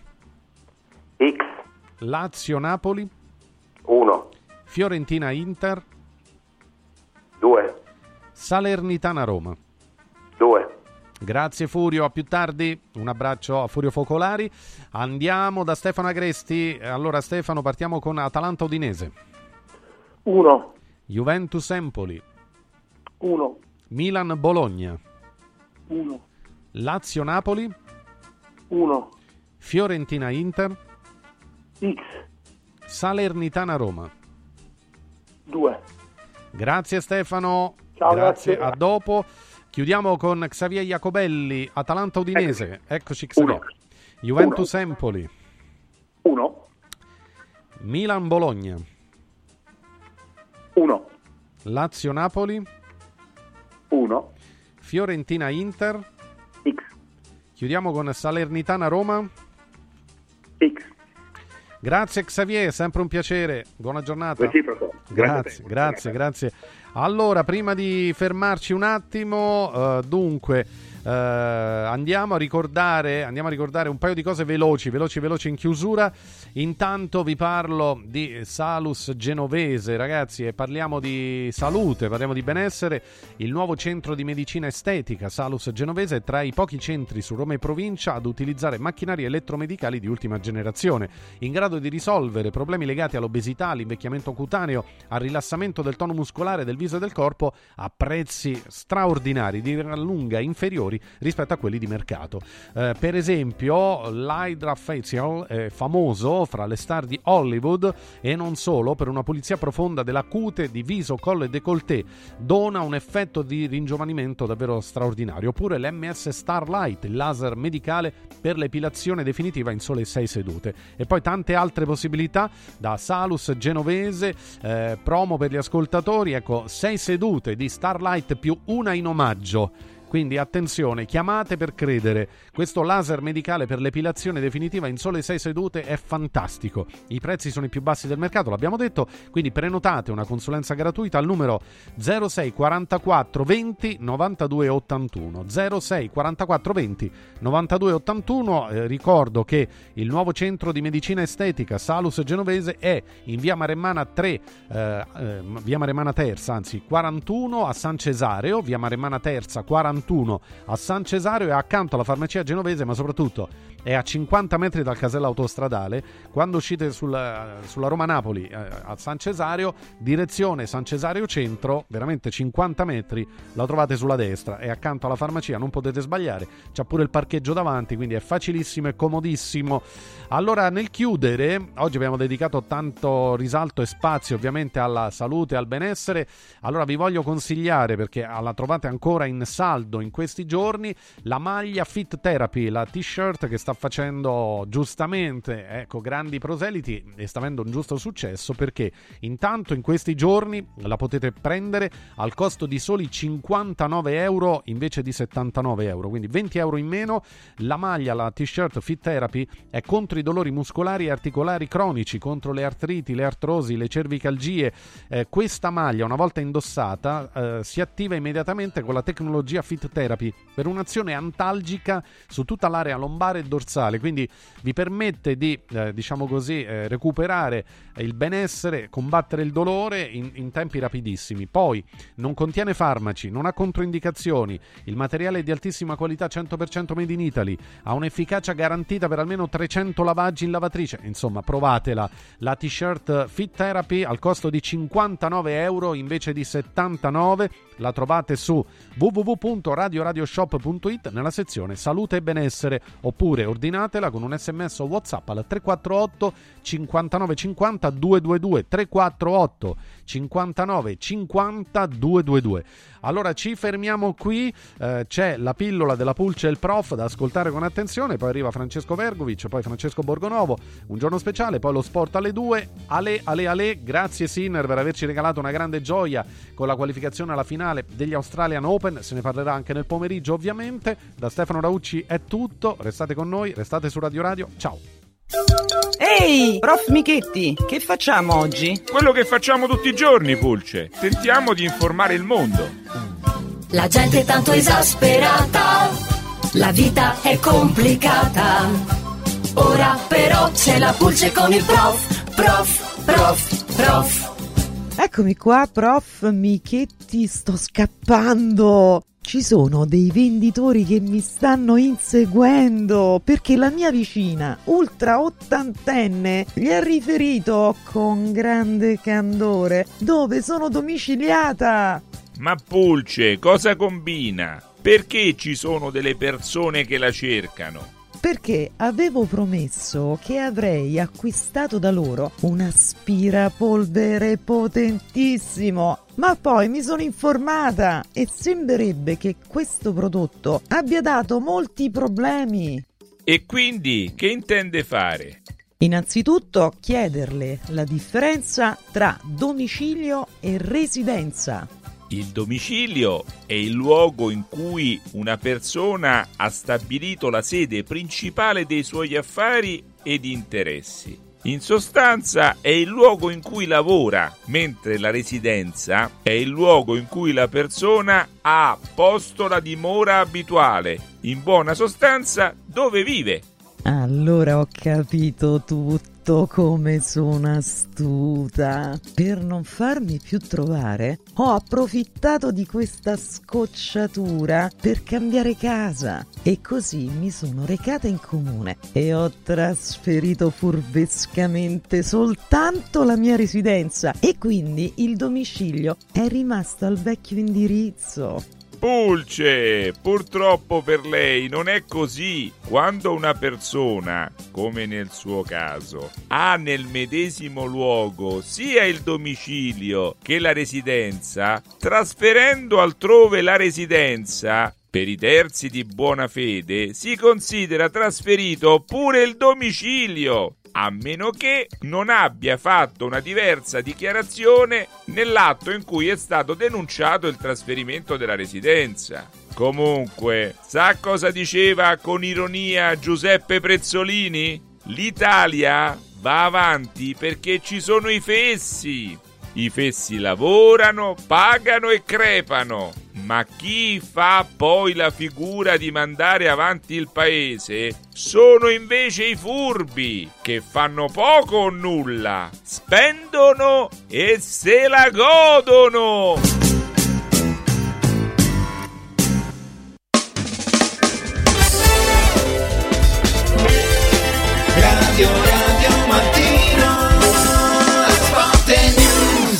X, Lazio-Napoli 1, Fiorentina-Inter 2, Salernitana-Roma 2. Grazie Furio, a più tardi, un abbraccio a Furio Focolari. Andiamo da Stefano Agresti. Allora Stefano, partiamo con Atalanta-Udinese 1, Juventus-Empoli 1, Milan-Bologna 1, Lazio-Napoli 1, Fiorentina-Inter X, Salernitana-Roma 2. Grazie Stefano. Ciao, grazie. A dopo. Chiudiamo con Xavier Iacobelli, Atalanta-Udinese. Eccoci Xavier. 1. Juventus-Empoli 1, Milan-Bologna 1, Lazio-Napoli 1, Fiorentina-Inter X. Chiudiamo con Salernitana-Roma X. Grazie Xavier, sempre un piacere, buona giornata. Grazie. Allora, prima di fermarci un attimo, dunque Andiamo a ricordare un paio di cose veloci in chiusura. Intanto vi parlo di Salus Genovese, ragazzi, e parliamo di salute, parliamo di benessere. Il nuovo centro di medicina estetica Salus Genovese è tra i pochi centri su Roma e provincia ad utilizzare macchinari elettromedicali di ultima generazione, in grado di risolvere problemi legati all'obesità, all'invecchiamento cutaneo, al rilassamento del tono muscolare del viso e del corpo a prezzi straordinari, di gran lunga inferiori rispetto a quelli di mercato. Per esempio l'Hydra Facial è famoso fra le star di Hollywood e non solo per una pulizia profonda della cute di viso, collo e décolleté, dona un effetto di ringiovanimento davvero straordinario. Oppure l'MS Starlight, il laser medicale per l'epilazione definitiva in sole 6 sedute, e poi tante altre possibilità da Salus Genovese. Promo per gli ascoltatori, ecco, 6 sedute di Starlight più una in omaggio. Quindi attenzione, chiamate per credere. Questo laser medicale per l'epilazione definitiva in sole 6 sedute è fantastico. I prezzi sono i più bassi del mercato, l'abbiamo detto, quindi prenotate una consulenza gratuita al numero 06 44 20 92 81. 06 44 20 92 81. Ricordo che il nuovo centro di medicina estetica Salus Genovese è in via Maremmana 3, via Maremmana Terza, anzi 41 a San Cesareo, via Maremmana Terza 41 a San Cesareo, è accanto alla farmacia genovese, ma soprattutto è a 50 metri dal casello autostradale. Quando uscite sulla Roma-Napoli a San Cesareo, direzione San Cesareo centro, veramente 50 metri, la trovate sulla destra, è accanto alla farmacia, non potete sbagliare, c'è pure il parcheggio davanti, quindi è facilissimo e comodissimo. Allora, nel chiudere, oggi abbiamo dedicato tanto risalto e spazio ovviamente alla salute e al benessere, allora vi voglio consigliare, perché la trovate ancora in saldo in questi giorni, la maglia Fit Therapy, la t-shirt che sta facendo giustamente, ecco, grandi proseliti e sta avendo un giusto successo, perché intanto in questi giorni la potete prendere al costo di soli 59€ invece di 79€, quindi 20€ in meno. La maglia, la t-shirt Fit Therapy è contro i dolori muscolari e articolari cronici, contro le artriti, le artrosi, le cervicalgie. Questa maglia, una volta indossata, si attiva immediatamente con la tecnologia Fit Therapy per un'azione antalgica su tutta l'area lombare e dorsale, quindi vi permette di recuperare il benessere, combattere il dolore in tempi rapidissimi. Poi non contiene farmaci, non ha controindicazioni, il materiale è di altissima qualità, 100% made in Italy, ha un'efficacia garantita per almeno 300 lavaggi in lavatrice. Insomma, provatela, la t-shirt Fit Therapy al costo di 59€ invece di 79. La trovate su www.radioradioshop.it nella sezione salute e benessere, oppure ordinatela con un sms o WhatsApp al 348 59 50 222, 348 59 50 222. Allora ci fermiamo qui, c'è la pillola della Pulce e il Prof da ascoltare con attenzione, poi arriva Francesco Vergovic, poi Francesco Borgonovo, un giorno speciale, poi lo sport alle 2. Ale, grazie Sinner per averci regalato una grande gioia con la qualificazione alla finale degli Australian Open, se ne parlerà anche nel pomeriggio ovviamente. Da Stefano Raucci è tutto, restate con noi, restate su Radio Radio, ciao. Ehi, prof Michetti, che facciamo oggi? Quello che facciamo tutti i giorni, Pulce, tentiamo di informare il mondo. La gente è tanto esasperata, la vita è complicata, ora però c'è la Pulce con il prof. Eccomi qua, prof Michetti, sto scappando. Ci sono dei venditori che mi stanno inseguendo perché la mia vicina, ultra ottantenne, gli ha riferito con grande candore dove sono domiciliata. Ma Pulce, cosa combina? Perché ci sono delle persone che la cercano? Perché avevo promesso che avrei acquistato da loro un aspirapolvere potentissimo, ma poi mi sono informata e sembrerebbe che questo prodotto abbia dato molti problemi. E quindi che intende fare? Innanzitutto chiederle la differenza tra domicilio e residenza. Il domicilio è il luogo in cui una persona ha stabilito la sede principale dei suoi affari ed interessi. In sostanza è il luogo in cui lavora, mentre la residenza è il luogo in cui la persona ha posto la dimora abituale, in buona sostanza dove vive. Allora ho capito tutto, come sono astuta. Per non farmi più trovare, ho approfittato di questa scocciatura per cambiare casa e così mi sono recata in comune e ho trasferito furbescamente soltanto la mia residenza e quindi il domicilio è rimasto al vecchio indirizzo. Pulce, purtroppo per lei non è così. Quando una persona, come nel suo caso, ha nel medesimo luogo sia il domicilio che la residenza, trasferendo altrove la residenza, per i terzi di buona fede si considera trasferito pure il domicilio, a meno che non abbia fatto una diversa dichiarazione nell'atto in cui è stato denunciato il trasferimento della residenza. Comunque, sa cosa diceva con ironia Giuseppe Prezzolini? L'Italia va avanti perché ci sono i fessi. I fessi lavorano, pagano e crepano, ma chi fa poi la figura di mandare avanti il paese sono invece i furbi, che fanno poco o nulla, spendono e se la godono. Radio